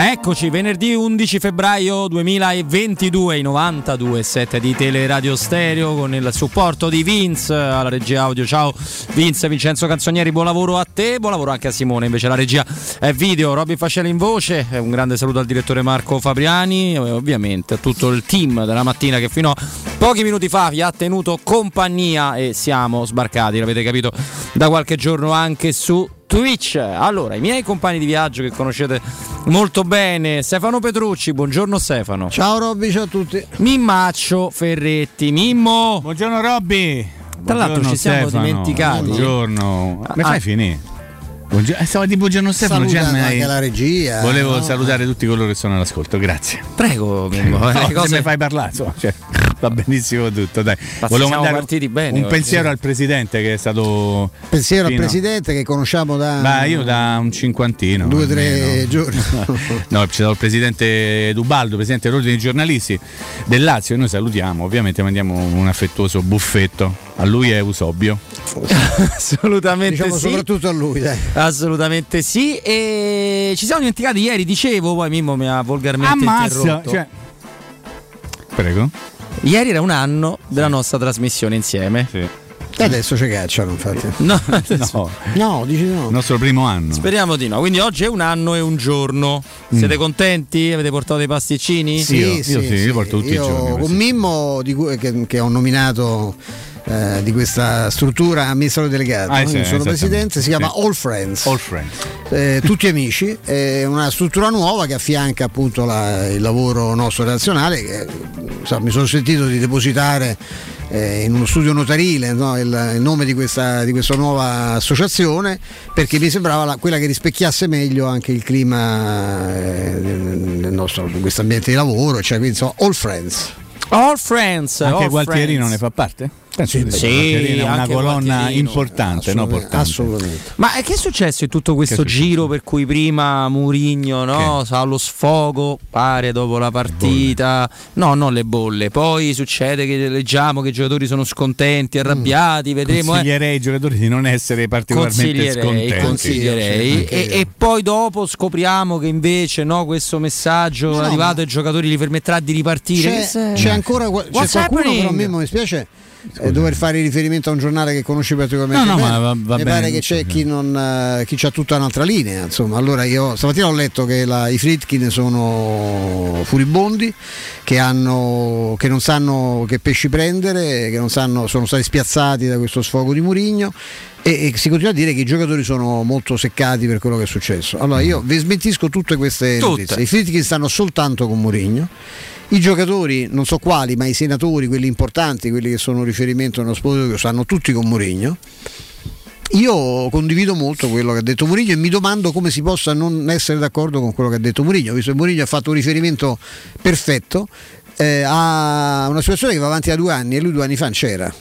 Eccoci, venerdì 11 febbraio 2022, i 92.7 di Teleradio Stereo, con il supporto di Vince alla regia audio. Ciao Vince, Vincenzo Canzonieri, buon lavoro a te, buon lavoro anche a Simone, invece la regia è video, Robby Fascelli in voce. Un grande saluto al direttore Marco Fabriani, ovviamente a tutto il team della mattina che fino a pochi minuti fa vi ha tenuto compagnia, e siamo sbarcati, l'avete capito, da qualche giorno anche su Twitch. Allora, i miei compagni di viaggio che conoscete molto bene, Stefano Petrucci, buongiorno Stefano. Ciao Robby, ciao a tutti. Mimmaccio Ferretti, Mimmo. Buongiorno Robby. Tra l'altro ci siamo dimenticati. Buongiorno. Mi fai finire? Stavo di buongiorno Stefano. Anche la regia. Volevo salutare tutti coloro che sono all'ascolto. Grazie. Prego Mimmo. Se mi fai parlare, insomma, cioè, va benissimo tutto, dai. Volevo mandare bene, un pensiero al presidente, che è stato al presidente che conosciamo da io da un cinquantino, 2 o 3 giorni. No, c'è stato il presidente Dubaldo, presidente dell'Ordine dei giornalisti del Lazio, e noi salutiamo, ovviamente mandiamo un affettuoso buffetto a lui e a Eusebio. Assolutamente, diciamo, sì, soprattutto a lui, dai. Assolutamente sì. E ci siamo dimenticati ieri, dicevo, poi Mimmo mi ha volgarmente interrotto. Cioè... Prego. Ieri era un anno della nostra trasmissione insieme. Sì. Adesso ci cacciano, infatti. No, dici no. Il nostro primo anno. Speriamo di no. Quindi oggi è un anno e un giorno. Siete contenti? Avete portato dei pasticcini? Sì, io sì. Io porto tutti i giorni. Con Mimmo, che ho nominato, di questa struttura amministratore delegato, sono presidente, si chiama All Friends. Tutti amici, è una struttura nuova che affianca appunto il lavoro nostro relazionale, che, mi sono sentito di depositare in uno studio notarile, il nome di questa nuova associazione, perché mi sembrava quella che rispecchiasse meglio anche il clima del nostro, di questo ambiente di lavoro, cioè, quindi insomma, All Friends. Anche Gualtierino ne fa parte? Sì, una colonna importante, assolutamente. Ma che è successo in tutto questo giro, per cui prima Mourinho sa allo sfogo, pare, dopo la partita, non le bolle, poi succede che leggiamo che i giocatori sono scontenti, arrabbiati, vedremo. Consiglierei ai giocatori di non essere particolarmente scontenti. Consiglierei. E poi dopo scopriamo che invece questo messaggio è arrivato ai giocatori, li permetterà di ripartire. C'è ancora qualcuno, però Mimmo, mi spiace dover fare riferimento a un giornale che conosci particolarmente bene. Ma va mi pare che c'è chi c'ha tutta un'altra linea, insomma. Allora, io stamattina ho letto che i Friedkin sono furibondi, che non sanno che pesci prendere, sono stati spiazzati da questo sfogo di Mourinho, e si continua a dire che i giocatori sono molto seccati per quello che è successo. Allora io vi smentisco tutte queste notizie. I Friedkin stanno soltanto con Mourinho. I giocatori, non so quali, ma i senatori, quelli importanti, quelli che sono riferimento nello spogliatoio, stanno tutti con Mourinho. Io condivido molto quello che ha detto Mourinho, e mi domando come si possa non essere d'accordo con quello che ha detto Mourinho, visto che Mourinho ha fatto un riferimento perfetto a una situazione che va avanti da 2 anni, e lui 2 anni fa non c'era.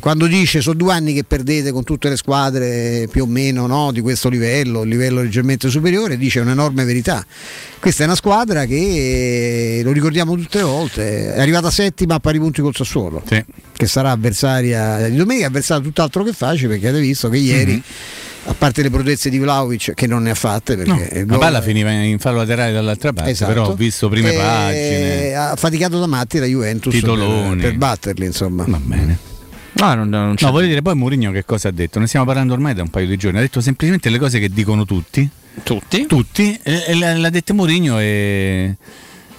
Quando dice sono 2 anni che perdete con tutte le squadre più o meno di questo livello, il livello leggermente superiore, dice un'enorme verità. Questa è una squadra che, lo ricordiamo tutte le volte, è arrivata 7ª a pari punti col Sassuolo, che sarà avversaria di domenica, avversaria tutt'altro che facile, perché avete visto che ieri a parte le prodezze di Vlahovic, che non ne ha fatte, perché la palla finiva in fallo laterale dall'altra parte, però ho visto prime pagine, ha faticato da matti la Juventus per batterli, insomma. Va bene. No, voglio dire, poi Mourinho che cosa ha detto? Ne stiamo parlando ormai da un paio di giorni, ha detto semplicemente le cose che dicono tutti, e l'ha detto Mourinho, e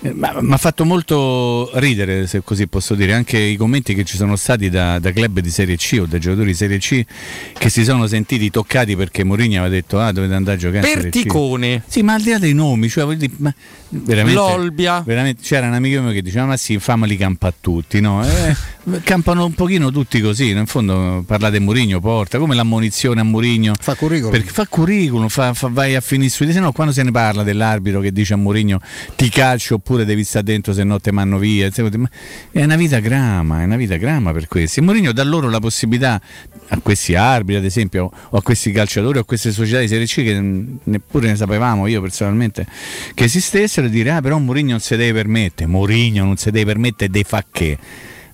mi ha fatto molto ridere, se così posso dire, anche i commenti che ci sono stati da club di Serie C o da giocatori di Serie C che si sono sentiti toccati perché Mourinho aveva detto dovete andare a giocare in Serie C. Perticone. Sì, ma al di là dei nomi, cioè, veramente, l'Olbia. Veramente, c'era un amico mio che diceva ma sì, famali campa a tutti, campano un pochino tutti così, in fondo parlate Mourinho, porta come l'ammonizione a Mourinho. Fa curriculum. Perché fa curriculum, vai a finire sui, se no quando se ne parla dell'arbitro che dice a Mourinho ti calcio oppure devi stare dentro, se no te manno via. È una vita grama, per questi. E Mourinho dà loro la possibilità, a questi arbitri ad esempio, o a questi calciatori, o a queste società di Serie C che neppure ne sapevamo, io personalmente, che esistessero, e dire però Mourinho non si deve permettere di fa che.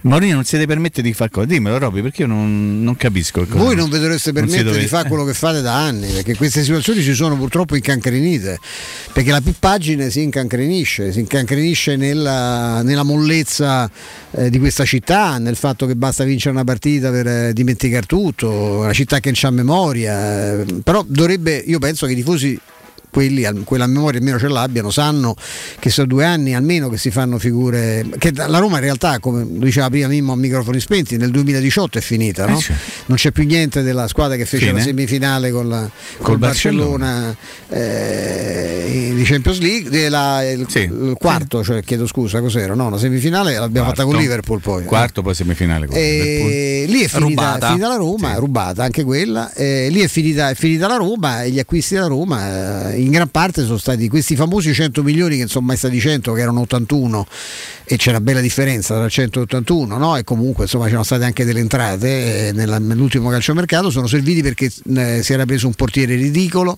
Mourinho non si deve permettere di fare cosa. Dimmelo, Roby, perché io non capisco. Voi non vi dovreste permettere di fare quello che fate da anni, perché queste situazioni ci sono purtroppo incancrenite, perché la pippaggine si incancrenisce nella mollezza di questa città, nel fatto che basta vincere una partita per dimenticare tutto, una città che non c'ha memoria. Però dovrebbe, io penso che i tifosi, quella memoria almeno ce l'abbiano, sanno che sono 2 anni almeno che si fanno figure, che la Roma in realtà, come diceva prima Mimmo a microfoni spenti, nel 2018 è finita, no? Non c'è più niente della squadra che fece la semifinale col Barcellona di Champions League il quarto, cioè, chiedo scusa, cos'era? No, la semifinale l'abbiamo fatta con Liverpool, poi quarto, poi semifinale con Liverpool. Lì è finita la Roma, rubata anche quella, lì è finita la Roma, e gli acquisti della Roma in gran parte sono stati questi famosi 100 milioni che non sono mai stati 100, che erano 81, e c'è una bella differenza tra 181, no? E comunque insomma c'erano state anche delle entrate nell'ultimo calciomercato, sono serviti perché si era preso un portiere ridicolo,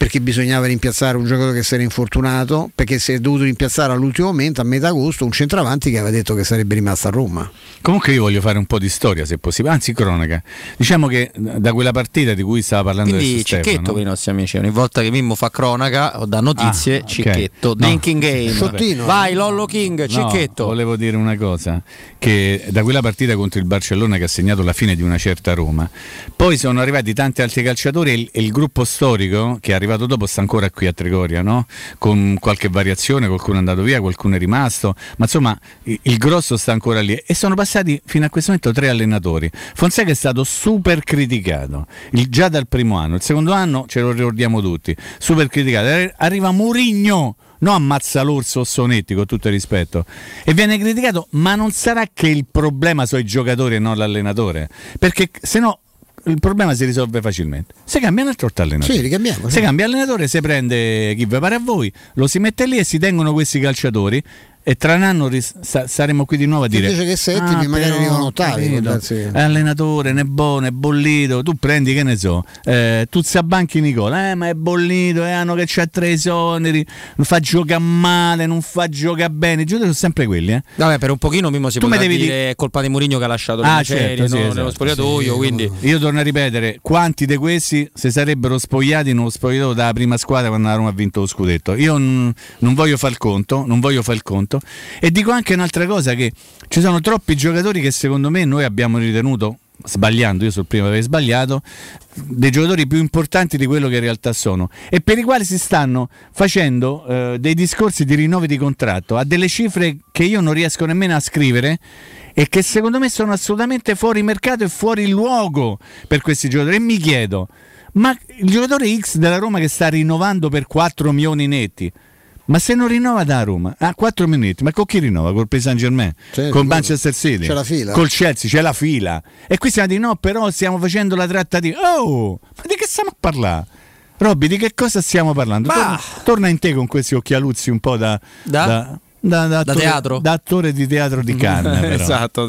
perché bisognava rimpiazzare un giocatore che si era infortunato, perché si è dovuto rimpiazzare all'ultimo momento, a metà agosto, un centravanti che aveva detto che sarebbe rimasto a Roma. Comunque io voglio fare un po' di storia, se possibile, anzi cronaca. Diciamo che da quella partita di cui stava parlando adesso Cecchetto, no? Con i nostri amici, ogni volta che Mimmo fa cronaca o dà notizie, okay. Cecchetto, no. Drinking Game, Sciottino. Vai Lollo King, Cecchetto. No, volevo dire una cosa, che da quella partita contro il Barcellona che ha segnato la fine di una certa Roma, poi sono arrivati tanti altri calciatori, e il gruppo storico che è arrivato dopo sta ancora qui a Trigoria, no? Con qualche variazione, qualcuno è andato via, qualcuno è rimasto, ma insomma il grosso sta ancora lì, e sono passati fino a questo momento 3 allenatori. Fonseca è stato super criticato già dal primo anno, il secondo anno ce lo ricordiamo tutti, super criticato. Arriva Mourinho, no, ammazza l'orso Sonetti, con tutto il rispetto, e viene criticato, ma non sarà che il problema sono i giocatori e non l'allenatore, perché se no il problema si risolve facilmente. Se cambia un altro allenatore, se cambia allenatore, si prende chi vi pare a voi, lo si mette lì e si tengono questi calciatori, e tra un anno saremo qui di nuovo a dire invece che settimi magari arrivano ottavi, allenatore ne è buono, è bollito, tu prendi, che ne so, Tuzzabanchi Nicola, ma è bollito, hanno che c'ha 3 esoneri, non fa giocare male, non fa giocare bene, i giocatori sono sempre quelli, eh. Vabbè, per un pochino Mimmo si può dire è colpa di Mourinho che ha lasciato le macerie, certo, sì, nello spogliatoio, sì, quindi io torno a ripetere, quanti di questi se sarebbero spogliati nello spogliatoio dalla prima squadra quando la Roma ha vinto lo scudetto. Io non voglio far il conto, e dico anche un'altra cosa, che ci sono troppi giocatori che secondo me noi abbiamo ritenuto, sbagliando, io sul primo avrei sbagliato, dei giocatori più importanti di quello che in realtà sono, e per i quali si stanno facendo dei discorsi di rinnovi di contratto a delle cifre che io non riesco nemmeno a scrivere, e che secondo me sono assolutamente fuori mercato e fuori luogo per questi giocatori. E mi chiedo, ma il giocatore X della Roma che sta rinnovando per 4 milioni netti, ma se non rinnova da Roma a 4 minuti, ma con chi rinnova? Col Paris Saint-Germain, certo, con Manchester City, c'è la fila. Col Chelsea c'è la fila, e qui siamo di no, però stiamo facendo la trattativa. Oh, ma di che stiamo a parlare? Roby, di che cosa stiamo parlando? Torna in te con questi occhialuzzi un po' da attore di teatro di Cannes. Esatto,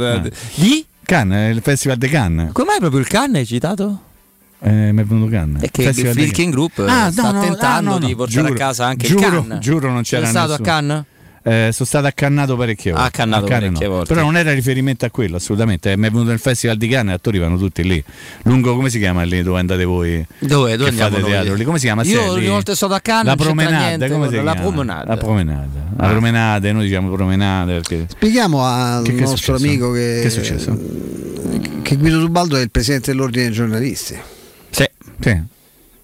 di Cannes, il Festival di Cannes. Come mai proprio il Cannes è citato? Mi è venuto Cannes, perché il Frilkin Group sta tentando di portare a casa anche Cannes. Giuro, non c'era stato a Cannes? Sono stato accannato parecchie volte, volte, però non era riferimento a quello assolutamente. Mi è venuto nel Festival di Cannes, gli attori vanno tutti lì, lungo, come si chiama lì dove andate voi? Dove andiamo fate teatro? Lì, come si chiama? Io ogni volta sono a Cannes, la Promenade, come si chiama? La Promenade, noi diciamo Promenade perché... Spieghiamo al nostro amico che è successo, che Guido Tubaldo è il presidente dell'Ordine dei giornalisti. Sì.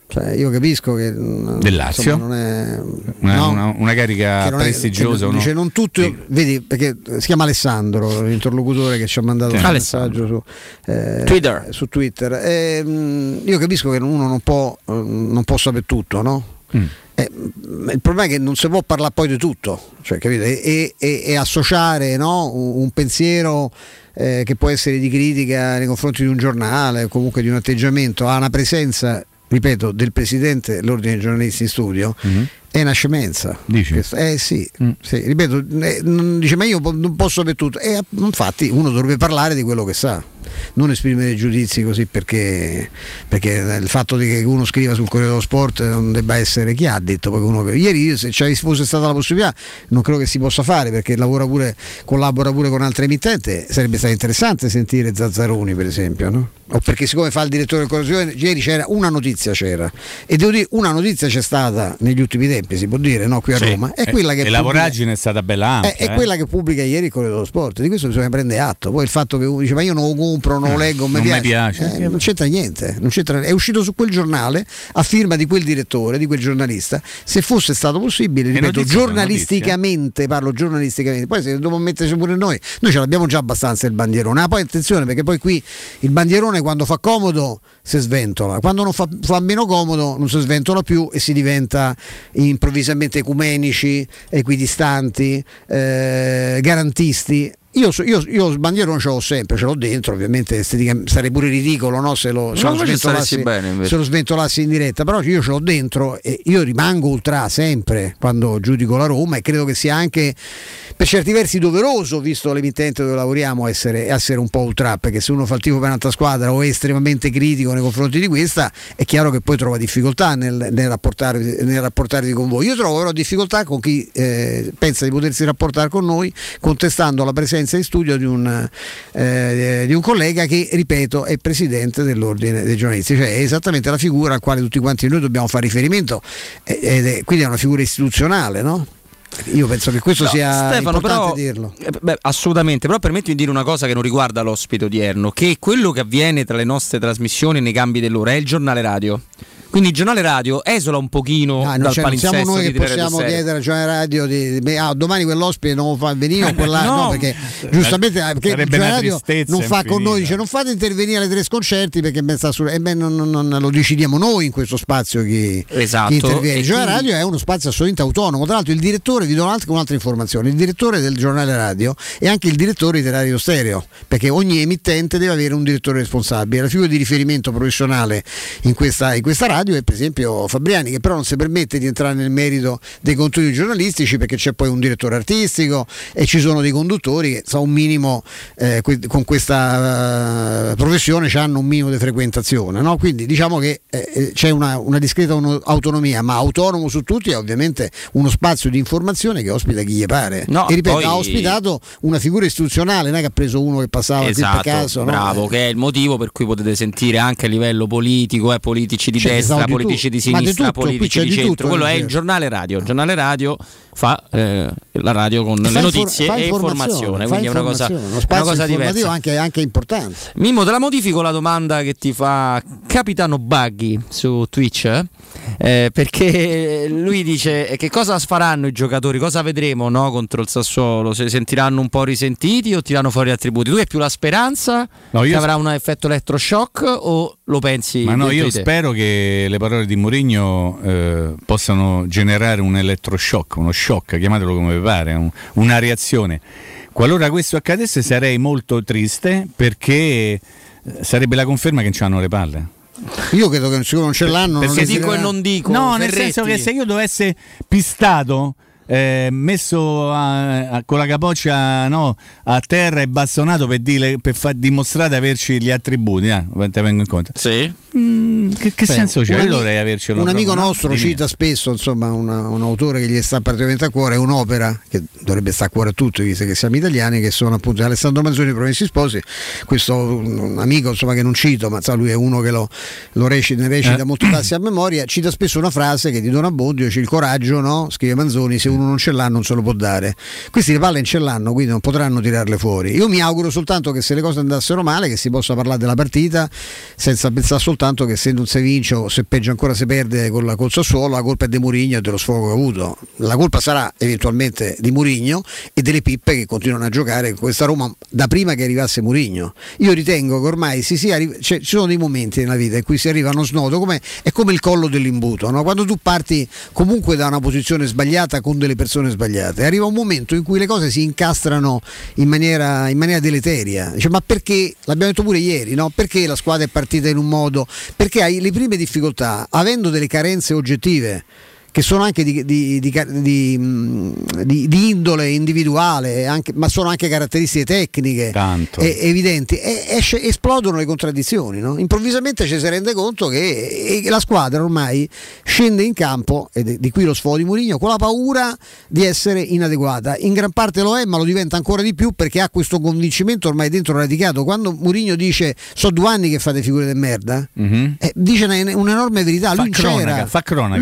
Cioè, io capisco che del Lazio, insomma, non è una carica prestigiosa, non, dice, non tutto, sì. Vedi, perché si chiama Alessandro l'interlocutore che ci ha mandato un messaggio su Twitter. Io capisco che uno non può sapere tutto, no? Il problema è che non si può parlare poi di tutto, cioè, capite? E associare, no? un pensiero che può essere di critica nei confronti di un giornale o comunque di un atteggiamento a una presenza, ripeto, del presidente dell'Ordine dei giornalisti in studio, È una scemenza. Dici? Sì, ripeto, dice, ma io non posso per tutto. E infatti uno dovrebbe parlare di quello che sa, non esprimere giudizi così perché il fatto che uno scriva sul Corriere dello Sport non debba essere chi ha detto. Poi uno, ieri, se ci fosse stata la possibilità, non credo che si possa fare perché collabora pure con altre emittenti, sarebbe stato interessante sentire Zazzaroni per esempio, no? O perché siccome fa il direttore del Corriere, ieri c'era una notizia e devo dire una notizia c'è stata negli ultimi tempi, si può dire, no? Qui a Roma è quella che la voragine è stata bella ampia, è quella che pubblica ieri il Corriere dello Sport. Di questo bisogna prendere atto. Poi il fatto che uno dice ma io non compro, non leggo, non mi piace. Non c'entra niente, è uscito su quel giornale a firma di quel direttore, di quel giornalista. Se fosse stato possibile, ripeto, giornalisticamente, poi se dobbiamo metterci pure noi ce l'abbiamo già abbastanza il bandierone. Poi attenzione, perché poi qui il bandierone quando fa comodo si sventola, quando non fa meno comodo non si sventola più e si diventa improvvisamente ecumenici, equidistanti, garantisti. Io il bandierone ce l'ho dentro, ovviamente sarei pure ridicolo, no? se lo sventolassi in diretta, però io ce l'ho dentro e io rimango ultra sempre quando giudico la Roma, e credo che sia anche per certi versi doveroso, visto l'emittente dove lavoriamo, essere un po' ultra, perché se uno fa il tifo per un'altra squadra o è estremamente critico nei confronti di questa, è chiaro che poi trova difficoltà nel rapportarsi con voi. Io trovo però difficoltà con chi pensa di potersi rapportare con noi contestando la presenza in studio di un collega che, ripeto, è presidente dell'Ordine dei giornalisti, cioè è esattamente la figura al quale tutti quanti noi dobbiamo fare riferimento, quindi è una figura istituzionale, no? Io penso che questo sia Stefano, importante però, dirlo. Assolutamente, però permettimi di dire una cosa che non riguarda l'ospite odierno, che quello che avviene tra le nostre trasmissioni nei cambi dell'ora è il giornale radio. Quindi il giornale radio esola un pochino dal palinsesto. Non siamo noi che possiamo chiedere al giornale radio domani quell'ospite non lo fa venire o quell'altro, no, perché giustamente perché il giornale radio non fa con noi, dice non fate intervenire alle tre sconcerti perché non lo decidiamo noi in questo spazio chi interviene. Il giornale radio è uno spazio assolutamente autonomo. Tra l'altro il direttore, vi do un'altra informazione, il direttore del giornale radio è anche il direttore di Radio Stereo, perché ogni emittente deve avere un direttore responsabile. La figura di riferimento professionale in questa radio è per esempio Fabriani, che però non si permette di entrare nel merito dei contenuti giornalistici, perché c'è poi un direttore artistico e ci sono dei conduttori che un minimo con questa professione hanno un minimo di frequentazione, no? Quindi diciamo che c'è una discreta autonomia, ma autonomo su tutti è ovviamente uno spazio di informazione che ospita chi gli pare, no, e ripeto poi ha ospitato una figura istituzionale, non è che ha preso uno che passava, esatto, per caso, bravo, no? Che è il motivo per cui potete sentire anche a livello politico politici di destra, politici di sinistra, tutto, politici di centro, tutto, quello è il giornale radio. Il giornale radio fa la radio con le notizie e informazione, quindi è una cosa diversa, anche importante. Mimmo, te la modifico la domanda che ti fa Capitano Buggy su Twitch, perché lui dice che cosa faranno i giocatori, cosa vedremo, no, contro il Sassuolo, se sentiranno un po' risentiti o tirano fuori attributi. Tu hai più la speranza che avrà un effetto elettroshock o lo pensi? Ma no, io spero che le parole di Mourinho possano generare un elettroshock, uno shock, chiamatelo come vi pare, una reazione. Qualora questo accadesse sarei molto triste, perché sarebbe la conferma che non c'hanno le palle. Io credo che non ce l'hanno, perché non dico e non dico, no, Ferretti. Nel senso che se io dovesse pistato, messo con la capoccia, no, a terra e bastonato per dimostrare di averci gli attributi, te vengo incontro. Sì. Che senso c'è? Io dovrei avercelo. Un amico nostro cita spesso, insomma, un autore che gli sta particolarmente a cuore, è un'opera che dovrebbe stare a cuore a tutti, visto che siamo italiani, che sono appunto Alessandro Manzoni, I Promessi Sposi. Questo un amico, insomma, che non cito, ma lui è uno che ne recita molto tassi a memoria, cita spesso una frase che di Don Abbondio c'è il coraggio, no? Scrive Manzoni, se uno non ce l'ha non se lo può dare. Questi le palle in ce l'hanno, quindi non potranno tirarle fuori. Io mi auguro soltanto che se le cose andassero male, che si possa parlare della partita senza pensare soltanto che se non si vince o se peggio ancora si perde col Sassuolo, la colpa è di Mourinho e dello sfogo che ha avuto. La colpa sarà eventualmente di Mourinho e delle pippe che continuano a giocare in questa Roma da prima che arrivasse Mourinho. Io ritengo che ormai ci sono dei momenti nella vita in cui si arriva a uno snodo, è come il collo dell'imbuto, no? Quando tu parti comunque da una posizione sbagliata con delle persone sbagliate, arriva un momento in cui le cose si incastrano in maniera deleteria. Dice, ma perché, l'abbiamo detto pure ieri, no? Perché la squadra è partita in un modo, perché hai le prime difficoltà avendo delle carenze oggettive che sono anche di indole individuale, anche, ma sono anche caratteristiche tecniche evidenti, e esplodono le contraddizioni, no? Improvvisamente ci si rende conto che la squadra ormai scende in campo, e di qui lo sfogo di Mourinho, con la paura di essere inadeguata. In gran parte lo è, ma lo diventa ancora di più perché ha questo convincimento ormai dentro radicato. Quando Mourinho dice "so 2 anni che fate figure di merda", dice un'enorme verità. Lui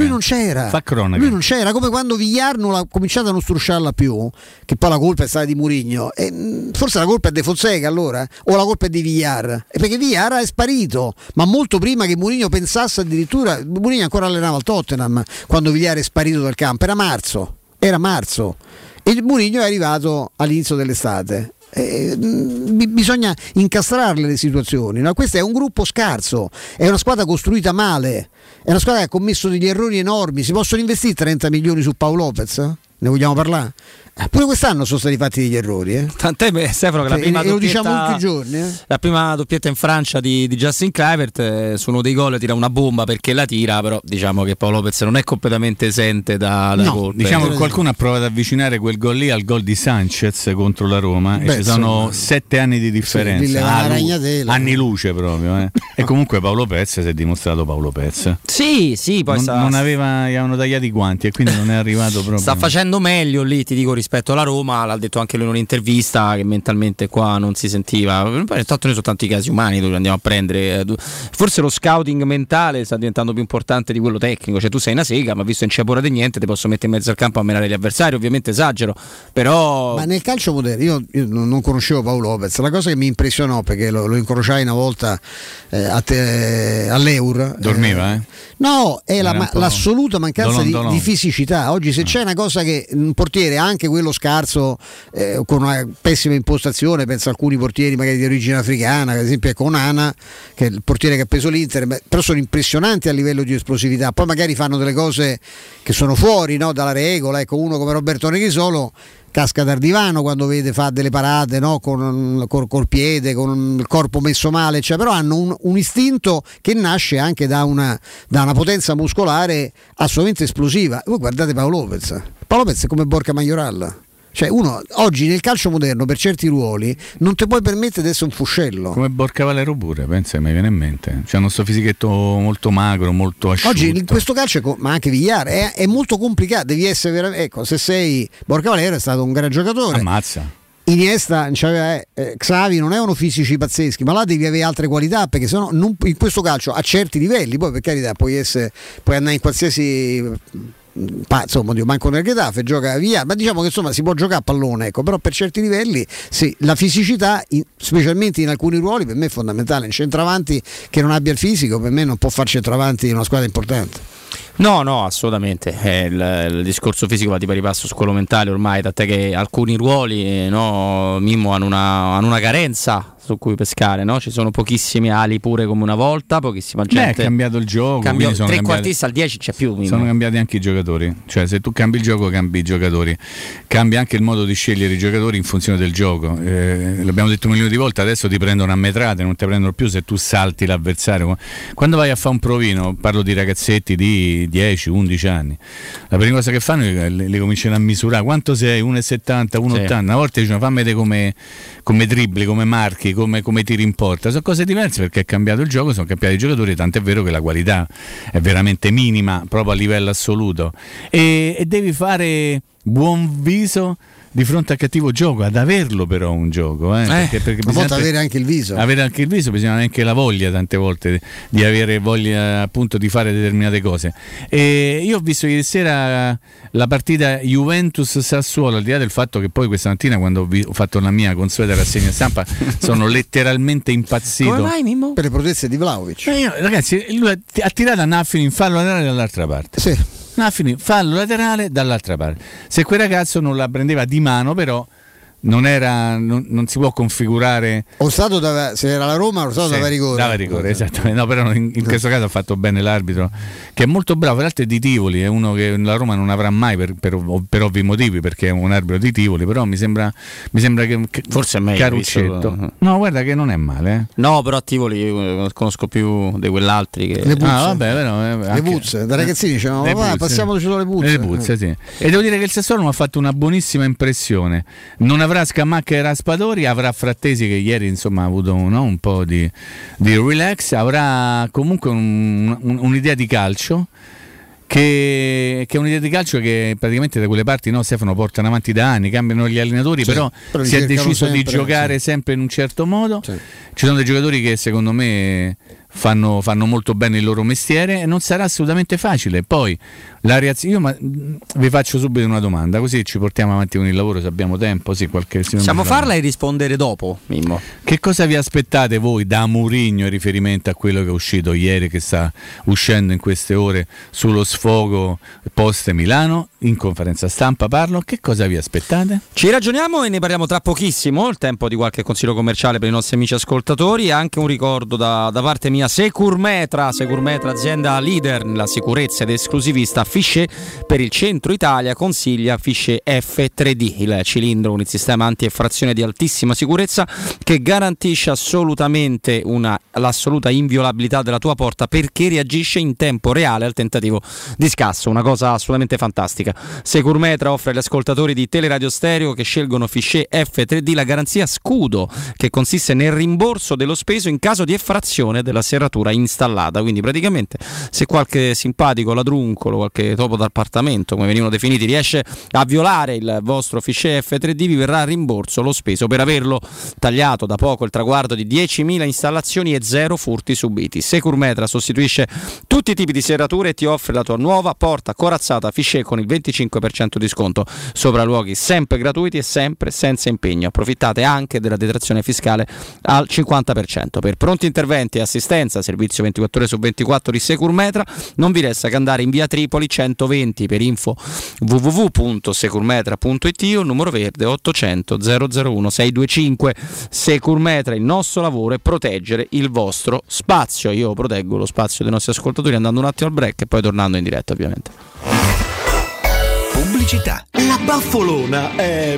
non c'era, come quando Villar non ha cominciato a non strusciarla più, che poi la colpa è stata di Mourinho, e forse la colpa è di Fonseca allora, o la colpa è di Villar, perché Villar è sparito, ma molto prima che Mourinho pensasse addirittura. Mourinho ancora allenava al Tottenham quando Villar è sparito dal campo, era marzo e Mourinho è arrivato all'inizio dell'estate. Bisogna incastrarle le situazioni, no? Questo è un gruppo scarso, è una squadra costruita male, è una squadra che ha commesso degli errori enormi. Si possono investire 30 milioni su Paolo Lopez? Ne vogliamo parlare? Pure quest'anno sono stati fatti degli errori, eh? Tant'è, Stefano, che la prima doppietta, lo diciamo tutti i giorni, la prima doppietta in Francia di Justin Kluivert, su uno dei gol tira una bomba perché la tira, però diciamo che Paolo Lopez non è completamente esente dalla colpa. Diciamo che qualcuno ha provato ad avvicinare quel gol lì al gol di Sanchez contro la Roma, e ci sono 7 anni di differenza, anni luce proprio, eh. E comunque Paolo Lopez si è dimostrato Paolo Lopez. Sì, poi non aveva, gli avevano tagliati i guanti e quindi non è arrivato proprio. Sta facendo meglio lì, ti dico, rispetto alla Roma, l'ha detto anche lui in un'intervista, che mentalmente qua non si sentiva. Tanto noi sono tanti casi umani dove andiamo a prendere, forse lo scouting mentale sta diventando più importante di quello tecnico, cioè tu sei una sega, ma visto che non c'è paura di niente ti posso mettere in mezzo al campo a menare gli avversari. Ovviamente esagero, però, ma nel calcio moderno, io non conoscevo Paolo Lopez, la cosa che mi impressionò, perché lo incrociai una volta all'Eur, dormiva, no, è l'assoluta mancanza di fisicità. Oggi se c'è una cosa che un portiere, anche quello scarso, con una pessima impostazione, penso a alcuni portieri magari di origine africana, ad esempio Onana, che è il portiere che ha preso l'Inter, però sono impressionanti a livello di esplosività, poi magari fanno delle cose che sono fuori, no, dalla regola. Ecco, uno come Roberto Neghisolo casca dal divano quando vede, fa delle parate, no, col piede, con il corpo messo male, cioè, però hanno un istinto che nasce anche da una potenza muscolare assolutamente esplosiva. Voi guardate Paolo Lopez è come Borca Majoral, cioè uno oggi nel calcio moderno per certi ruoli non ti puoi permettere di essere un fuscello come Borca Valero, pure pensa, mi viene in mente, c'è uno sto fisichetto molto magro, molto asciutto oggi in questo calcio, ma anche Villar è molto complicato, devi essere ecco, se sei Borca Valero è stato un gran giocatore, ammazza Iniesta, Xavi, non erano fisici pazzeschi, ma là devi avere altre qualità, perché sennò in questo calcio a certi livelli, poi per carità puoi andare in qualsiasi, insomma, manco nel Getafe gioca Villar, ma diciamo che insomma si può giocare a pallone, ecco, però per certi livelli sì, la fisicità, specialmente in alcuni ruoli, per me è fondamentale. Un centravanti che non abbia il fisico, per me non può far centravanti in una squadra importante. No, assolutamente, il discorso fisico va di pari passo su quello mentale ormai, tant'è che alcuni ruoli, no, Mimmo, hanno una carenza su cui pescare, no? Ci sono pochissime ali pure come una volta, pochissima gente. È cambiato il gioco, trequartista al 10 c'è più, Mimmo. Sono cambiati anche i giocatori, cioè se tu cambi il gioco cambi i giocatori, cambia anche il modo di scegliere i giocatori in funzione del gioco, l'abbiamo detto un milione di volte, adesso ti prendono a metrate, non ti prendono più se tu salti l'avversario. Quando vai a fare un provino, parlo di ragazzetti di 10-11 anni, la prima cosa che fanno è le cominciano a misurare quanto sei, 1,70, 1,80, una volta dicevano fammi vedere come dribbli, come marchi, come tiri in porta. Sono cose diverse perché è cambiato il gioco, sono cambiati i giocatori, tant'è vero che la qualità è veramente minima proprio a livello assoluto, e devi fare buon viso di fronte a cattivo gioco, ad averlo però un gioco, perché bisogna avere anche il viso, bisogna anche la voglia tante volte di avere voglia appunto di fare determinate cose. E io ho visto ieri sera la partita Juventus-Sassuolo, al di là del fatto che poi questa mattina quando ho fatto la mia consueta rassegna stampa sono letteralmente impazzito. Come mai, Mimmo? Per le proteste di Vlahović. Ragazzi, lui ha tirato a Naffini in fallo laterale dall'altra parte. Sì. Naffini fallo laterale dall'altra parte. Se quel ragazzo non la prendeva di mano, però non si può configurare. O Stato dava, se era la Roma, o Stato dava rigore. Dava rigore, esattamente. No, però in questo caso ha fatto bene l'arbitro, che è molto bravo. Peraltro è di Tivoli, è uno che la Roma non avrà mai per ovvi motivi, perché è un arbitro di Tivoli. Però mi sembra che forse è meglio Caruccetto. Visto... No, guarda che non è male. No, però a Tivoli io conosco più di quell'altri che... Le puzze. Ah, vabbè, però, le puzze. Da ragazzini diciamo, passiamoci sulle puzze. Le puzze, sì. E devo dire che il Sassuolo mi ha fatto una buonissima impressione. Non avrà Scamacca e Raspadori, avrà Frattesi che ieri insomma ha avuto un po' di relax, avrà comunque un'idea di calcio che è un'idea di calcio che praticamente da quelle parti, no, Stefano, portano avanti da anni, cambiano gli allenatori, sì, però si è deciso sempre di giocare sempre in un certo modo, sì. Ci sono dei giocatori che secondo me fanno molto bene il loro mestiere e non sarà assolutamente facile. Poi la reazione, vi faccio subito una domanda, così ci portiamo avanti con il lavoro se abbiamo tempo. Sì, possiamo farla e rispondere dopo, Mimmo. Che cosa vi aspettate voi da Mourinho in riferimento a quello che è uscito ieri, che sta uscendo in queste ore sullo sfogo post Milano, in conferenza stampa parlo? Che cosa vi aspettate? Ci ragioniamo e ne parliamo tra pochissimo, il tempo di qualche consiglio commerciale per i nostri amici ascoltatori, anche un ricordo da parte mia. Securmetra, azienda leader nella sicurezza ed esclusivista Fichet per il centro Italia, consiglia Fichet F3D, il cilindro con il sistema anti-effrazione di altissima sicurezza che garantisce assolutamente l'assoluta inviolabilità della tua porta, perché reagisce in tempo reale al tentativo di scasso, una cosa assolutamente fantastica. Securmetra offre agli ascoltatori di Teleradio Stereo che scelgono Fichet F3D la garanzia scudo, che consiste nel rimborso dello speso in caso di effrazione della serratura installata. Quindi praticamente se qualche simpatico ladruncolo, qualche topo d'appartamento come venivano definiti, riesce a violare il vostro Fichet F3D, vi verrà a rimborso lo speso per averlo tagliato. Da poco il traguardo di 10.000 installazioni e 0 furti subiti. Securmetra sostituisce tutti i tipi di serrature e ti offre la tua nuova porta corazzata Fichet con il 25% di sconto, sopralluoghi sempre gratuiti e sempre senza impegno. Approfittate anche della detrazione fiscale al 50%. Per pronti interventi e assistenza, servizio 24 ore su 24 di Securmetra, non vi resta che andare in via Tripoli 120, per info www.securmetra.it o numero verde 800 001 625. Securmetra, il nostro lavoro è proteggere il vostro spazio. Io proteggo lo spazio dei nostri ascoltatori andando un attimo al break e poi tornando in diretta, ovviamente. Pubblicità. La Baffolona è...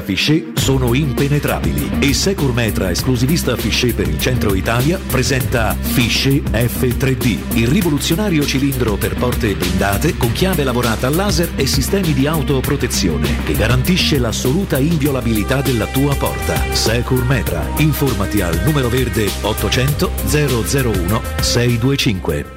Fichet sono impenetrabili e Securmetra, esclusivista Fichet per il centro Italia, presenta Fichet F3D, il rivoluzionario cilindro per porte blindate con chiave lavorata a laser e sistemi di autoprotezione che garantisce l'assoluta inviolabilità della tua porta. Securmetra, informati al numero verde 800 001 625.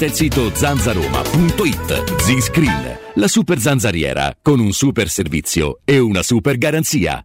il sito zanzaroma.it. Z-Screen, la super zanzariera con un super servizio e una super garanzia.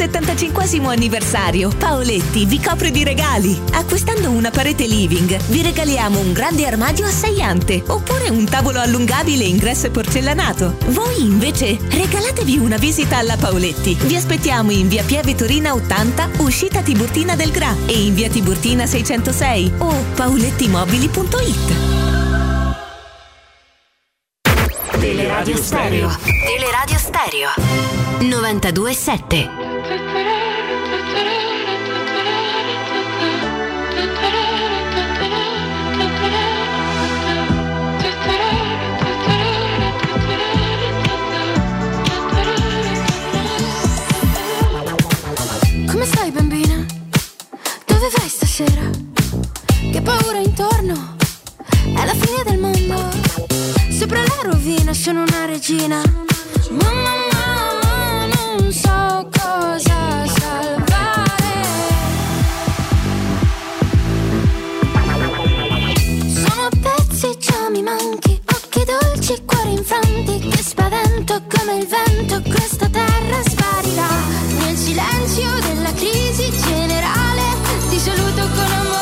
Il 75° anniversario Paoletti vi copre di regali. Acquistando una parete living vi regaliamo un grande armadio assaiante oppure un tavolo allungabile in ingresso porcellanato. Voi invece regalatevi una visita alla Paoletti. Vi aspettiamo in via Pieve Torina 80, uscita Tiburtina del Gra, e in via Tiburtina 606 o paolettimobili.it. Teleradio Stereo. Teleradio Stereo 92.7. Come stai, bambina? Dove vai stasera? Che paura intorno, è la fine del mondo. Sopra la rovina sono una regina. Mamma, non so cosa salvare. Sono pezzi, già mi manchi. Occhi dolci, cuori infranti. Che spavento come il vento. Questa terra sparirà nel silenzio della crisi generale. Ti saluto con amore.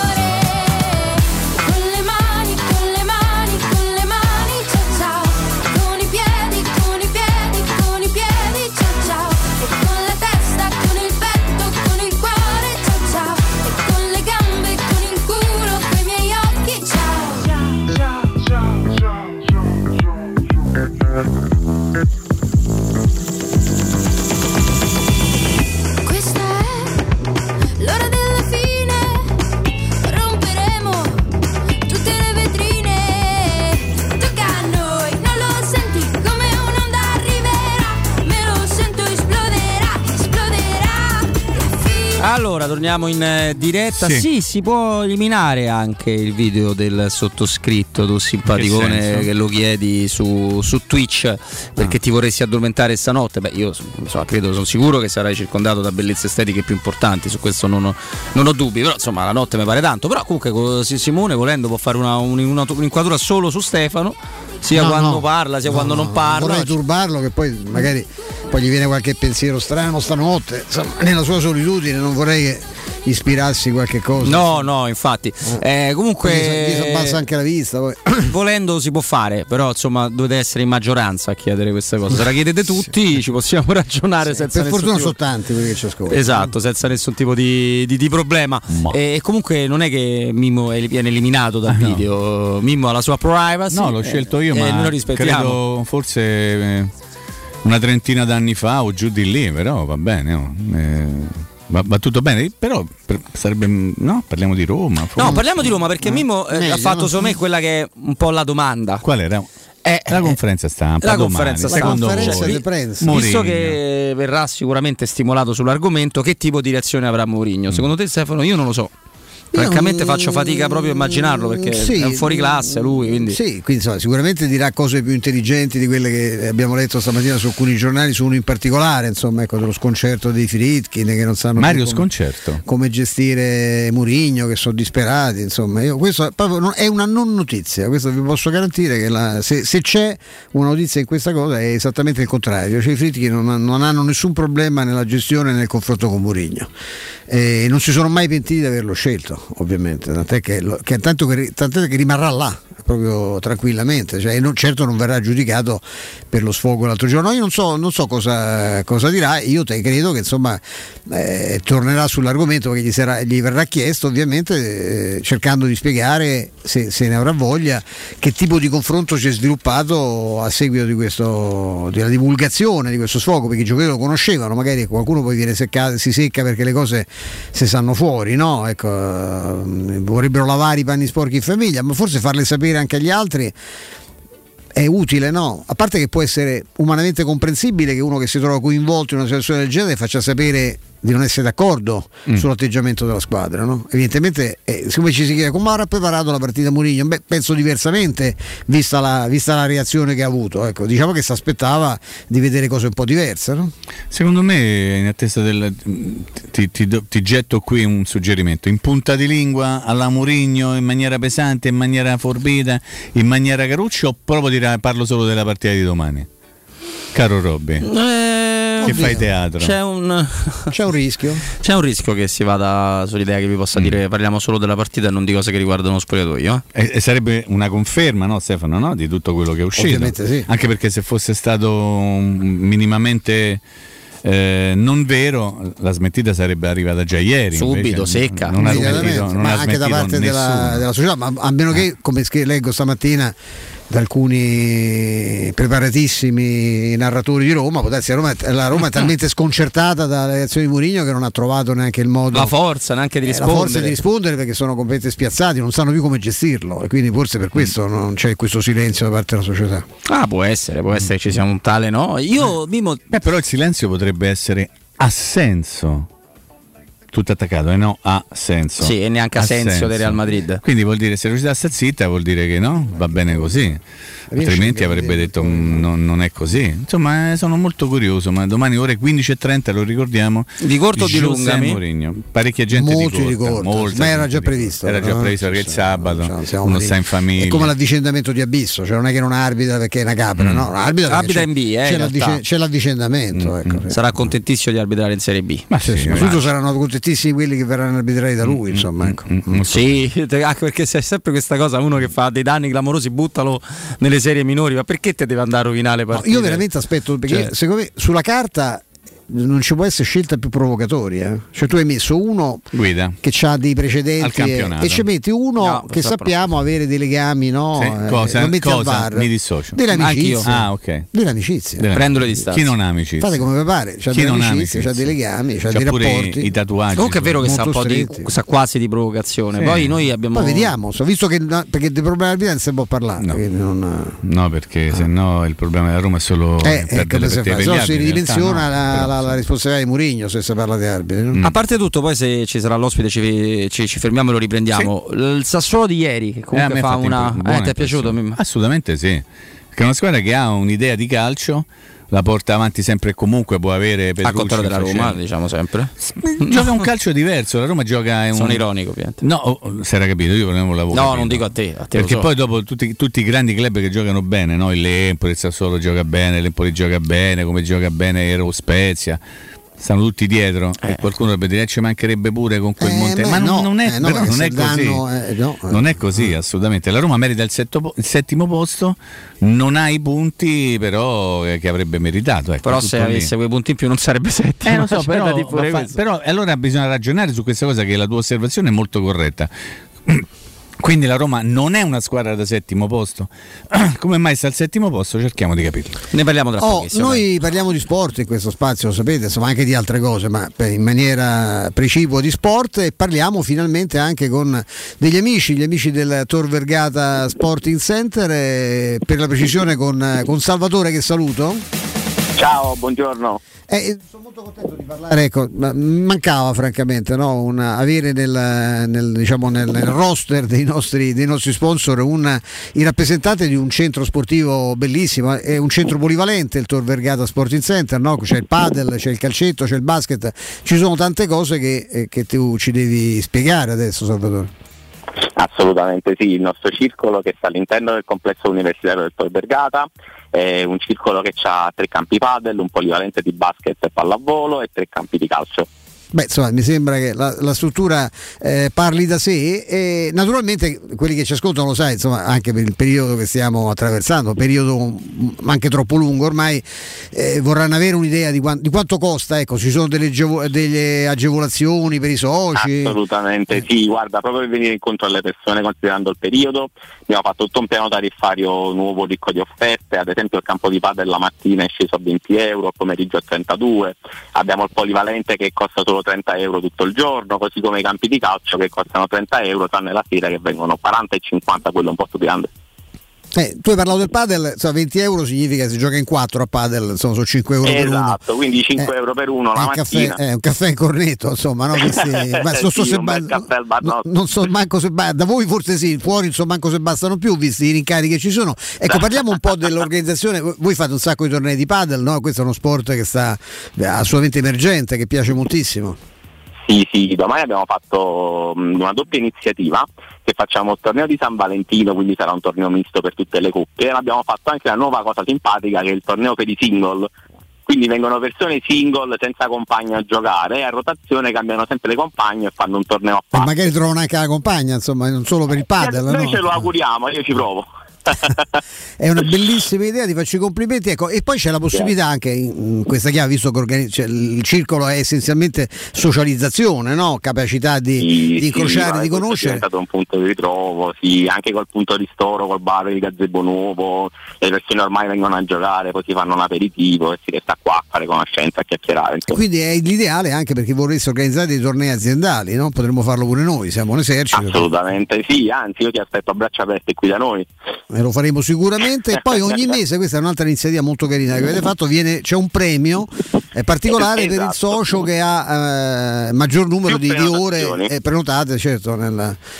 Allora, torniamo in diretta. Sì, si può eliminare anche il video del sottoscritto, tu simpaticone che lo chiedi su Twitch perché ti vorresti addormentare stanotte. Beh, io credo, sono sicuro che sarai circondato da bellezze estetiche più importanti, su questo non ho dubbi, però insomma la notte mi pare tanto. Però comunque Simone, volendo, può fare un'inquadratura solo su Stefano, sia quando parla sia quando non parla. Vorrei turbarlo, che poi magari poi gli viene qualche pensiero strano stanotte, insomma, nella sua solitudine non vorrei che ispirarsi qualche cosa. No, infatti. Comunque si abbassa anche la vista. Poi. Volendo si può fare, però insomma dovete essere in maggioranza a chiedere questa cosa. Se la chiedete tutti, ci possiamo ragionare senza. Per fortuna sono tanti quelli che ci ascoltano. Esatto, senza nessun tipo di problema. E comunque non è che Mimmo viene eliminato dal video. Mimmo ha la sua privacy. No, l'ho scelto io, ma non lo rispettiamo. Credo forse. una trentina d'anni fa o giù di lì, però va bene, no? Va tutto bene, però sarebbe, no, parliamo di Roma. Forse. No, parliamo di Roma perché Mimmo ha fatto su me quella che è un po' la domanda. Qual era? La conferenza stampa, la conferenza secondo voi, visto che verrà sicuramente stimolato sull'argomento, che tipo di reazione avrà Mourinho? Secondo te, Stefano? Io non lo so. Francamente faccio fatica proprio a immaginarlo, perché sì, è un fuoriclasse lui, quindi. Sì, quindi insomma, sicuramente dirà cose più intelligenti di quelle che abbiamo letto stamattina su alcuni giornali, su uno in particolare, insomma, ecco, dello sconcerto dei Friedkin che non sanno Mario sconcerto come gestire Mourinho, che sono disperati, insomma. Io, questo proprio non, è una non notizia, questo vi posso garantire che se c'è una notizia in questa cosa è esattamente il contrario, cioè i Friedkin non hanno nessun problema nella gestione e nel confronto con Mourinho, non si sono mai pentiti di averlo scelto. Ovviamente, tant'è che rimarrà là proprio tranquillamente, cioè, non verrà giudicato per lo sfogo l'altro giorno. Io non so cosa dirà. Io credo che insomma tornerà sull'argomento, perché gli verrà chiesto, ovviamente, cercando di spiegare, se ne avrà voglia, che tipo di confronto si è sviluppato a seguito della divulgazione di questo sfogo, perché i giocatori lo conoscevano, magari qualcuno poi viene seccato, si secca perché le cose si sanno fuori, no? Ecco, vorrebbero lavare i panni sporchi in famiglia, ma forse farle sapere anche agli altri è utile, no? A parte che può essere umanamente comprensibile che uno che si trova coinvolto in una situazione del genere faccia sapere di non essere d'accordo sull'atteggiamento della squadra, no? Evidentemente, siccome ci si chiede come avrà preparato la partita Mourinho, penso diversamente vista la reazione che ha avuto, ecco, diciamo che si aspettava di vedere cose un po' diverse, no? Secondo me, in attesa ti getto qui un suggerimento, in punta di lingua alla Mourinho, in maniera pesante, in maniera forbita, in maniera Caruccio, o proprio parlo solo della partita di domani, caro Robby? Che fai teatro? C'è un rischio che si vada sull'idea che vi possa dire parliamo solo della partita e non di cose che riguardano lo spogliatoio, eh? E sarebbe una conferma, no, Stefano, no? Di tutto quello che è uscito. Ovviamente sì. Anche perché se fosse stato minimamente non vero, la smentita sarebbe arrivata già ieri, subito, secca, non ha anche da parte della società, ma a meno che, come leggo stamattina da alcuni preparatissimi narratori di Roma, può darsi la Roma è talmente sconcertata dalla reazione di Mourinho che non ha trovato neanche il modo, la forza neanche di rispondere, perché sono completamente spiazzati, non sanno più come gestirlo, e quindi forse per questo non c'è questo silenzio da parte della società. Può essere che ci sia un tale, no? Però il silenzio potrebbe essere assenso, tutto attaccato, e no ha senso. Sì, e neanche ha senso del Real Madrid. Quindi vuol dire, se la società sta zitta vuol dire che no, va bene così. Altrimenti avrebbe detto non è così. Insomma, sono molto curioso, ma domani ore 15:30, lo ricordiamo. Di corto o di lunga? Parecchia gente di corto. Ma era già previsto. Era già previsto perché il sabato uno sta in famiglia. È come l'avvicendamento di Abisso, cioè non è che non arbitra perché è una capra, no? Arbitra in B, c'è l'avvicendamento, ecco. Sarà contentissimo di arbitrare in Serie B. Ma soprattutto saranno contentissimi quelli che verranno arbitrati da lui, insomma, ecco. Sì, anche perché c'è sempre questa cosa, uno che fa dei danni clamorosi, buttalo nelle serie minori, ma perché te deve andare a rovinare le partite? No, io veramente aspetto, perché secondo me sulla carta non ci può essere scelta più provocatoria, eh? Cioè tu hai messo uno Guida, che ha dei precedenti e ci metti uno che sappiamo avere dei legami, no? Sì, mi dissocio dell'amicizia, dell'amicizia. Prendo le distanze. Chi non ha amicizia, fate come vi pare, c'ha dell'amicizia, c'ha dei legami, c'ha dei rapporti, i tatuaggi. Comunque è vero che sa quasi di provocazione, sì. Poi noi abbiamo, poi vediamo, visto che perché del problema della vita non si può parlare, no, perché se no il problema della Roma è solo si ridimensiona la responsabilità di Mourinho se si parla di arbitri, no? A parte tutto, poi se ci sarà l'ospite ci fermiamo e lo riprendiamo. Sì. Il Sassuolo di ieri, che comunque fa una ti è piaciuto? Assolutamente sì, perché è una squadra che ha un'idea di calcio, la porta avanti sempre e comunque, può avere per a contrario della Roma, diciamo sempre gioca un calcio diverso, la Roma gioca sono ironico, ovviamente. No, si era capito, io volevo lavorare. No, non dico a te perché poi dopo tutti i grandi club che giocano bene, no? L'Empoli, il Sassuolo gioca bene, l'Empoli gioca bene, come gioca bene lo Spezia, stanno tutti dietro e qualcuno dovrebbe dire ci mancherebbe pure con quel monte, ma non è così, assolutamente. La Roma merita il settimo posto, non ha i punti però che avrebbe meritato, ecco, però se avesse quei punti in più non sarebbe settimo, però allora bisogna ragionare su questa cosa, che la tua osservazione è molto corretta. Quindi la Roma non è una squadra da settimo posto. Come mai sta al settimo posto? Cerchiamo di capirlo. Ne parliamo tra pochissimo. Noi parliamo di sport in questo spazio, lo sapete, insomma, anche di altre cose, ma in maniera precipua di sport, e parliamo finalmente anche con degli amici, gli amici del Tor Vergata Sporting Center, per la precisione con Salvatore, che saluto. Ciao, buongiorno. Sono molto contento di parlare, ecco, mancava francamente, no? Avere nel roster dei nostri sponsor il rappresentante di un centro sportivo bellissimo, è un centro polivalente il Tor Vergata Sporting Center, no? C'è il padel, c'è il calcetto, c'è il basket, ci sono tante cose che tu ci devi spiegare adesso, Salvatore. Assolutamente sì, il nostro circolo che sta all'interno del complesso universitario del Tor Vergata è un circolo che ha 3 campi padel, un polivalente di basket e pallavolo e 3 campi di calcio. Beh, insomma, mi sembra che la struttura parli da sé, e naturalmente quelli che ci ascoltano lo sai, insomma, anche per il periodo che stiamo attraversando, periodo anche troppo lungo ormai, vorranno avere un'idea di quanto costa, ecco, ci sono delle agevolazioni per i soci? Assolutamente sì, guarda, proprio per venire incontro alle persone considerando il periodo, abbiamo fatto tutto un piano tariffario nuovo ricco di offerte, ad esempio il campo di padel la mattina è sceso a €20, al pomeriggio a €32, abbiamo il polivalente che costa solo €30 tutto il giorno, così come i campi di calcio che costano €30 tranne la sera che vengono €40 e €50, quello un po' più grande. Tu hai parlato del padel, so, €20 significa che si gioca in 4 a padel, insomma, sono €5 per uno. Esatto, quindi €5 per uno la mattina. Caffè, un caffè in cornetto, insomma, no? Questi, ma sì, non so manco se da voi forse sì, fuori insomma manco se bastano più, visti i rincarichi che ci sono. Ecco, parliamo un po' dell'organizzazione. Voi fate un sacco di tornei di padel, no? Questo è uno sport che sta assolutamente emergente, che piace moltissimo. Sì, domani abbiamo fatto una doppia iniziativa, che facciamo il torneo di San Valentino, quindi sarà un torneo misto per tutte le coppie, e abbiamo fatto anche una nuova cosa simpatica che è il torneo per i single, quindi vengono persone single senza compagno a giocare, a rotazione cambiano sempre le compagne e fanno un torneo a parte. Ma magari trovano anche la compagna, insomma, non solo per il padel. Noi ce lo auguriamo, io ci provo. È una bellissima idea, ti faccio i complimenti, ecco. E poi c'è la possibilità anche in questa chiave, visto che il circolo è essenzialmente socializzazione, no? Capacità di incrociare, di conoscere. È stato un punto di ritrovo, sì, anche col punto di ristoro, col bar di gazebo nuovo, le persone ormai vengono a giocare, poi si fanno un aperitivo e si resta qua a fare conoscenza, a chiacchierare, insomma. Quindi è l'ideale anche perché vorreste organizzare dei tornei aziendali, no? Potremmo farlo pure noi, siamo un esercito. Assolutamente sì, anzi io ti aspetto a braccia aperte qui da noi. Lo faremo sicuramente. E poi ogni mese, questa è un'altra iniziativa molto carina che avete fatto, c'è un premio particolare, esatto, per il socio che ha maggior numero di ore prenotate, certo.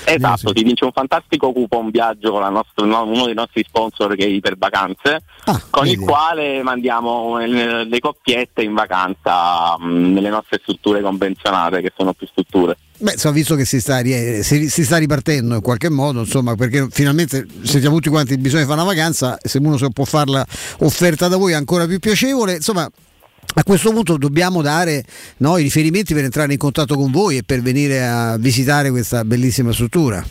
Esatto, ti vince un fantastico coupon viaggio con uno dei nostri sponsor che è Ipervacanze, con vedi, il quale mandiamo le coppiette in vacanza nelle nostre strutture convenzionate, che sono più strutture. Beh, insomma, visto che si sta ripartendo in qualche modo, insomma, perché finalmente sentiamo tutti quanti il bisogno di fare una vacanza, se uno può farla offerta da voi è ancora più piacevole, insomma. A questo punto dobbiamo dare, no, i riferimenti per entrare in contatto con voi e per venire a visitare questa bellissima struttura.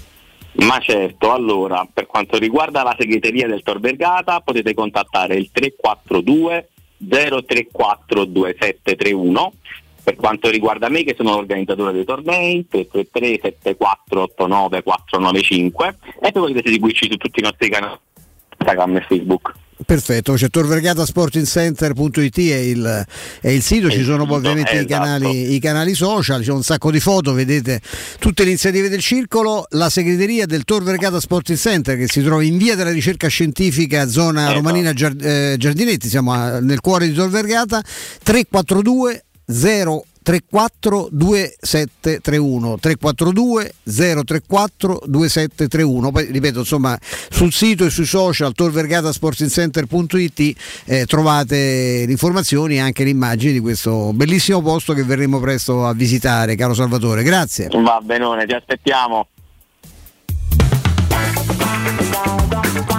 Ma certo, allora, per quanto riguarda la segreteria del Tor Vergata potete contattare il 342 034 2731. Per quanto riguarda me, che sono l'organizzatore dei tornei, 333 74 89 495, e poi potete seguirci su tutti i nostri canali Instagram e Facebook. Perfetto, c'è Tor Vergata Sportingcenter.it è il sito, ci sono ovviamente i canali social, c'è un sacco di foto, vedete tutte le iniziative del circolo, la segreteria del Tor Vergata Sporting Center che si trova in via della Ricerca Scientifica, zona Romanina Giardinetti, siamo nel cuore di Tor Vergata, 342 034 2731, 342 034 2731. Poi ripeto, insomma, sul sito e sui social torvergatasportingcenter.it trovate le informazioni e anche le immagini di questo bellissimo posto che verremo presto a visitare, caro Salvatore, grazie. Va benone, ti aspettiamo.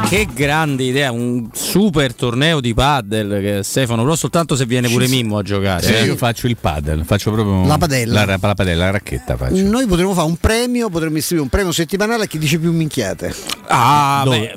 Che grande idea, un super torneo di padel, che Stefano, però soltanto se viene pure Mimmo a giocare. Sì. Io faccio il padel, faccio proprio la racchetta faccio. Noi potremmo fare un premio, potremmo istituire un premio settimanale a chi dice più minchiate.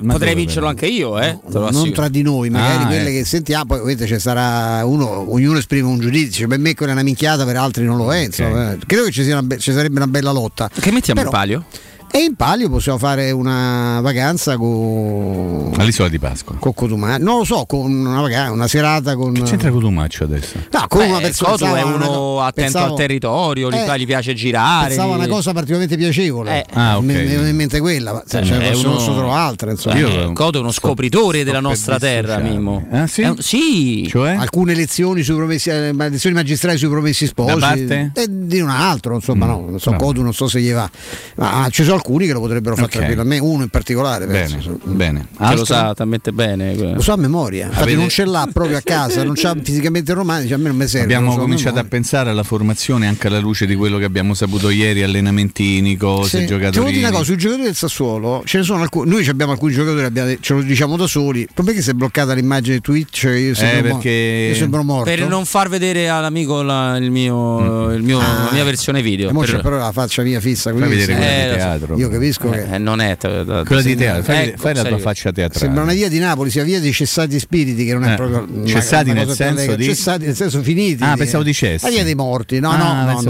Potrei vincerlo anche io, non tra di noi, magari quelle che sentiamo, poi vedete ci sarà ognuno esprime un giudizio, per me quella è una minchiata, per altri non lo è, insomma. Credo che ci sarebbe una bella lotta. Che mettiamo in palio? E in palio possiamo fare una vacanza con all'isola di Pasqua, con Cotumaccio, non lo so, con una serata con. Che c'entra Cotumaccio adesso? No, con una persona. Cotu è uno attento al territorio, gli piace girare. Pensavo una cosa particolarmente piacevole. Okay. Mi viene in mente quella, non so trovo altre. Cotu è uno scopritore della nostra terra, Mimmo. Sì? Sì. Cioè? Alcune lezioni sui promessi, lezioni magistrali sui promessi sposi e di un altro, insomma, no. Cotu non so se gli va. Ma ci sono alcuni che lo potrebbero fare tranquillamente, uno in particolare penso. Bene. Lo sa talmente bene, lo so a memoria. Infatti non ce l'ha proprio a casa, non c'ha fisicamente il romano, dice, a me non mi serve. Abbiamo cominciato a pensare alla formazione anche alla luce di quello che abbiamo saputo ieri, allenamentini, cose, giocatori. Devo dire una cosa, sui giocatori del Sassuolo ce ne sono alcuni, noi abbiamo alcuni giocatori, ce lo diciamo da soli. Il problema è che si è bloccata l'immagine di Twitch, io sembro morto. Per non far vedere all'amico la mia versione video. Però la faccia mia fissa, quindi teatro. Io capisco che non è quella di teatro, fai la tua faccia teatrale. Sembra una via di Napoli, sia via dei cessati spiriti, che non è proprio cessati nel senso di cessati nel senso finiti. Pensavo di cessi. La via dei morti, no,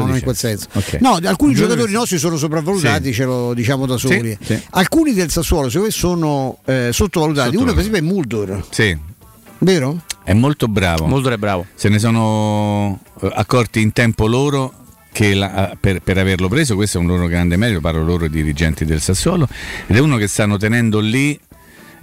in quel senso. Okay. No, alcuni giocatori nostri sono sopravvalutati, ce lo diciamo da soli. Sì. Alcuni del Sassuolo secondo me sono sottovalutati. Uno per esempio è Mulder. Sì. Vero? È molto bravo. Mulder è bravo. Se ne sono accorti in tempo loro. Che per averlo preso, questo è un loro grande merito, parlo loro dirigenti del Sassuolo, ed è uno che stanno tenendo lì,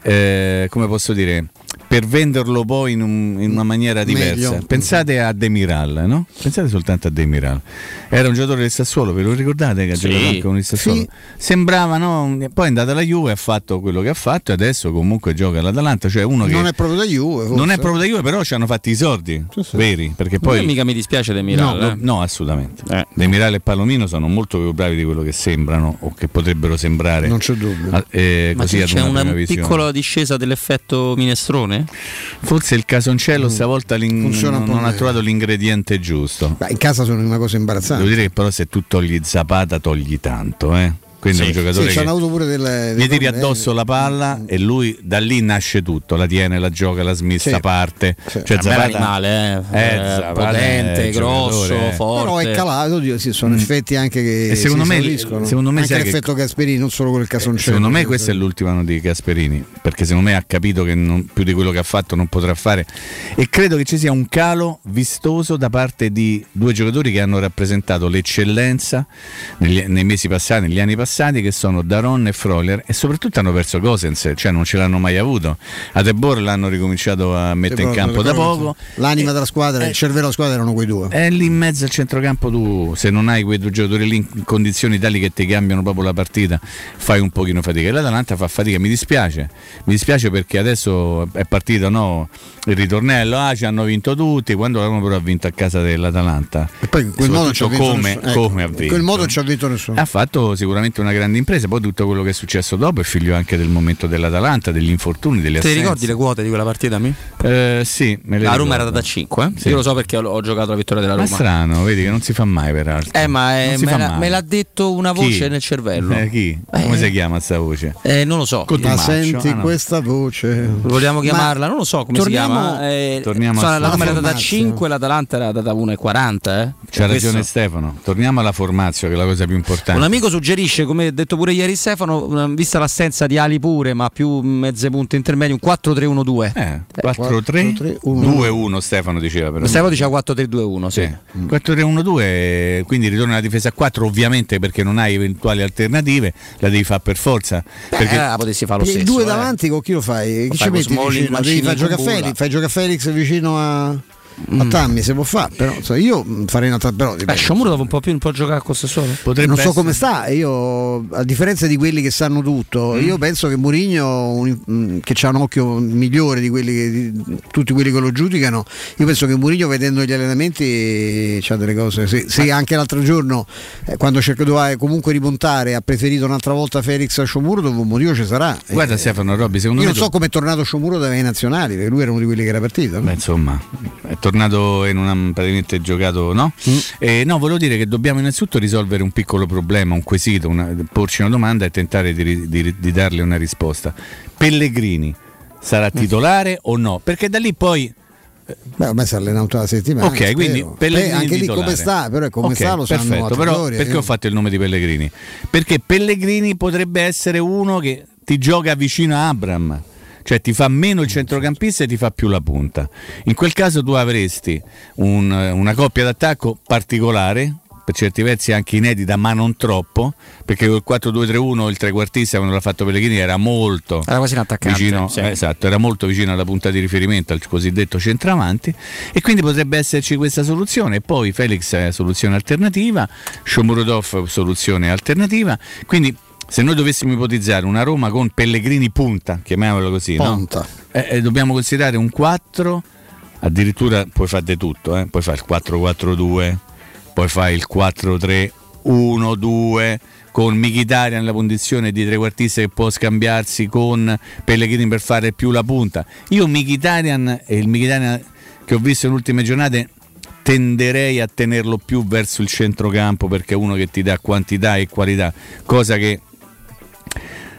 come posso dire, per venderlo poi in una maniera diversa. Meglio. Pensate a Demiral, no? Pensate soltanto a Demiral. Era un giocatore del Sassuolo, ve lo ricordate che ha giocato anche con il Sassuolo? Sì. Sembrava, no? Poi è andata alla Juve, ha fatto quello che ha fatto e adesso comunque gioca all'Atalanta, cioè uno che non è proprio da Juve, forse. Non è proprio da Juve, però ci hanno fatti i sordi, veri, perché poi mica mi dispiace Demiral. No, assolutamente. Demiral e Palomino sono molto più bravi di quello che sembrano o che potrebbero sembrare. Non c'è dubbio. Ma così c'è una piccola discesa dell'effetto minestrone. Forse il casoncello stavolta non ha trovato l'ingrediente giusto. Beh, in casa sono una cosa imbarazzante. Devo dire che però se tu togli Zapata togli tanto, quindi è un giocatore che avuto pure gli tiri addosso la palla e lui da lì nasce tutto, la tiene, la gioca, la smissa, parte. Cioè Zapata è animale, Zapata potente, grosso, forte. Però è calato, oddio, sì, sono effetti anche che secondo me anche l'effetto Gasperini, non solo quel casoncello. Secondo me questa è l'ultima anno di Gasperini, perché secondo me ha capito che più di quello che ha fatto non potrà fare, e credo che ci sia un calo vistoso da parte di due giocatori che hanno rappresentato l'eccellenza nei mesi passati, negli anni passati, che sono Daron e Freuler, e soprattutto hanno perso Gosens, cioè non ce l'hanno mai avuto. A De Boer l'hanno ricominciato a mettere in campo da poco. L'anima della squadra e il cervello della squadra erano quei due. È lì in mezzo al centrocampo, tu se non hai quei due giocatori lì in condizioni tali che ti cambiano proprio la partita, fai un pochino fatica. E l'Atalanta fa fatica, mi dispiace perché adesso è partito il ritornello, ci hanno vinto tutti, quando l'hanno però ha vinto a casa dell'Atalanta. E poi in quel modo ci ha vinto nessuno. Ha fatto sicuramente una grande impresa, poi tutto quello che è successo dopo è figlio anche del momento dell'Atalanta, degli infortuni, delle assenze. Ti ricordi le quote di quella partita? Sì, me le ricordo. Roma era data a 5, sì. Io lo so perché ho giocato la vittoria della Roma. È strano, vedi che non si fa mai peraltro. Me l'ha detto una voce nel cervello. Chi? Come si chiama sta voce? Non lo so. Ma senti questa voce. Vogliamo chiamarla? Non lo so come si chiama. Torniamo alla Roma era data a 5, l'Atalanta era data a 1,40. C'ha ragione Stefano. Torniamo alla Formazio, che è la cosa più importante. Un amico suggerisce, come detto pure ieri Stefano, vista l'assenza di ali pure, ma più mezze punte intermedi, un 4-3-1-2. 4-3-2-1 Stefano diceva, però. Stefano diceva 4-3-2-1, sì. 4-3-1-2, quindi ritorna la difesa a 4, ovviamente, perché non hai eventuali alternative, la devi fare per forza. Perché la potessi fare lo stesso. Due davanti con chi lo fai? Chi ci metti? Ma devi fai gioca Felix vicino a. Ma Tammy se può fare, però io farei una però. Sciomuro dopo un po' giocare a questo solo. Non so come sta. Io, a differenza di quelli che sanno tutto, io penso che Mourinho, che c'ha un occhio migliore di quelli tutti quelli che lo giudicano, io penso che Mourinho, vedendo gli allenamenti, c'ha delle cose. Se anche l'altro giorno, quando cercava comunque di montare, ha preferito un'altra volta Felix a Sciomuro, dopo un motivo ci sarà. Guarda Stefano Robbi, secondo me. Io non so come è tornato Sciomuro dai nazionali, perché lui era uno di quelli che era partito. Insomma, è tornato e non ha praticamente giocato, no? Volevo dire che dobbiamo innanzitutto risolvere un piccolo problema, un quesito, porci una domanda e tentare di darle una risposta. Pellegrini sarà titolare o no? Perché da lì poi Beh, ormai si è allenato una settimana. Ok, quindi Pellegrini anche lì come sta, però è come okay, sta, lo sanno. Perfetto, però perché ho fatto il nome di Pellegrini? Perché Pellegrini potrebbe essere uno che ti gioca vicino a Abraham, cioè ti fa meno il centrocampista e ti fa più la punta. In quel caso tu avresti una coppia d'attacco particolare, per certi versi anche inedita, ma non troppo, perché col 4-2-3-1 il trequartista, quando l'ha fatto Pellegrini, era molto vicino, sì. Esatto, era molto vicino alla punta di riferimento, al cosiddetto centravanti, e quindi potrebbe esserci questa soluzione. Poi Felix soluzione alternativa, Shomurodov soluzione alternativa, quindi se noi dovessimo ipotizzare una Roma con Pellegrini punta, chiamiamolo così, punta. No? Dobbiamo considerare un 4, addirittura puoi fare di tutto, puoi fare il 4-4-2, poi fai il 4-3-1-2 con Mkhitaryan nella condizione di trequartista che può scambiarsi con Pellegrini per fare più la punta. Io Mkhitaryan, e il Mkhitaryan che ho visto nelle ultime giornate, tenderei a tenerlo più verso il centrocampo, perché è uno che ti dà quantità e qualità, cosa che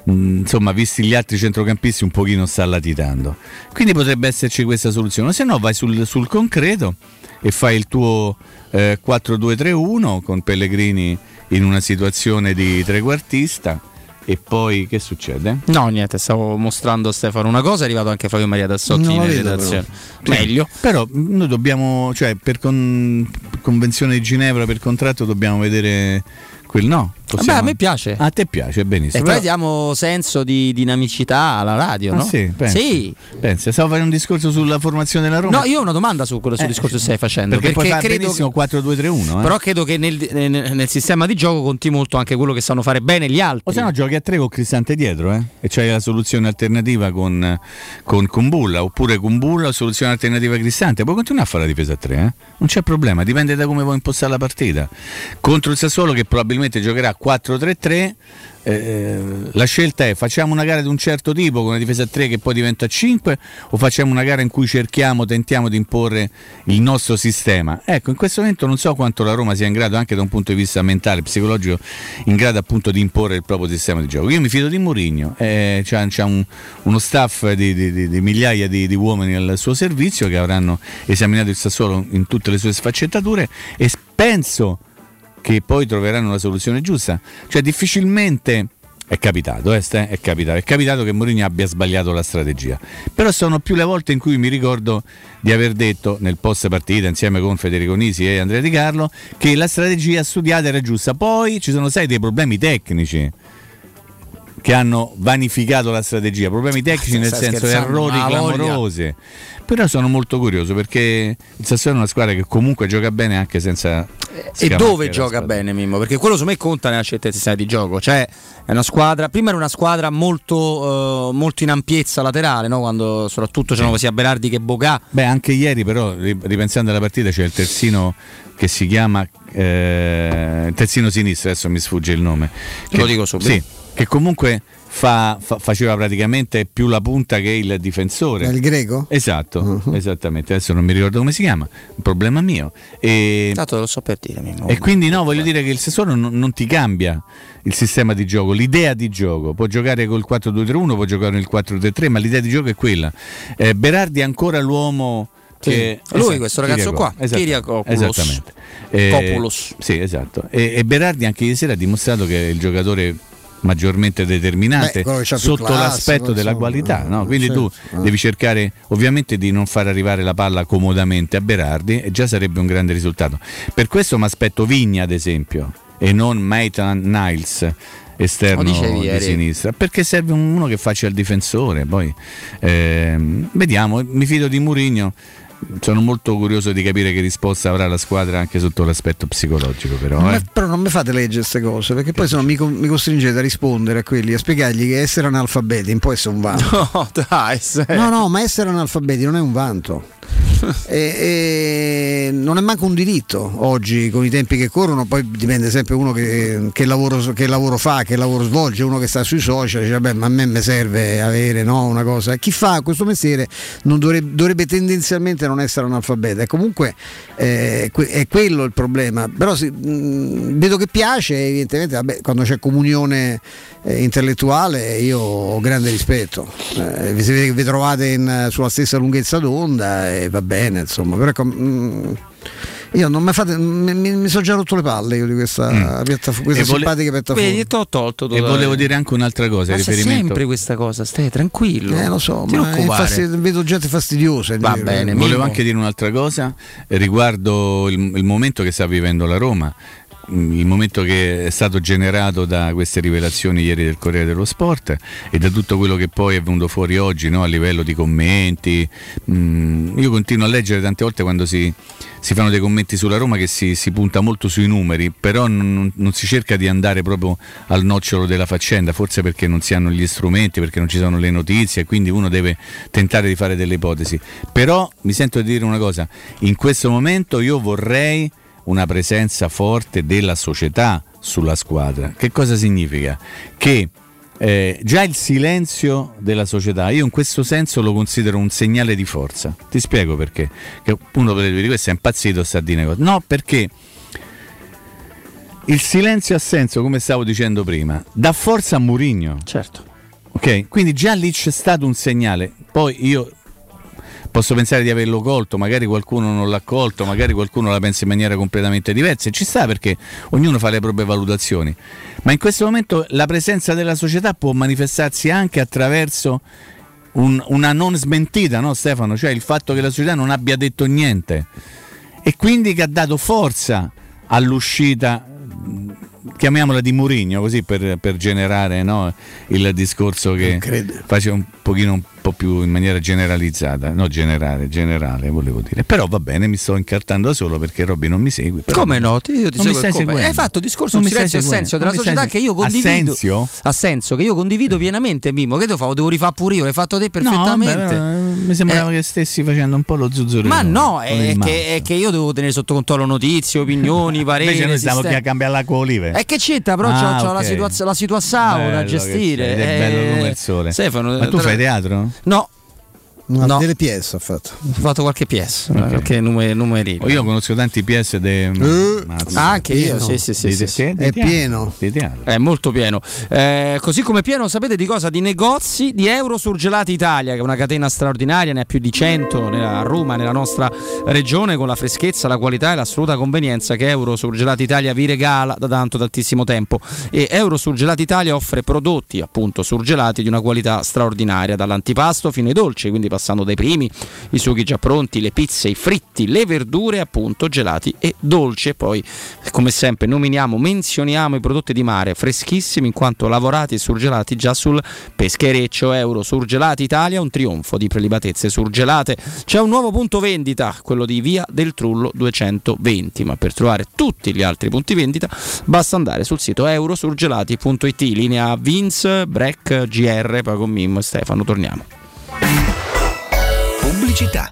insomma, visti gli altri centrocampisti, un pochino sta latitando. Quindi potrebbe esserci questa soluzione, se no vai sul concreto e fai il tuo 4-2-3-1 con Pellegrini in una situazione di trequartista. E poi che succede? No, niente, stavo mostrando a Stefano una cosa, è arrivato anche Fabio Maria Tassotti in redazione. Però. Meglio. Però noi dobbiamo, cioè per Convenzione di Ginevra, per contratto dobbiamo vedere quel no. Possiamo... Vabbè, a me piace. A te piace, benissimo. E però... poi diamo senso di dinamicità alla radio, no? Sì, penso. Sì. Penso. Stavo facendo un discorso sulla formazione della Roma. No, io ho una domanda su quello sul discorso che stai facendo. Perché poi credo benissimo 4-2-3-1. Però credo che nel sistema di gioco conti molto anche quello che sanno fare bene gli altri. O se no giochi a tre con Cristante dietro, e c'hai la soluzione alternativa con Kumbulla, oppure Kumbulla soluzione alternativa Cristante. Puoi continuare a fare la difesa a tre, non c'è problema, dipende da come vuoi impostare la partita. Contro il Sassuolo, che probabilmente giocherà 4-3-3, la scelta è: facciamo una gara di un certo tipo con una difesa a 3 che poi diventa 5, o facciamo una gara in cui tentiamo di imporre il nostro sistema. Ecco, in questo momento non so quanto la Roma sia in grado, anche da un punto di vista mentale, psicologico, in grado appunto di imporre il proprio sistema di gioco. Io mi fido di Mourinho, c'ha uno staff di migliaia di uomini al suo servizio che avranno esaminato il Sassuolo in tutte le sue sfaccettature, e penso che poi troveranno la soluzione giusta. Cioè difficilmente è capitato che Mourinho abbia sbagliato la strategia, però sono più le volte in cui mi ricordo di aver detto nel post partita insieme con Federico Nisi e Andrea Di Carlo che la strategia studiata era giusta. Poi ci sono stati dei problemi tecnici che hanno vanificato la strategia, problemi tecnici nel senso errori clamorosi. Però sono molto curioso, perché il Sassuolo è una squadra che comunque gioca bene anche senza... E dove gioca bene, Mimmo? Perché quello su me conta nella scelta di gioco. Cioè è una squadra, prima era una squadra molto, molto in ampiezza laterale, no? Quando soprattutto c'erano sia Berardi che Bocà. Beh, anche ieri però, ripensando alla partita, c'è il terzino che si chiama terzino sinistro, adesso mi sfugge il nome. Lo dico subito. Sì, che comunque... Faceva praticamente più la punta che il difensore. Il greco? Esatto, esattamente. Adesso non mi ricordo come si chiama, un problema mio. Tanto lo so per dire. E quindi no, voglio dire che il Sassuolo non ti cambia il sistema di gioco, l'idea di gioco. Può giocare col 4-2-3-1, può giocare nel 4-3-3, ma l'idea di gioco è quella. Berardi è ancora l'uomo. Che, sì. Lui, esatto, questo ragazzo Kyriakopoulos. Esattamente. Sì, esatto. E Berardi anche ieri sera ha dimostrato che è il giocatore maggiormente determinante sotto l'aspetto della qualità, no? Quindi tu devi cercare ovviamente di non far arrivare la palla comodamente a Berardi, e già sarebbe un grande risultato. Per questo mi aspetto Vigna ad esempio e non Maitland-Niles esterno di sinistra, perché serve uno che faccia il difensore. Poi vediamo, mi fido di Mourinho. Sono molto curioso di capire che risposta avrà la squadra anche sotto l'aspetto psicologico, però non mi fate leggere queste cose, perché poi mi costringete a rispondere a quelli, a spiegargli che essere analfabeti in poi è un vanto. No, dai, ma essere analfabeti non è un vanto. E non è manco un diritto oggi con i tempi che corrono. Poi dipende sempre uno che lavoro fa, che lavoro svolge. Uno che sta sui social dice vabbè, ma a me serve avere una cosa. Chi fa questo mestiere non dovrebbe tendenzialmente non essere analfabeta, e comunque è quello il problema. Però vedo che piace, evidentemente. Vabbè, quando c'è comunione intellettuale io ho grande rispetto, vi trovate sulla stessa lunghezza d'onda, e va bene, insomma, però ecco, io non mi fate, mi sono già rotto le palle io di questa simpatica piattaforma. Vedi, t'ho tolto. E volevo dire anche un'altra cosa, ma riferimento sempre questa cosa, stai tranquillo. Lo so, ti ma vedo gente fastidiosa. Va dire, bene, volevo anche dire un'altra cosa riguardo il momento che sta vivendo la Roma. Il momento che è stato generato da queste rivelazioni ieri del Corriere dello Sport e da tutto quello che poi è venuto fuori oggi, no? A livello di commenti, io continuo a leggere tante volte quando si fanno dei commenti sulla Roma che si punta molto sui numeri, però non si cerca di andare proprio al nocciolo della faccenda, forse perché non si hanno gli strumenti, perché non ci sono le notizie, quindi uno deve tentare di fare delle ipotesi. Però mi sento di dire una cosa, in questo momento io vorrei una presenza forte della società sulla squadra. Che cosa significa? Che già il silenzio della società, io in questo senso lo considero un segnale di forza. Ti spiego perché. Che uno potrebbe dire questo è impazzito, sta a dire cose. No, perché il silenzio ha senso, come stavo dicendo prima, dà forza a Mourinho. Certo. Ok? Quindi già lì c'è stato un segnale. Poi io posso pensare di averlo colto, magari qualcuno non l'ha colto, magari qualcuno la pensa in maniera completamente diversa e ci sta, perché ognuno fa le proprie valutazioni, ma in questo momento la presenza della società può manifestarsi anche attraverso una non smentita, no Stefano? Cioè il fatto che la società non abbia detto niente e quindi che ha dato forza all'uscita, chiamiamola di Mourinho, così per generare, no, il discorso che faceva un pochino un po' più in maniera generalizzata, no, generale volevo dire, però va bene, mi sto incartando da solo perché Robby non mi segui, però... Come no? Io ti seguo. Hai fatto discorso sul silenzio assenzio della società che io condivido, assenzio che io condivido pienamente. Mimmo, che devo rifare pure io, l'hai fatto te perfettamente. No, mi sembrava che stessi facendo un po' lo zuzzurino. Ma no, è che io devo tenere sotto controllo notizie, opinioni, pareri. Invece noi stiamo qui a cambiare l'acqua olive. È che c'entra, però c'ho la situazione da gestire. È bello come il sole. Stefano, ma tu fai teatro? No. No. Delle PS ho fatto qualche PS, okay. Qualche numeri. Io conosco tanti PS anche pieno. Io sì. È pieno, è molto pieno, così come pieno, sapete di cosa? Di negozi di Euro Surgelati Italia, che è una catena straordinaria, ne ha più di 100 a Roma, nella nostra regione, con la freschezza, la qualità e l'assoluta convenienza che Euro Surgelati Italia vi regala da tantissimo tempo. E Euro Surgelati Italia offre prodotti appunto surgelati di una qualità straordinaria, dall'antipasto fino ai dolci, quindi passando dai primi, i sughi già pronti, le pizze, i fritti, le verdure, appunto gelati e dolci. E poi come sempre menzioniamo i prodotti di mare freschissimi, in quanto lavorati e surgelati già sul peschereccio. Euro Surgelati Italia, un trionfo di prelibatezze surgelate. C'è un nuovo punto vendita, quello di via del Trullo 220, ma per trovare tutti gli altri punti vendita basta andare sul sito eurosurgelati.it. linea Vince, Breck, GR, poi con Mimmo e Stefano torniamo. Pubblicità.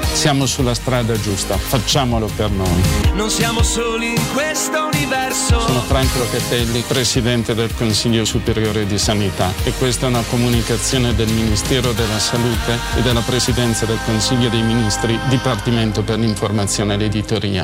Siamo sulla strada giusta, facciamolo per noi. Non siamo soli in questo universo. Sono Franco Locatelli, Presidente del Consiglio Superiore di Sanità, e questa è una comunicazione del Ministero della Salute e della Presidenza del Consiglio dei Ministri, Dipartimento per l'Informazione e l'Editoria.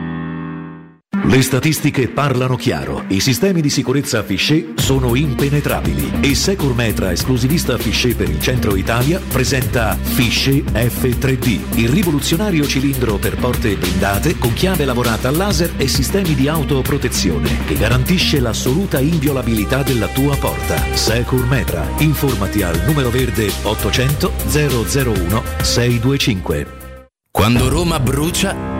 Le statistiche parlano chiaro, i sistemi di sicurezza Fichet sono impenetrabili e Securmetra, esclusivista Fichet per il centro Italia, presenta Fichet F3D, il rivoluzionario cilindro per porte blindate con chiave lavorata a laser e sistemi di autoprotezione che garantisce l'assoluta inviolabilità della tua porta. Securmetra, informati al numero verde 800 001 625. Quando Roma brucia,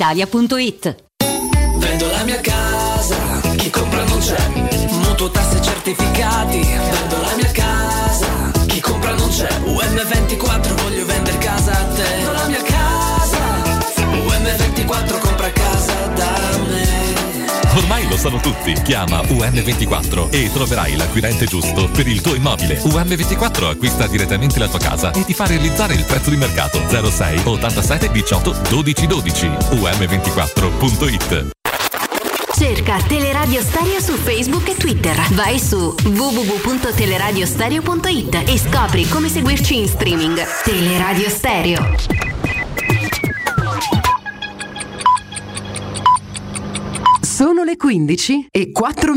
Italia.it. Vendo la mia casa, chi compra non c'è. Mutuo, tasse, certificati. Vendo la mia casa, chi compra non c'è. UM24, voglio vendere casa a te. Vendo la mia casa, UM24, compra casa da me. Ormai lo sanno tutti, chiama UM24 e troverai l'acquirente giusto per il tuo immobile. UM24 acquista direttamente la tua casa e ti fa realizzare il prezzo di mercato. 06 87 18 12 12 UM24.it. Cerca Teleradio Stereo su Facebook e Twitter. Vai su www.teleradiostereo.it e scopri come seguirci in streaming. Teleradio Stereo. Sono le 15:04.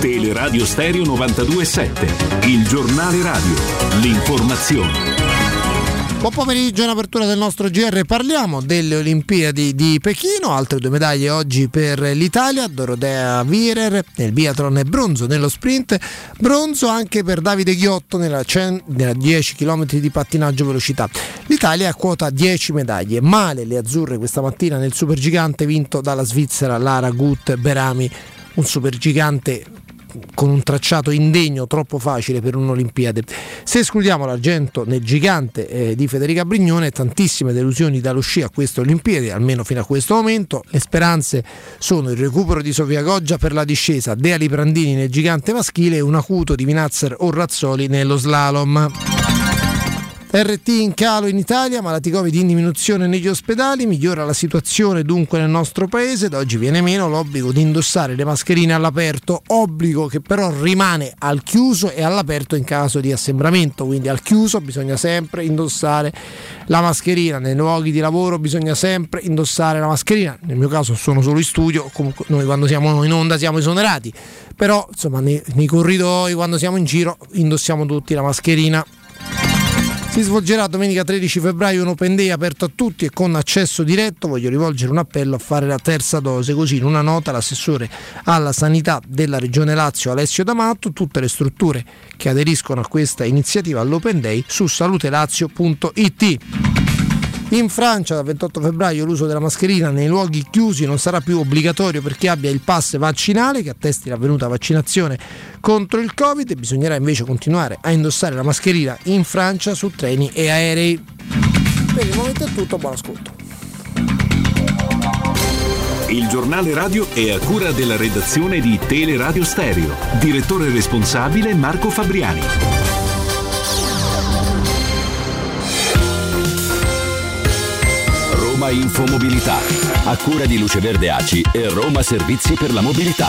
Teleradio Stereo 92.7, il giornale radio, l'informazione. Buon pomeriggio, in apertura del nostro GR parliamo delle Olimpiadi di Pechino, altre due medaglie oggi per l'Italia, Dorotea Wierer nel biathlon e bronzo nello sprint, bronzo anche per Davide Ghiotto nella 10 km di pattinaggio velocità. L'Italia ha quota 10 medaglie, male le azzurre questa mattina nel supergigante vinto dalla Svizzera Lara Gut Berami, un supergigante con un tracciato indegno, troppo facile per un'Olimpiade. Se escludiamo l'argento nel gigante di Federica Brignone, tantissime delusioni dallo sci a queste Olimpiadi, almeno fino a questo momento. Le speranze sono il recupero di Sofia Goggia per la discesa, Dea Liprandini nel gigante maschile e un acuto di Vinazzer Orrazzoli nello slalom. RT in calo in Italia, malati Covid in diminuzione negli ospedali, migliora la situazione dunque nel nostro paese. Da oggi viene meno l'obbligo di indossare le mascherine all'aperto, obbligo che però rimane al chiuso e all'aperto in caso di assembramento, quindi al chiuso bisogna sempre indossare la mascherina, nei luoghi di lavoro bisogna sempre indossare la mascherina, nel mio caso sono solo in studio, comunque noi quando siamo in onda siamo esonerati, però insomma nei corridoi, quando siamo in giro, indossiamo tutti la mascherina. Si svolgerà domenica 13 febbraio un Open Day aperto a tutti e con accesso diretto. Voglio rivolgere un appello a fare la terza dose, così in una nota l'assessore alla sanità della Regione Lazio Alessio D'Amato. Tutte le strutture che aderiscono a questa iniziativa all'Open Day su salutelazio.it. In Francia dal 28 febbraio l'uso della mascherina nei luoghi chiusi non sarà più obbligatorio per chi abbia il pass vaccinale che attesti l'avvenuta vaccinazione contro il Covid. Bisognerà invece continuare a indossare la mascherina in Francia su treni e aerei. Per il momento è tutto, buon ascolto. Il giornale radio è a cura della redazione di Teleradio Stereo. Direttore responsabile Marco Fabriani. Infomobilità, a cura di Luceverde ACI e Roma Servizi per la Mobilità.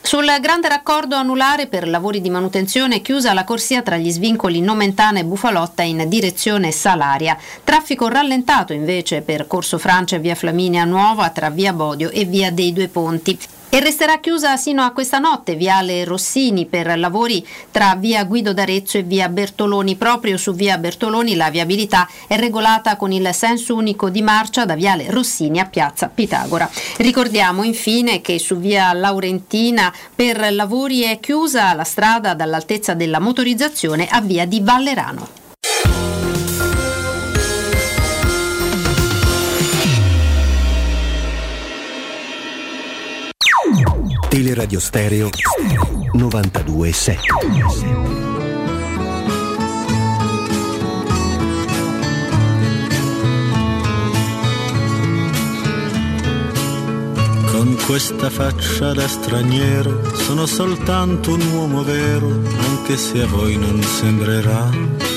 Sul grande raccordo anulare per lavori di manutenzione è chiusa la corsia tra gli svincoli Nomentana e Bufalotta in direzione Salaria. Traffico rallentato invece per Corso Francia e via Flaminia Nuova tra via Bodio e via dei Due Ponti. E resterà chiusa sino a questa notte viale Rossini per lavori tra via Guido d'Arezzo e via Bertoloni. Proprio su via Bertoloni la viabilità è regolata con il senso unico di marcia da viale Rossini a piazza Pitagora. Ricordiamo infine che su via Laurentina per lavori è chiusa la strada dall'altezza della motorizzazione a via di Vallerano. Teleradio Stereo 92.7. Con questa faccia da straniero sono soltanto un uomo vero, anche se a voi non sembrerà.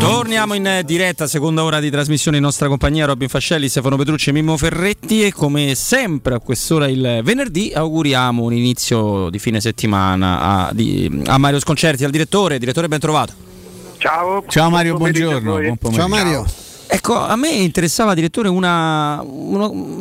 Torniamo in diretta, seconda ora di trasmissione in nostra compagnia, Robin Fascelli, Stefano Petrucci e Mimmo Ferretti, e come sempre a quest'ora il venerdì auguriamo un inizio di fine settimana a Mario Sconcerti, al direttore. Direttore, ben trovato. Ciao. Ciao Mario, buongiorno. Buon pomeriggio. Ciao Mario. Ciao. Ecco, a me interessava, direttore, una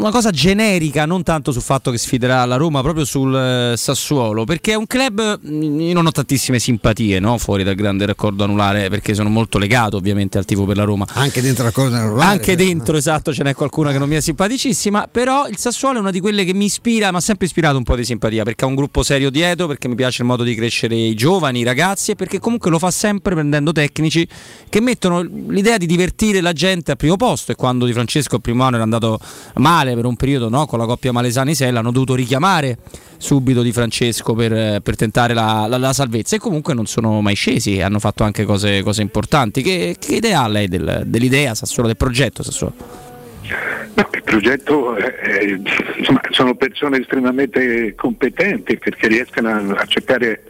cosa generica, non tanto sul fatto che sfiderà la Roma, proprio sul Sassuolo, perché è un club, io non ho tantissime simpatie, no, fuori dal grande raccordo anulare, perché sono molto legato ovviamente al tifo per la Roma. Anche dentro il raccordo anulare. Anche dentro, no? Esatto, ce n'è qualcuna che non mi è simpaticissima, però il Sassuolo è una di quelle che mi ispira, mi ha sempre ispirato un po' di simpatia, perché ha un gruppo serio dietro, perché mi piace il modo di crescere i giovani, i ragazzi, e perché comunque lo fa sempre prendendo tecnici che mettono l'idea di divertire la gente al primo posto. E quando Di Francesco il primo anno era andato male per un periodo, no, con la coppia Malesani-Sella, hanno dovuto richiamare subito Di Francesco per tentare la salvezza, e comunque non sono mai scesi, hanno fatto anche cose importanti. Che idea ha lei dell'idea Sassuolo, del progetto Sassuolo? No, il progetto insomma, sono persone estremamente competenti perché riescono a cercare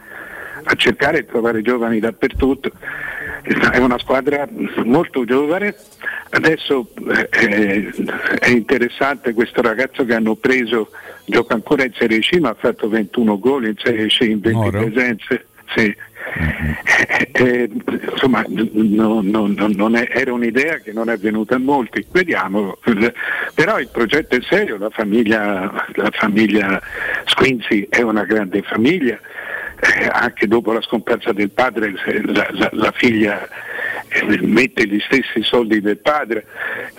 e trovare giovani dappertutto. È una squadra molto giovane. Adesso è interessante questo ragazzo che hanno preso, gioca ancora in Serie C, ma ha fatto 21 gol in Serie C in 20 presenze. Sì. Insomma, era un'idea che non è venuta a molti, vediamo. Però il progetto è serio, la famiglia Squinzi è una grande famiglia. Anche dopo la scomparsa del padre la figlia mette gli stessi soldi del padre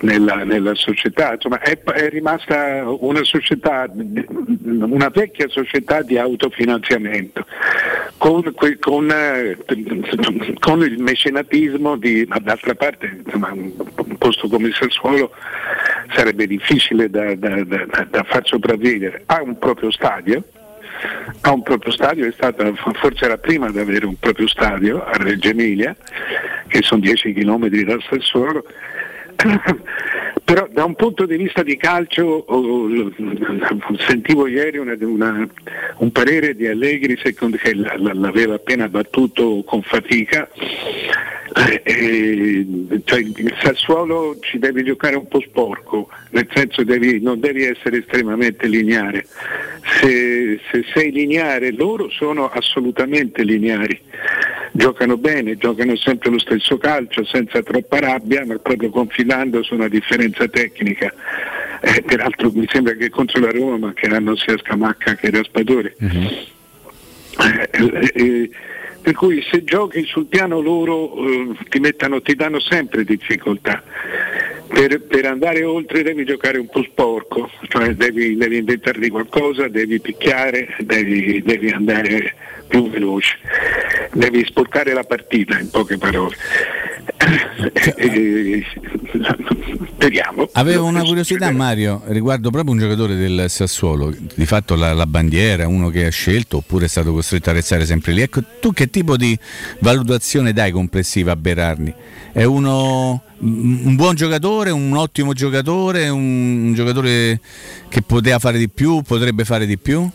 nella società, insomma è rimasta una società, una vecchia società di autofinanziamento con il mecenatismo di, ma d'altra parte insomma, un posto come il Sassuolo sarebbe difficile da far sopravvivere. Ha un proprio stadio, è stata forse la prima ad avere un proprio stadio a Reggio Emilia, che sono 10 chilometri dal Sassuolo. Però da un punto di vista di calcio sentivo ieri un parere di Allegri, secondo, che l'aveva appena battuto con fatica, cioè il Sassuolo ci deve giocare un po' sporco, nel senso non devi essere estremamente lineare. Se sei lineare, loro sono assolutamente lineari, giocano bene, giocano sempre lo stesso calcio senza troppa rabbia, ma proprio confidando su una differenza tecnica. Peraltro mi sembra che contro la Roma mancheranno sia Scamacca che Raspadori. Per cui se giochi sul piano loro ti danno sempre difficoltà. Per andare oltre devi giocare un po' sporco, cioè devi inventarti qualcosa, devi picchiare, devi andare più veloce, devi sporcare la partita, in poche parole. Speriamo. Avevo una curiosità, Mario, riguardo proprio un giocatore del Sassuolo, di fatto la bandiera, uno che ha scelto oppure è stato costretto a restare sempre lì. Ecco, tu che tipo di valutazione dai complessiva a Berardi? È un buon giocatore, un ottimo giocatore, un giocatore che poteva fare di più, potrebbe fare di più?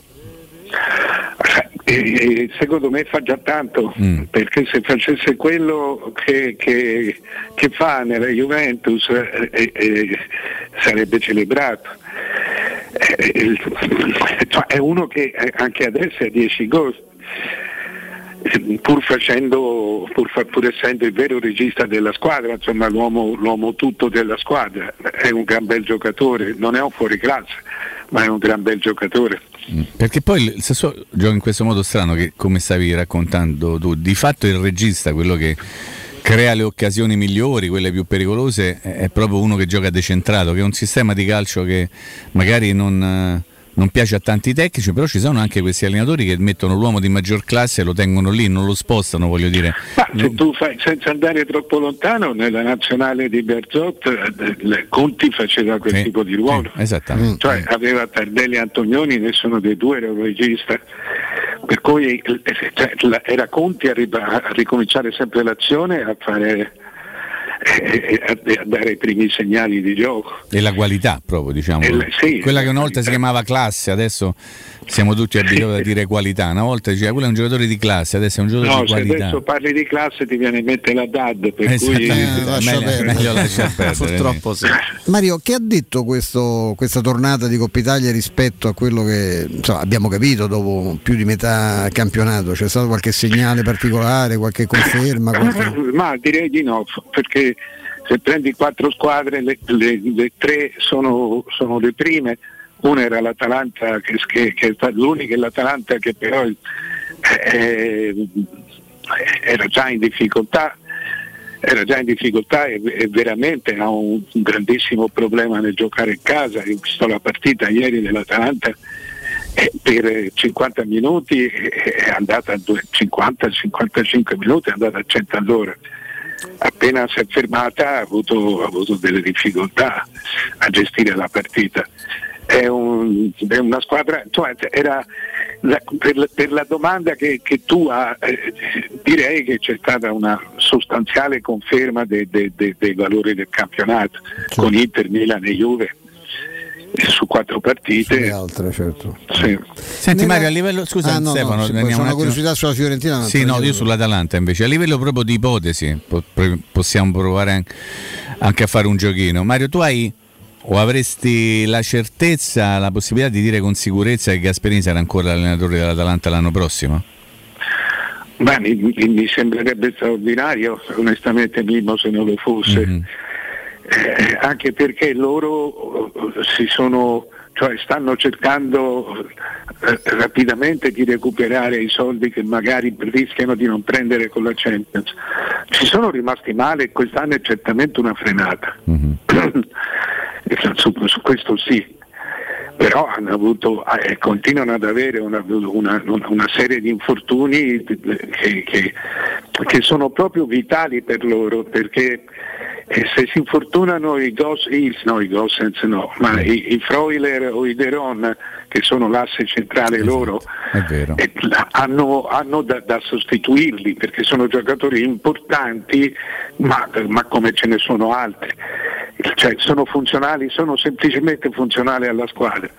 Secondo me fa già tanto, perché se facesse quello che fa nella Juventus sarebbe celebrato. È uno che anche adesso ha 10 gol. Pur essendo il vero regista della squadra, insomma l'uomo tutto della squadra, è un gran bel giocatore, non è un fuoriclasse, ma è un gran bel giocatore. Perché poi il Sassuolo gioca in questo modo strano che, come stavi raccontando tu, di fatto il regista, quello che crea le occasioni migliori, quelle più pericolose, è proprio uno che gioca decentrato, che è un sistema di calcio che magari non piace a tanti tecnici, però ci sono anche questi allenatori che mettono l'uomo di maggior classe e lo tengono lì, non lo spostano, voglio dire. Ma se tu fai, senza andare troppo lontano, nella nazionale di Berzot Conti faceva quel tipo di ruolo, esattamente. Cioè aveva Tardelli e Antonioni, nessuno dei due era un regista, per cui era Conti a ricominciare sempre l'azione, a dare i primi segnali di gioco e la qualità proprio, diciamo, quella che una volta si chiamava classe, adesso siamo tutti abituati a dire qualità. Una volta diceva quello è un giocatore di classe, adesso è un giocatore di qualità. Se adesso parli di classe ti viene in mente la DAD, per cui meglio lascia perdere. Purtroppo sì. Mario, che ha detto questa tornata di Coppa Italia rispetto a quello che, insomma, abbiamo capito dopo più di metà campionato? C'è stato qualche segnale particolare, qualche conferma? Ma direi di no, perché se prendi 4 squadre, le 3 sono le prime. Una era l'Atalanta, che è stata l'unica, l'Atalanta che però era già in difficoltà, e veramente ha un grandissimo problema nel giocare in casa. Io ho visto la partita ieri dell'Atalanta, per 50 minuti è andata a 50-55 minuti, è andata a 100 all'ora. Appena si è fermata ha avuto delle difficoltà a gestire la partita. È una squadra, cioè, per la domanda che tu hai, direi che c'è stata una sostanziale conferma dei valori del campionato, con Inter, Milan e Juve su 4 partite, altre, certo. Sì. Senti, Mario, a livello, scusa, Stefano, una curiosità sulla Fiorentina. Sì, no, io sull'Atalanta invece, a livello proprio di ipotesi, possiamo provare anche a fare un giochino. Mario, tu hai o avresti la certezza, la possibilità di dire con sicurezza che Gasperini sarà ancora l'allenatore dell'Atalanta l'anno prossimo? Beh, mi sembrerebbe straordinario, onestamente, Mimmo, se non lo fosse. Anche perché loro stanno cercando rapidamente di recuperare i soldi che magari rischiano di non prendere con la Champions. Ci sono rimasti male, quest'anno è certamente una frenata. Su questo sì, però hanno avuto e continuano ad avere una serie di infortuni che sono proprio vitali per loro, perché se si infortunano i Freuler o i Deron, che sono l'asse centrale, esatto, loro è vero. Hanno da sostituirli, perché sono giocatori importanti, ma come ce ne sono altri. cioè sono funzionali, sono semplicemente funzionali alla squadra.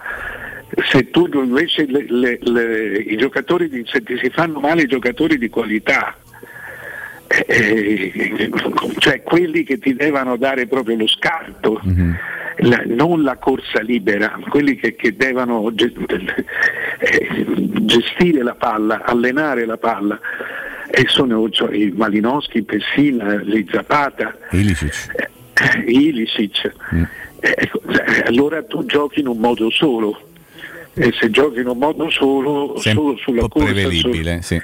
Se tu invece i giocatori se ti si fanno male i giocatori di qualità, cioè quelli che ti devono dare proprio lo scarto, mm-hmm. Non la corsa libera, quelli che devono gestire la palla, allenare la palla, e sono cioè, i Malinowski, Pessina, i Zapata, Ilicic. Ecco, allora tu giochi in un modo solo, e se giochi in un modo solo, solo sulla corsa, prevedibile, sì.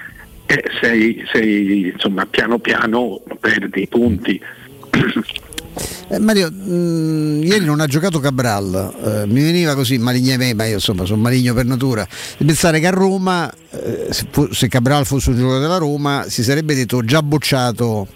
Sei insomma piano piano perdi i punti. Mario, ieri non ha giocato Cabral, mi veniva così malignamente, ma io insomma sono maligno per natura, di pensare che a Roma, se Cabral fosse un giocatore della Roma, si sarebbe detto già bocciato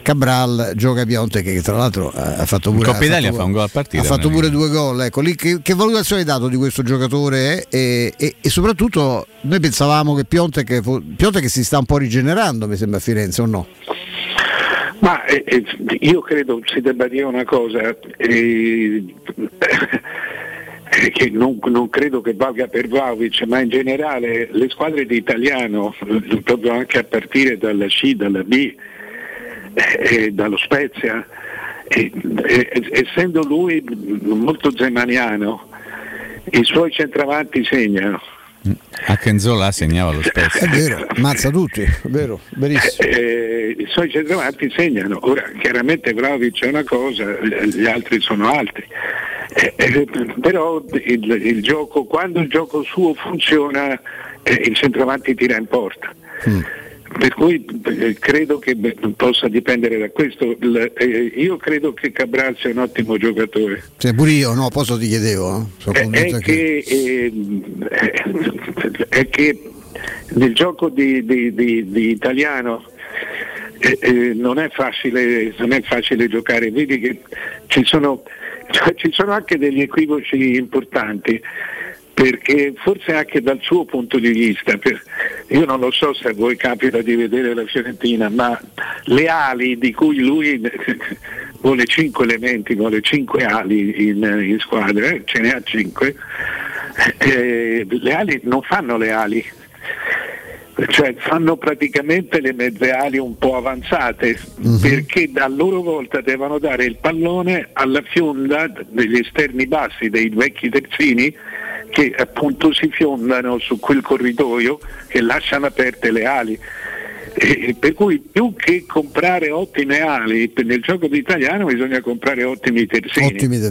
Cabral, gioca Piontek, che tra l'altro ha fatto pure Coppa Italia, fa un gol a partita, ha fatto pure 2 gol, ecco lì che valutazione hai dato di questo giocatore? E soprattutto noi pensavamo che Piontek si sta un po' rigenerando, mi sembra, a Firenze, o no? Ma io credo si debba dire una cosa, che non credo che valga per Vlahovic, ma in generale le squadre di italiano, proprio anche a partire dalla C, dalla B, dallo Spezia, essendo lui molto zemaniano, i suoi centravanti segnano. A Kenzola segnava lo Spezia, è vero, ammazza tutti, è vero, benissimo. I suoi centravanti segnano. Ora chiaramente Vlahovic è una cosa, gli altri sono altri, però il gioco, quando il gioco suo funziona, il centravanti tira in porta. Per cui credo che possa dipendere da questo. Io credo che Cabral sia un ottimo giocatore. Cioè, pure io, no, posso ti chiedevo. È che nel gioco di italiano non è facile giocare, vedi che ci sono anche degli equivoci importanti. Perché forse anche dal suo punto di vista, io non lo so se a voi capita di vedere la Fiorentina, ma le ali di cui lui vuole 5 elementi, vuole 5 ali in squadra, ce ne ha 5, le ali non fanno le ali, cioè fanno praticamente le mezze ali un po' avanzate, perché a loro volta devono dare il pallone alla fionda degli esterni bassi, dei vecchi terzini, che appunto si fiondano su quel corridoio e lasciano aperte le ali, per cui più che comprare ottime ali nel gioco d'italiano bisogna comprare ottimi terzini.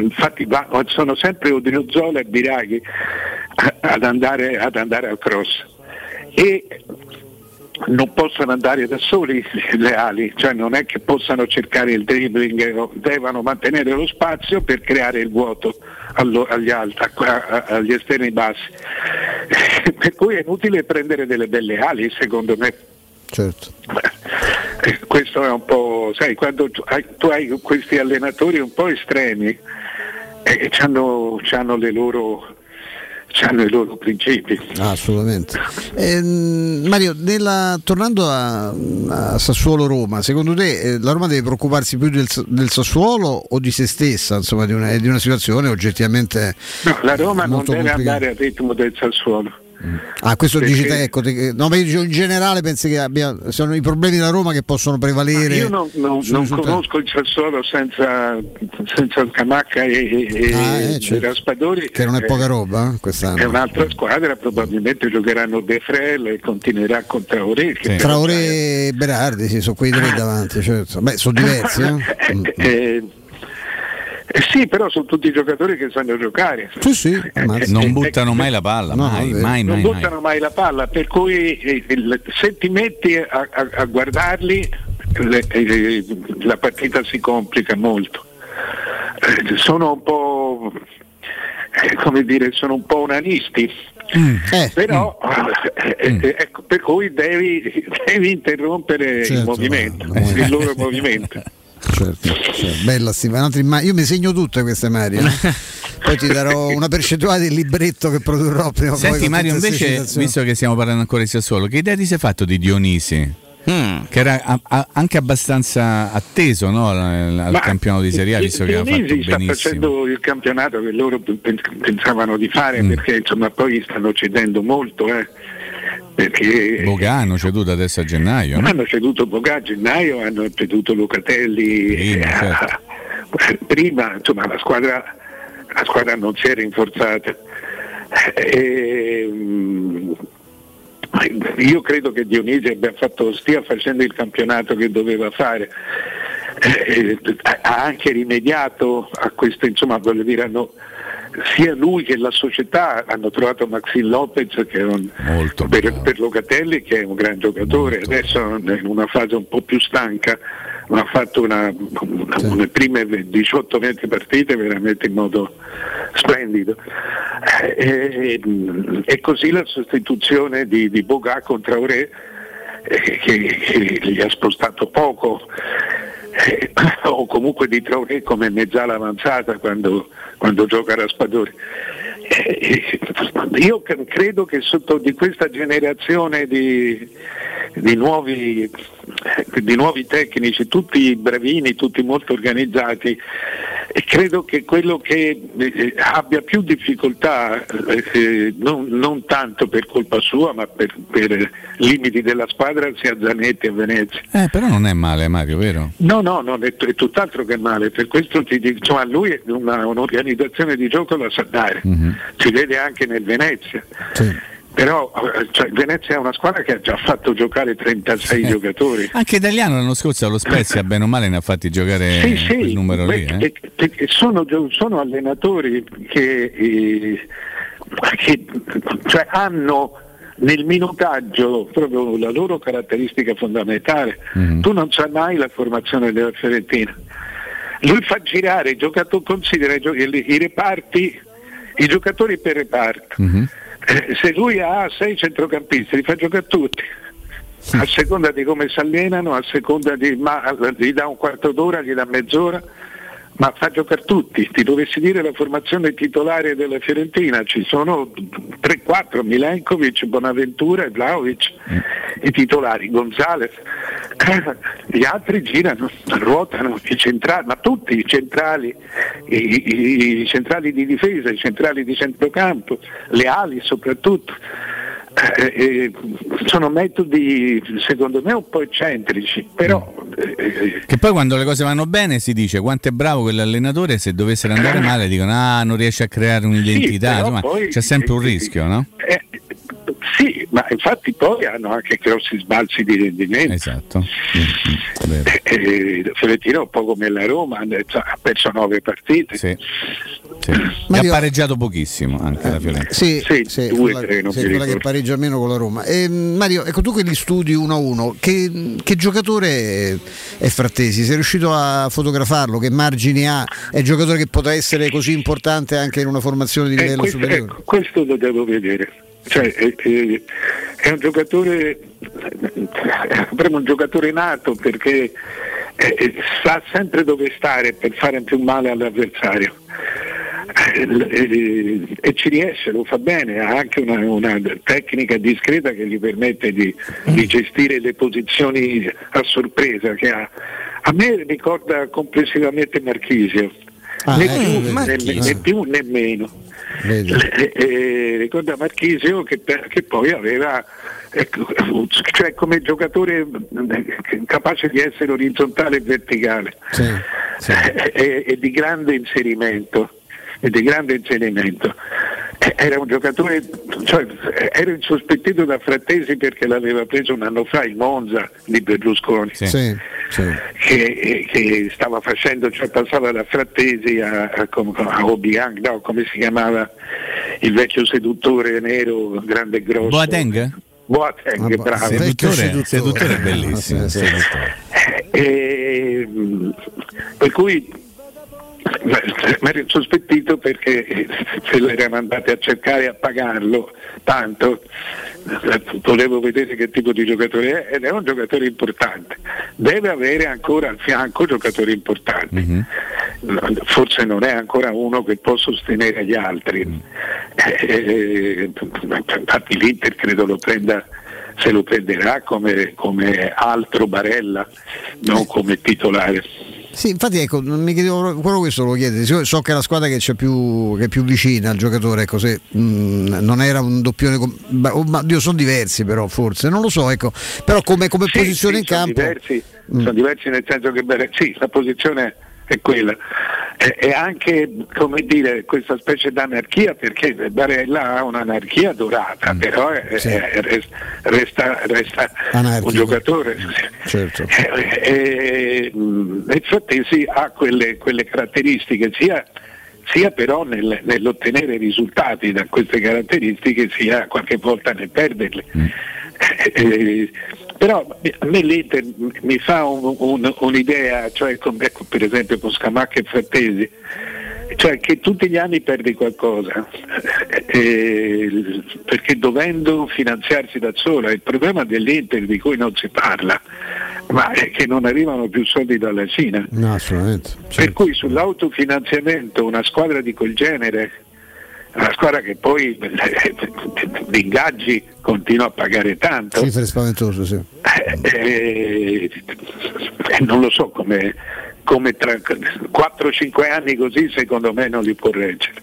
Infatti sono sempre Odriozola e Biraghi ad andare al cross, e non possono andare da soli le ali, cioè non è che possano cercare il dribbling, devono mantenere lo spazio per creare il vuoto agli esterni bassi, per cui è inutile prendere delle belle ali, secondo me. Certo. Questo è un po', sai, quando tu hai questi allenatori un po' estremi, e c'hanno i loro principi. Assolutamente. Mario, tornando a Sassuolo-Roma, secondo te la Roma deve preoccuparsi più del Sassuolo o di se stessa? Insomma, di una situazione oggettivamente. No, la Roma non deve andare al ritmo del Sassuolo. Questo perché... dici te, ecco, no, ma io in generale penso che sono i problemi della Roma che possono prevalere. Ma io non conosco il Sassuolo senza Scamacca e Raspadori, che non è poca roba quest'anno. È un'altra squadra, probabilmente giocheranno De Frel e continuerà con Traoré. Sì. Traoré e Berardi, sì, sono quei 3 davanti, certo. Beh, sono diversi, sì, però sono tutti giocatori che sanno giocare. Sì, non buttano mai la palla, mai la palla, per cui se ti metti a guardarli la partita si complica molto. Sono un po', come dire, sono un po' unanisti. Però ecco, per cui devi interrompere, certo, il movimento, il loro movimento. Certo. Bella stima. Io mi segno tutte queste, Mario. Poi ti darò una percentuale del libretto che produrrò prima. Senti, poi, Mario, invece, visto che stiamo parlando ancora di Sassuolo, che idea ti sei fatto di Dionisi? Che era anche abbastanza atteso, no, al campionato di Serie A, visto che ha fatto benissimo. Sta facendo il campionato che loro pensavano di fare, perché insomma poi stanno cedendo molto, perché Bogà hanno ceduto adesso a gennaio, no? Hanno ceduto Bogà a gennaio, hanno ceduto Locatelli prima, insomma la squadra non si è rinforzata. Io credo che Dionisi stia facendo il campionato che doveva fare, ha anche rimediato a questo, insomma, voglio dire, sia lui che la società hanno trovato Maxine Lopez, che è per Locatelli, che è un gran giocatore. Molto. Adesso in una fase un po' più stanca, ma ha fatto le prime 18-20 partite veramente in modo splendido, e così la sostituzione di Bogà con Traoré, che gli ha spostato poco, o comunque di Traoré come mezzala avanzata quando gioca Raspadori. Io credo che sotto di questa generazione di nuovi tecnici, tutti bravini, tutti molto organizzati, credo che quello che abbia più difficoltà, non tanto per colpa sua ma per limiti della squadra, sia Zanetti a Venezia. Però non è male, Mario, vero? No, è tutt'altro che male, per questo ti dico, insomma, lui un'organizzazione di gioco la sa dare, si vede anche nel Venezia. Sì. Però Venezia è una squadra che ha già fatto giocare 36 giocatori. Anche italiano l'anno scorso allo Spezia, bene o male, ne ha fatti giocare quel numero lì. Sono allenatori che hanno nel minutaggio proprio la loro caratteristica fondamentale. Tu non sai mai la formazione della Fiorentina. Lui fa girare i giocatori, considera i reparti, i giocatori per reparto. Se lui ha 6 centrocampisti, li fa giocare tutti, a seconda di come si allenano, a seconda gli dà un quarto d'ora, gli dà mezz'ora, ma fa giocare tutti. Ti dovessi dire la formazione titolare della Fiorentina, ci sono 3-4, Milenkovic, Bonaventura e Vlahovic, i titolari, Gonzalez, gli altri girano, ruotano, i centrali, ma tutti i centrali, i centrali di difesa, i centrali di centrocampo, le ali soprattutto. Sono metodi secondo me un po' eccentrici, però che poi quando le cose vanno bene si dice quanto è bravo quell'allenatore, se dovessero andare male dicono non riesce a creare un'identità, insomma, poi c'è sempre un rischio, no? Sì, ma infatti poi hanno anche grossi sbalzi di rendimento. Esatto. Fiorentino un po' come la Roma, ha perso 9 partite. Sì. Mario, ha pareggiato pochissimo anche la Fiorentina. Sì, 2-3, non più quella che pareggia meno con la Roma. Mario, ecco, tu che li studi 1-1, che giocatore è Frattesi? Sei riuscito a fotografarlo? Che margini ha? È un giocatore che potrà essere così importante anche in una formazione di livello superiore? Ecco, questo lo devo vedere. È un giocatore, proprio un giocatore nato, perché sa sempre dove stare per fare più male all'avversario, e ci riesce, lo fa bene, ha anche una tecnica discreta che gli permette di gestire le posizioni a sorpresa che ha. A me ricorda complessivamente Marchisio, né più né meno. Ricorda Marchisio che poi aveva, come giocatore capace di essere orizzontale e verticale, e di grande inserimento. Era un giocatore, era insospettito da Frattesi perché l'aveva preso un anno fa il Monza di Berlusconi, che stava facendo, passava da Frattesi a Obiang, no, come si chiamava il vecchio seduttore nero, grande e grosso, Boateng, bravo, seduttore bellissimo, per cui mi ero sospettito, perché se lo erano andati a cercare a pagarlo tanto, volevo vedere che tipo di giocatore è, ed è un giocatore importante, deve avere ancora al fianco giocatori importanti. Forse non è ancora uno che può sostenere gli altri, infatti l'Inter credo lo prenda se lo prenderà come altro Barella, non come titolare. Sì, infatti ecco, mi chiedevo quello, questo lo chiede, so che è la squadra che c'è più, che è più vicina al giocatore, ecco, se non era un doppione, ma Dio, sono diversi però, forse, non lo so, ecco, però come sì, posizione sì, in campo sono diversi nel senso che sì, la posizione è quella, e anche, come dire, questa specie d'anarchia, perché Barella ha un'anarchia dorata, però sì, resta anarchico, un giocatore, certo. E infatti sì, ha quelle caratteristiche, sia però nell'ottenere risultati da queste caratteristiche, sia qualche volta nel perderle. Però a me l'Inter mi fa un'idea, cioè ecco, per esempio con Scamacca e Frattesi, cioè che tutti gli anni perdi qualcosa, perché dovendo finanziarsi da sola. Il problema dell'Inter, di cui non si parla, ma è che non arrivano più soldi dalla Cina, no, assolutamente, certo. Per cui sull'autofinanziamento una squadra di quel genere, una squadra che poi di ingaggi continua a pagare tanto, cifre spaventose, sì. Non lo so come tra 4-5 anni così, secondo me non li può reggere.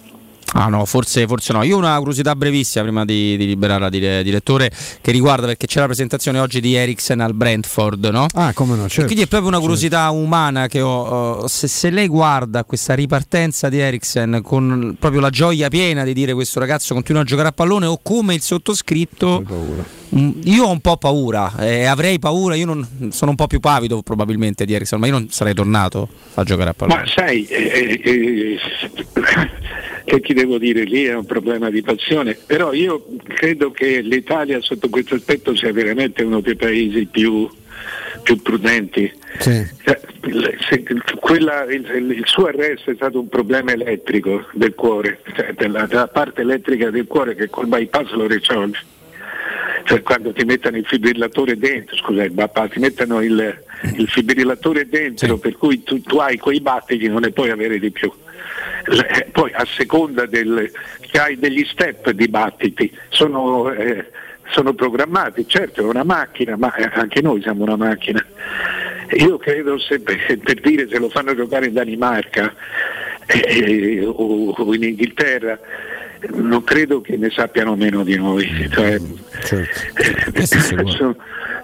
Ah no, forse no. Io ho una curiosità brevissima prima di liberarla, direttore, che riguarda, perché c'è la presentazione oggi di Eriksen al Brentford, no? Ah, come no, certo. E quindi è proprio una curiosità umana che ho, se lei guarda questa ripartenza di Eriksen con proprio la gioia piena di dire questo ragazzo continua a giocare a pallone, o come il sottoscritto io ho un po' paura, avrei paura, io non sono un po' più pavido probabilmente di Eriksen, ma io non sarei tornato a giocare a pallone. Ma sai, che ti devo dire, lì è un problema di passione, però io credo che l'Italia sotto questo aspetto sia veramente uno dei paesi più prudenti, sì. Il suo arresto è stato un problema elettrico del cuore, cioè della parte elettrica del cuore, che col bypass lo risolve, cioè quando ti mettono il fibrillatore dentro, ti mettono il fibrillatore dentro, sì. Per cui tu hai quei battiti, non ne puoi avere di più. Poi a seconda che hai degli step di battiti, sono programmati, certo, è una macchina, ma anche noi siamo una macchina. Io credo, per dire, se lo fanno giocare in Danimarca o in Inghilterra, non credo che ne sappiano meno di noi, cioè, certo.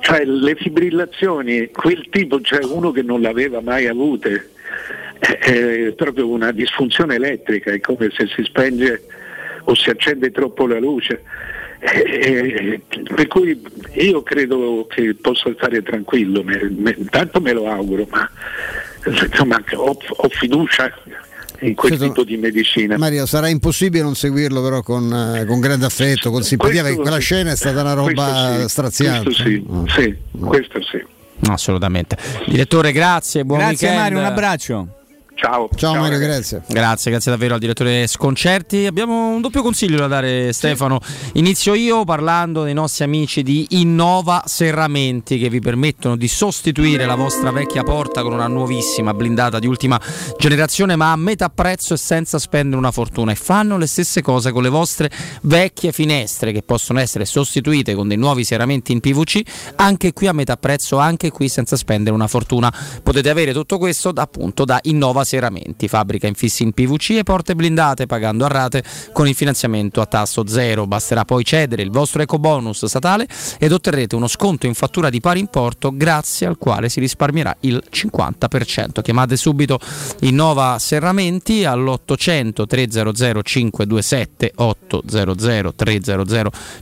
Cioè le fibrillazioni, quel tipo, cioè uno che non l'aveva mai avute, è proprio una disfunzione elettrica, è come se si spenge o si accende troppo la luce, per cui io credo che possa stare tranquillo, tanto me lo auguro, ma insomma ho fiducia in quel tipo di medicina. Mario, sarà impossibile non seguirlo però con grande affetto, con simpatia, perché quella scena è stata una roba straziante. Questo sì. Assolutamente. Direttore, grazie, buon weekend. Grazie Mario, un abbraccio. Ciao Mario, grazie. Grazie davvero al direttore Sconcerti. Abbiamo un doppio consiglio da dare, Stefano. Sì. Inizio io parlando dei nostri amici di Innova Serramenti, che vi permettono di sostituire la vostra vecchia porta con una nuovissima blindata di ultima generazione, ma a metà prezzo e senza spendere una fortuna, e fanno le stesse cose con le vostre vecchie finestre, che possono essere sostituite con dei nuovi serramenti in PVC, anche qui a metà prezzo, anche qui senza spendere una fortuna. Potete avere tutto questo appunto da Innova Serramenti, fabbrica infissi in PVC e porte blindate, pagando a rate con il finanziamento a tasso zero. Basterà poi cedere il vostro ecobonus statale ed otterrete uno sconto in fattura di pari importo, grazie al quale si risparmierà il 50%. Chiamate subito Innova Serramenti all'800 300 527 800 300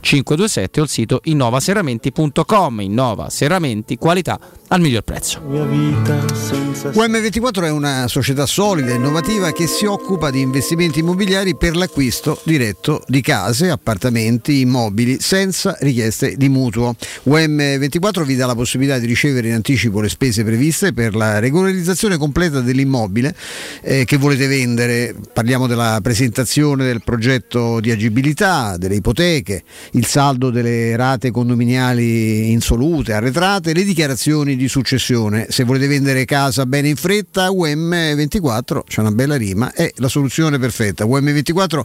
527 o il sito innovaserramenti.com. Innova Serramenti, qualità al miglior prezzo. UM24 è una società solida e innovativa che si occupa di investimenti immobiliari per l'acquisto diretto di case, appartamenti, immobili senza richieste di mutuo. UM24 vi dà la possibilità di ricevere in anticipo le spese previste per la regolarizzazione completa dell'immobile che volete vendere. Parliamo della presentazione del progetto di agibilità, delle ipoteche, il saldo delle rate condominiali insolute, arretrate, le dichiarazioni di successione. Se volete vendere casa bene in fretta, UM24 UM24, c'è una bella rima, è la soluzione perfetta. UM24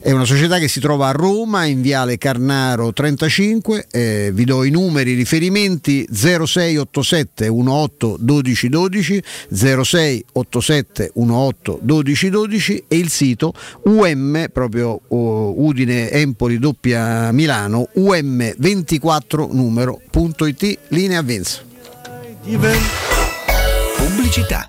è una società che si trova a Roma in Viale Carnaro 35, vi do i numeri, i riferimenti: 0687 18 12 12, 0687 18 12 12 e il sito UM, proprio Udine Empoli doppia Milano, um24numero.it. linea Venza. Pubblicità.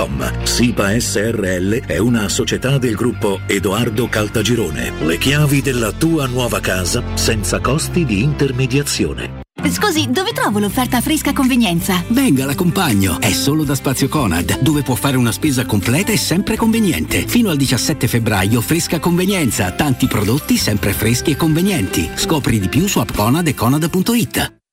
SIPA SRL è una società del gruppo Edoardo Caltagirone. Le chiavi della tua nuova casa senza costi di intermediazione. Scusi, dove trovo l'offerta fresca convenienza? Venga, l'accompagno. È solo da Spazio Conad, dove può fare una spesa completa e sempre conveniente. Fino al 17 febbraio, fresca convenienza. Tanti prodotti sempre freschi e convenienti. Scopri di più su app Conad e Conad.it.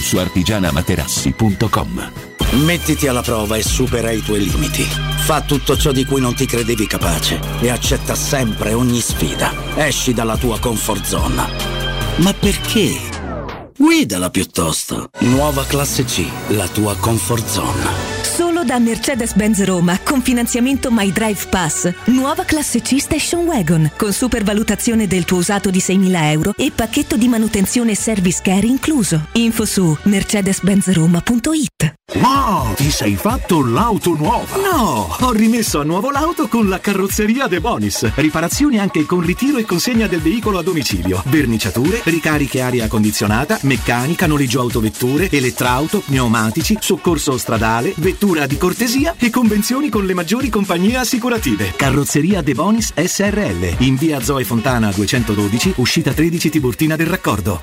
su Artigiana Materassi. Mettiti alla prova e supera i tuoi limiti. Fa tutto ciò di cui non ti credevi capace e accetta sempre ogni sfida. Esci dalla tua comfort zone. Ma perché? Guidala piuttosto. Nuova Classe C, la tua comfort zone. Solo da Mercedes-Benz Roma, con finanziamento My Drive Pass. Nuova Classe C Station Wagon, con supervalutazione del tuo usato di 6.000 euro e pacchetto di manutenzione e service care incluso. Info su mercedes-benz-roma.it. Wow, ti sei fatto l'auto nuova? No, ho rimesso a nuovo l'auto con la carrozzeria De Bonis. Riparazioni anche con ritiro e consegna del veicolo a domicilio. Verniciature, ricariche aria condizionata, meccanica, noleggio autovetture, elettrauto, pneumatici, soccorso stradale, vettura di cortesia e convenzioni con le maggiori compagnie assicurative. Carrozzeria De Bonis SRL, in via Zoe Fontana 212, uscita 13 Tiburtina del Raccordo.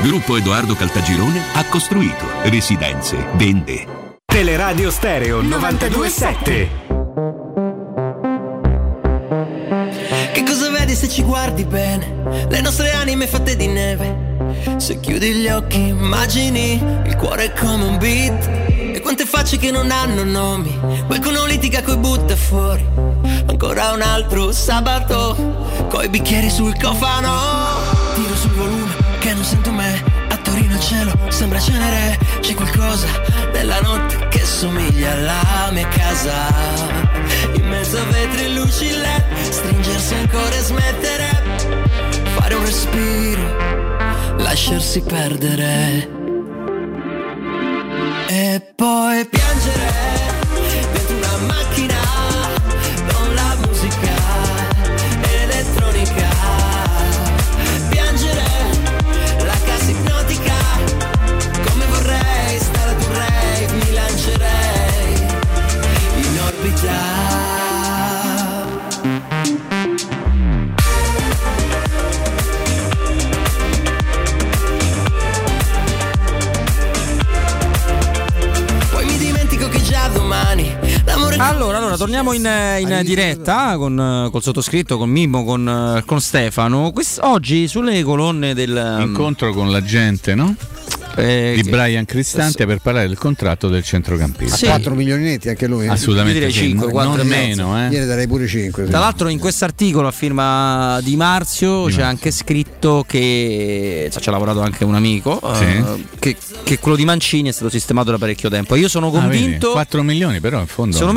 Gruppo Edoardo Caltagirone ha costruito. Residenze. Vende. Teleradio Stereo 92.7. Che cosa vedi se se ci guardi bene, le nostre anime fatte di neve. Se chiudi gli occhi immagini il cuore come un beat. E quante facce che non hanno nomi, qualcuno litiga coi butta fuori. Ancora un altro sabato, coi bicchieri sul cofano. Tiro sul volume che non sento me. Il cielo sembra cenere, c'è qualcosa nella notte che somiglia alla mia casa. In mezzo a vetri e luci led, stringersi ancora e smettere, fare un respiro, lasciarsi perdere e poi piangere dentro una macchina con la musica elettronica. Piangere la casa ipnotica. Allora, torniamo in diretta col sottoscritto, con Mimmo, con Stefano. Oggi sulle colonne del incontro con la gente, no? Di Brian Cristante per parlare del contratto del centrocampista. A 4 milionetti anche lui. Assolutamente. Direi 5, 4 non meno. Io ne darei pure 5. Tra l'altro in quest'articolo a firma Di Marzio c'è anche scritto che ci ha lavorato anche un amico, che quello di Mancini è stato sistemato da parecchio tempo. Io sono convinto. 4 milioni però in fondo. Secondo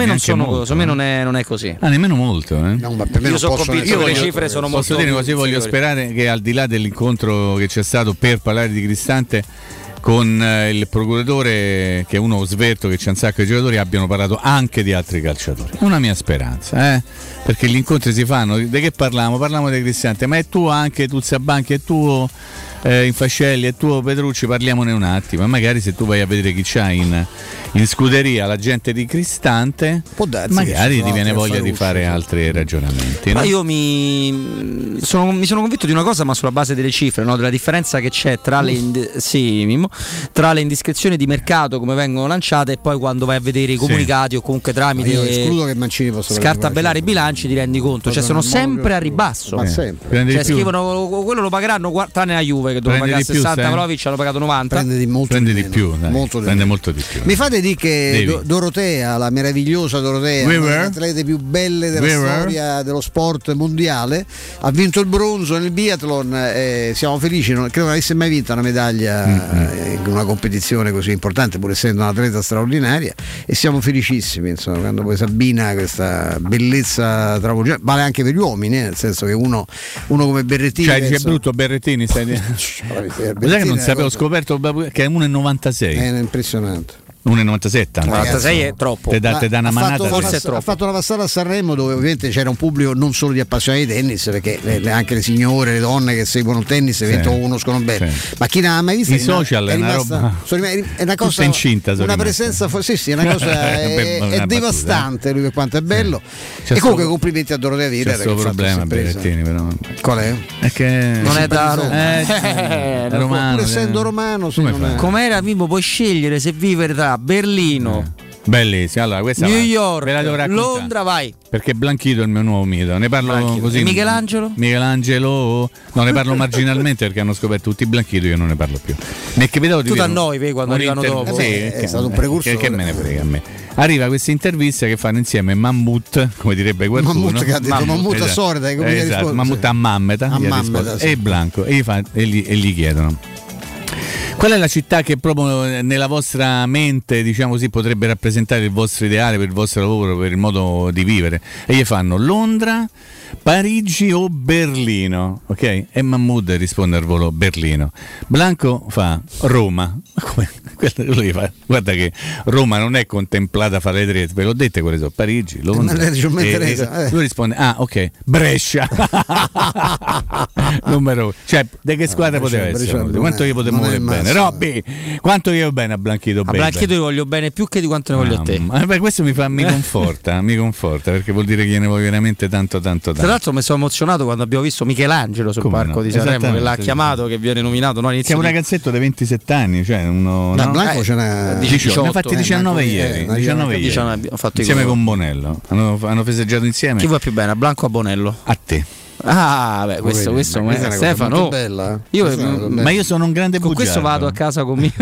me non è così. Nemmeno molto. No, ma per me io sono convinto che le cifre sono molto. Posso dire così, voglio sperare che al di là dell'incontro che c'è stato per parlare di Cristante con il procuratore, che è uno sverto che c'è un sacco di giocatori, abbiano parlato anche di altri calciatori. Una mia speranza, perché gli incontri si fanno. Di che parliamo? Parliamo di Cristante, ma è tuo anche Tuzzabanchi, è tuo Infascelli, è tuo Petrucci, parliamone un attimo. E magari se tu vai a vedere chi c'ha in scuderia la gente di Cristante, può darsi magari ti viene voglia di fare altri ragionamenti. Ma io mi sono convinto di una cosa, ma sulla base delle cifre, della differenza che c'è tra le indiscrezioni di mercato come vengono lanciate e poi quando vai a vedere i comunicati o comunque tramite scartabellare i bilanci ti rendi conto, sono sempre a ribasso. Ma sempre. Scrivono quello lo pagheranno, tranne la Juve che doveva pagare 60, però ci hanno pagato 90. Prende molto di più. Mi fate dire che Dorotea, la meravigliosa Dorotea, una delle atlete più belle della storia dello sport mondiale, ha vinto il bronzo nel biathlon. Siamo felici, credo non avesse mai vinto una medaglia in una competizione così importante, pur essendo un'atleta straordinaria, e siamo felicissimi, quando poi si abbina questa bellezza travolgente. Vale anche per gli uomini, nel senso che uno come Berrettini, è brutto Berrettini, stai dicendo. Che non sapevo, ho scoperto che è 1,96. È impressionante. 1,97 96 è troppo. Te dà una manata, forse è troppo. Ha fatto una passata a Sanremo, dove ovviamente c'era un pubblico non solo di appassionati di tennis, perché anche le signore, le donne che seguono il tennis conoscono bene. Ma chi l'ha mai visto? I social è una roba. È una cosa. Tutta incinta, una presenza. Sì, è una cosa. È devastante lui per quanto è bello. E comunque complimenti a Dorotea Vita. Questo problema Berrettini però. Qual è? È che non è da Roma. Essendo romano, com'era Mimmo, puoi scegliere se vivere tra Berlino, bellissimo. Allora, questa New York, Londra, vai. Perché Blanchito è il mio nuovo mito. Ne parlo così. Michelangelo. No, ne parlo marginalmente perché hanno scoperto tutti Blanchito, io non ne parlo più. Ne capitavo di noi quando arrivano dopo. Sì, è stato un precursore. Che me ne frega a me. Arriva questa intervista che fanno insieme Mammut, come direbbe qualcuno. Mammut a sorda, Mammut a Mammeta e Blanco. E gli chiedono: qual è la città che proprio nella vostra mente, diciamo così, potrebbe rappresentare il vostro ideale per il vostro lavoro, per il modo di vivere? E gli fanno Londra, Parigi o Berlino, ok? E Mahmood risponde al volo Berlino. Blanco fa Roma. Lui fa, guarda che Roma non è contemplata fra le tre, ve l'ho detto quelle sono Parigi, Londra. Lui risponde Brescia. Numero, da che squadra poteva essere? Quanto gli potevo volere bene? Robby, quanto gli voglio bene a Blanchito? Blanchito io voglio bene più che di quanto ne voglio a te. Questo mi conforta perché vuol dire che gliene voglio veramente tanto. Tra l'altro mi sono emozionato quando abbiamo visto Michelangelo sul parco di Sanremo, che l'ha chiamato, che viene nominato. Che è un ragazzetto dei 27 anni, Blanco ce n'ha 18, ne ha fatti 19 ieri. 19 ieri. Insieme con Bonello hanno festeggiato insieme. Chi va più bene, a Blanco o a Bonello? A te. Ah, beh, questo è Stefano. Bella, eh? Ma io sono un grande bugiardo. Con questo vado a casa con me.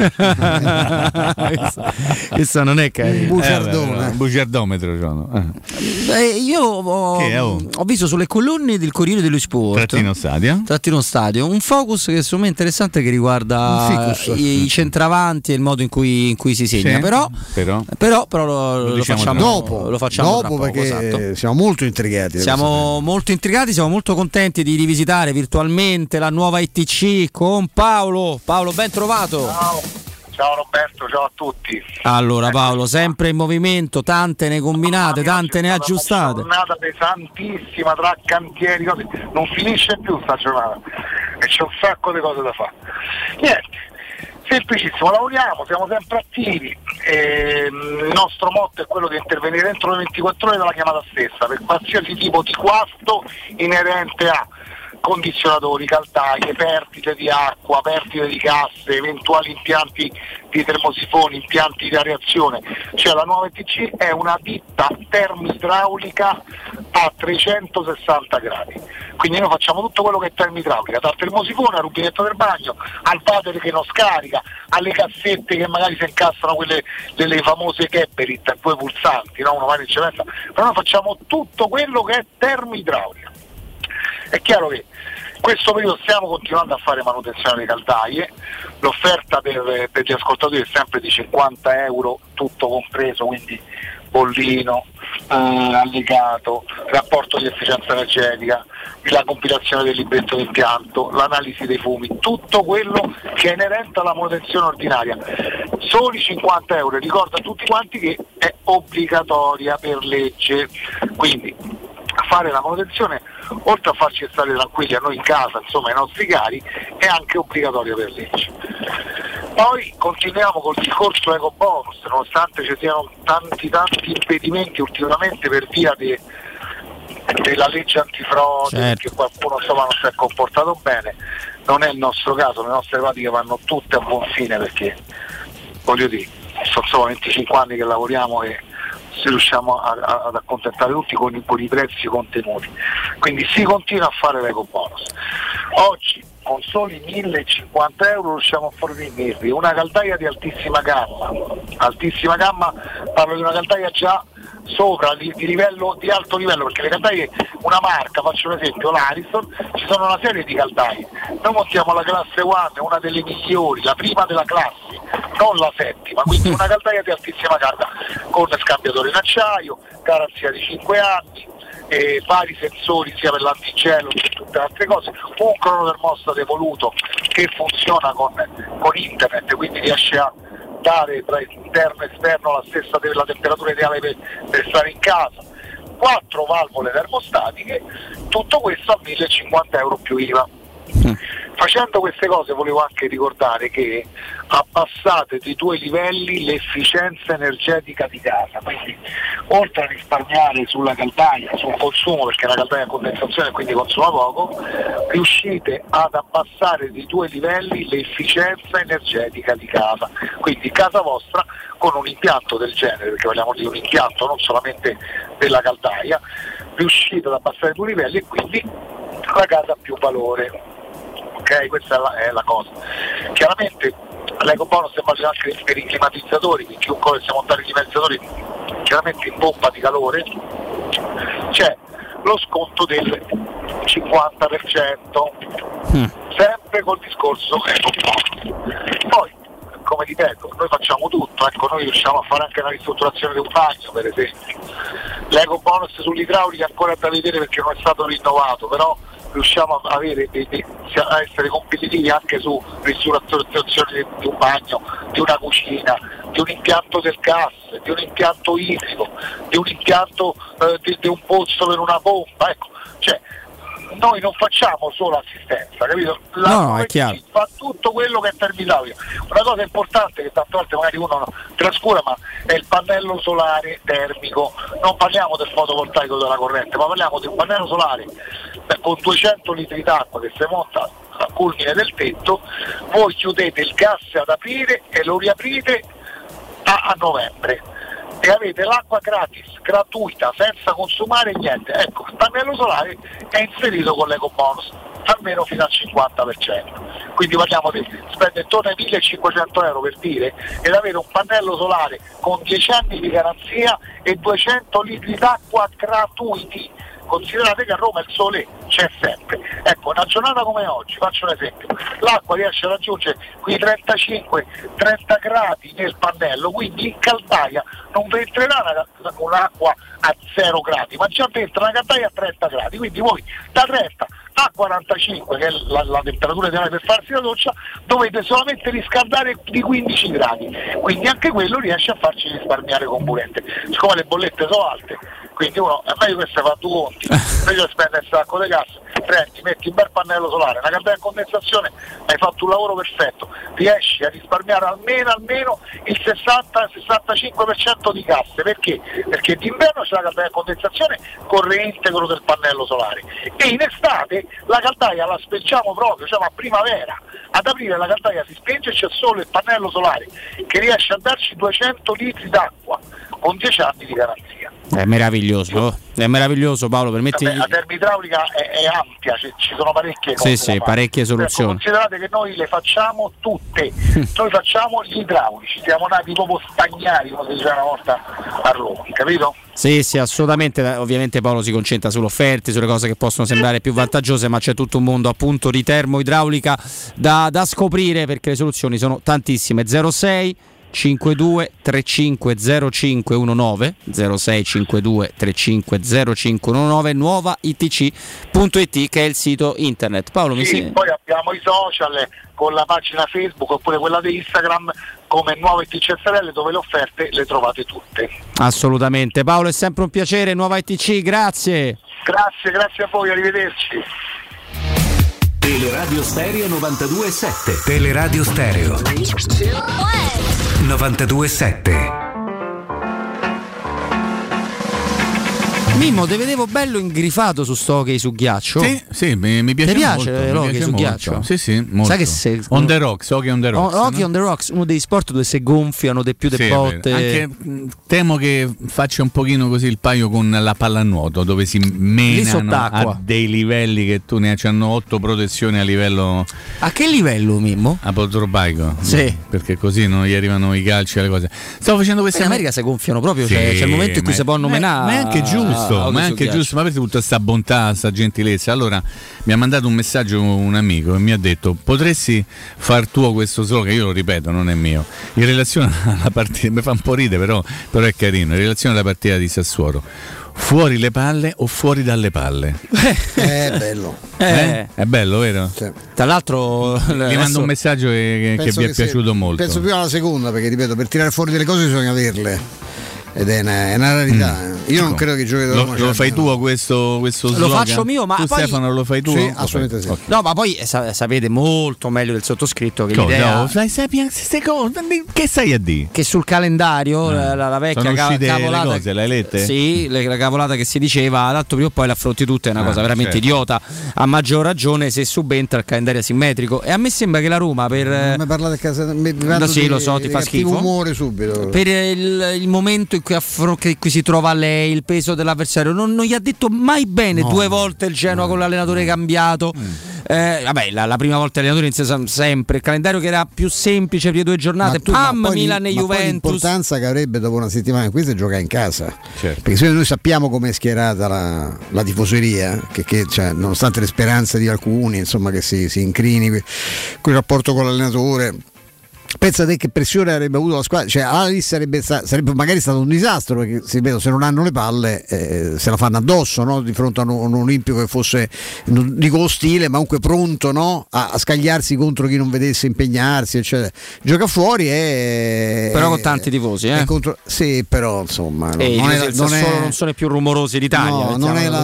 Questa non è carina. Un bugiardometro. Io ho visto sulle colonne del Corriere dello Sport Trattino Stadio un focus che è sicuramente interessante, che riguarda i centravanti e il modo in cui si segna. Sì, però lo facciamo dopo perché esatto. Siamo molto intrigati. Siamo molto contenti di rivisitare virtualmente la nuova ITC con Paolo. Paolo, ben trovato. Ciao Roberto, ciao a tutti. Allora Paolo, sempre in movimento, tante ne combinate, tante ne aggiustate. Una giornata pesantissima tra cantieri, cose. Non finisce più sta giornata e c'è un sacco di cose da fare. Niente, semplicissimo, lavoriamo, siamo sempre attivi. Il nostro motto è quello di intervenire entro le 24 ore dalla chiamata stessa per qualsiasi tipo di guasto inerente a condizionatori, caldaie, perdite di acqua, perdite di casse, eventuali impianti di termosifoni, impianti di areazione. Cioè la nuova ETC è una ditta termoidraulica a 360 gradi. Quindi noi facciamo tutto quello che è termoidraulica, dal termosifone al rubinetto del bagno, al padre che non scarica, alle cassette che magari si incastrano quelle delle famose Geberit e poi pulsanti, no? Una mano in cementa. Però noi facciamo tutto quello che è termoidraulica. È chiaro che in questo periodo stiamo continuando a fare manutenzione delle caldaie, l'offerta per gli ascoltatori è sempre di €50 tutto compreso, quindi bollino, allegato, rapporto di efficienza energetica, la compilazione del libretto d'impianto, l'analisi dei fumi, tutto quello che è inerente alla manutenzione ordinaria. Soli €50, ricordo a tutti quanti che è obbligatoria per legge, quindi fare la manutenzione, oltre a farci stare tranquilli a noi in casa, insomma ai nostri cari, è anche obbligatorio per legge. Poi continuiamo col discorso eco bonus, nonostante ci siano tanti impedimenti ultimamente per via della legge antifrode, certo, che qualcuno insomma non si è comportato bene. Non è il nostro caso, le nostre pratiche vanno tutte a buon fine, perché voglio dire, sono solo 25 anni che lavoriamo e se riusciamo ad accontentare tutti con i prezzi contenuti, quindi si continua a fare l'eco bonus. Oggi con soli €1.050 riusciamo a fornirvi una caldaia di altissima gamma, parlo di una caldaia già sopra di alto livello, perché le caldaie, una marca, faccio un esempio, l'Ariston, ci sono una serie di caldaie, noi montiamo la classe 1, una delle migliori, la prima della classe, non la settima, quindi una caldaia di altissima gamma con scambiatore in acciaio, garanzia di 5 anni, e vari sensori sia per l'antigelo che tutte le altre cose, un cronotermostato evoluto che funziona con internet, quindi riesce a dare tra interno e esterno la stessa la temperatura ideale per stare in casa, 4 valvole termostatiche, tutto questo a €1.050 più IVA. Facendo queste cose volevo anche ricordare che abbassate di 2 livelli l'efficienza energetica di casa, quindi oltre a risparmiare sulla caldaia, sul consumo, perché la caldaia è a condensazione e quindi consuma poco, riuscite ad abbassare di 2 livelli l'efficienza energetica di casa, quindi casa vostra con un impianto del genere, perché parliamo di un impianto non solamente della caldaia, riuscite ad abbassare 2 livelli e quindi la casa ha più valore. Okay, questa è la cosa. Chiaramente l'eco bonus è basato anche per i climatizzatori, quindi chiunque si montare i climatizzatori chiaramente in pompa di calore, c'è lo sconto del 50%, sempre col discorso eco bonus. Poi, come ripeto, noi facciamo tutto, ecco, noi riusciamo a fare anche una ristrutturazione di un bagno, per esempio. L'eco bonus sull'idraulica ancora è da vedere perché non è stato rinnovato, però riusciamo a essere competitivi anche su ristrutturazione di un bagno, di una cucina, di un impianto del gas, di un impianto idrico, di un impianto di un pozzo per una pompa, ecco, cioè noi non facciamo solo assistenza, capito? È chiaro, fa tutto quello che è termidraulica. Una cosa importante che tante volte magari uno trascura, ma è il pannello solare termico. Non parliamo del fotovoltaico della corrente, ma parliamo di un pannello solare con 200 litri d'acqua che si monta al culmine del tetto, voi chiudete il gas ad aprire e lo riaprite a novembre. e avete l'acqua gratis, gratuita, senza consumare niente. Ecco, il pannello solare è inserito con l'ecobonus, almeno fino al 50%. Quindi parliamo di spendere intorno ai 1.500 euro per dire, ed avere un pannello solare con 10 anni di garanzia e 200 litri d'acqua gratuiti. Considerate che a Roma il sole c'è sempre. Ecco, una giornata come oggi, faccio un esempio, l'acqua riesce a raggiungere quei 35-30 gradi nel pannello, quindi in caldaia non entrerà con l'acqua a 0 gradi, ma già dentro una caldaia a 30 gradi, quindi voi da 30 a 45, che è la temperatura ideale per farsi la doccia, dovete solamente riscaldare di 15 gradi, quindi anche quello riesce a farci risparmiare comburente. Siccome le bollette sono alte, quindi uno, a me questa fa due conti, meglio spendere il sacco di gas, prendi, metti un bel pannello solare, una caldaia a condensazione, hai fatto un lavoro perfetto, riesci a risparmiare almeno il 60-65% di gas, perché? Perché d'inverno c'è la caldaia a condensazione con reintegro del pannello solare, e in estate la caldaia la speggiamo proprio, cioè a primavera, ad aprile la caldaia si spenge e c'è solo il pannello solare che riesce a darci 200 litri d'acqua con 10 anni di garanzia. È meraviglioso Paolo, permetti. La termoidraulica è ampia, ci sono parecchie cose. Sì, parecchie soluzioni. Ecco, considerate che noi le facciamo tutte, noi facciamo gli idraulici, siamo nati proprio stagnari, come si diceva una volta a Roma, capito? Sì, assolutamente, ovviamente Paolo si concentra sulle offerte, sulle cose che possono sembrare più vantaggiose, ma c'è tutto un mondo appunto di termoidraulica da scoprire, perché le soluzioni sono tantissime. 06 52 35 0519, 06 52 35 0519, nuovaitc.it, che è il sito internet. Paolo, poi abbiamo i social con la pagina Facebook oppure quella di Instagram come Nuova ITC SRL, dove le offerte le trovate tutte. Assolutamente. Paolo, è sempre un piacere. Nuova ITC, grazie a voi, arrivederci. Teleradio Stereo 92.7. Teleradio Stereo 92.7. Mimmo, te vedevo bello ingrifato su sto hockey su ghiaccio. Sì, mi piace. Ti piace l'hockey su ghiaccio? Sì, molto. Sai che se on the rocks, hockey on the rocks. Hockey on the rocks, uno degli sport dove si gonfiano di più delle volte. Anche temo che faccia un pochino così il paio con la pallanuoto, dove si menano a dei livelli che tu ne hanno 8 protezioni a livello. A che livello, Mimmo? Apotropaico. Sì. Perché così non gli arrivano i calci e le cose. Stavo facendo questa. In America si gonfiano proprio, sì, cioè, c'è il momento in cui si può nominare. Ma è anche giusto. Ma è anche giusto, ma per tutta sta bontà, sta gentilezza. Allora mi ha mandato un messaggio un amico e mi ha detto: potresti far tuo questo slogan? Io lo ripeto, non è mio. In relazione alla partita, mi fa un po' ridere, però è carino. In relazione alla partita di Sassuolo, fuori le palle o fuori dalle palle? È bello. È bello, vero? Sì. Tra l'altro vi mando un messaggio che vi è piaciuto molto. Penso più alla seconda, perché ripeto, per tirare fuori delle cose bisogna averle. Ed è una rarità. Io non credo che giochi da Roma. Lo fai tuo questo slogan? Lo faccio mio, ma tu poi... Stefano, lo fai tu? Sì, assolutamente sì. Okay. No, ma poi sapete molto meglio del sottoscritto che l'idea. Che sai a dire? Che sul calendario la vecchia cavolata. Le cose, le hai lette? Sì, la cavolata che si diceva, tanto prima o poi l'affronti tutta, è una cosa veramente idiota. A maggior ragione se subentra il calendario asimmetrico. E a me sembra che la Roma per. Ma parlate a casa. Sì, lo so, ti fa schifo. Umore subito. Per il momento in cui si trova lei, il peso dell'avversario, non gli ha detto mai bene, no, due volte il Genoa con l'allenatore cambiato. La prima volta l'allenatore inizia sempre, il calendario che era più semplice per le due giornate, Milan e Juventus. Poi l'importanza che avrebbe dopo una settimana questa è giocare in casa, certo. Perché noi sappiamo com'è schierata la tifoseria, che cioè, nonostante le speranze di alcuni, insomma, che si incrini quel rapporto con l'allenatore. Pensate che pressione avrebbe avuto la squadra, cioè allora lì sarebbe magari stato un disastro, perché se non hanno le palle se la fanno addosso, no? Di fronte a un olimpico che fosse, non dico ostile, ma comunque pronto, no? a scagliarsi contro chi non vedesse impegnarsi, eccetera. Gioca fuori e però con tanti tifosi sì, però insomma non sono i più rumorosi d'Italia, no, però non è la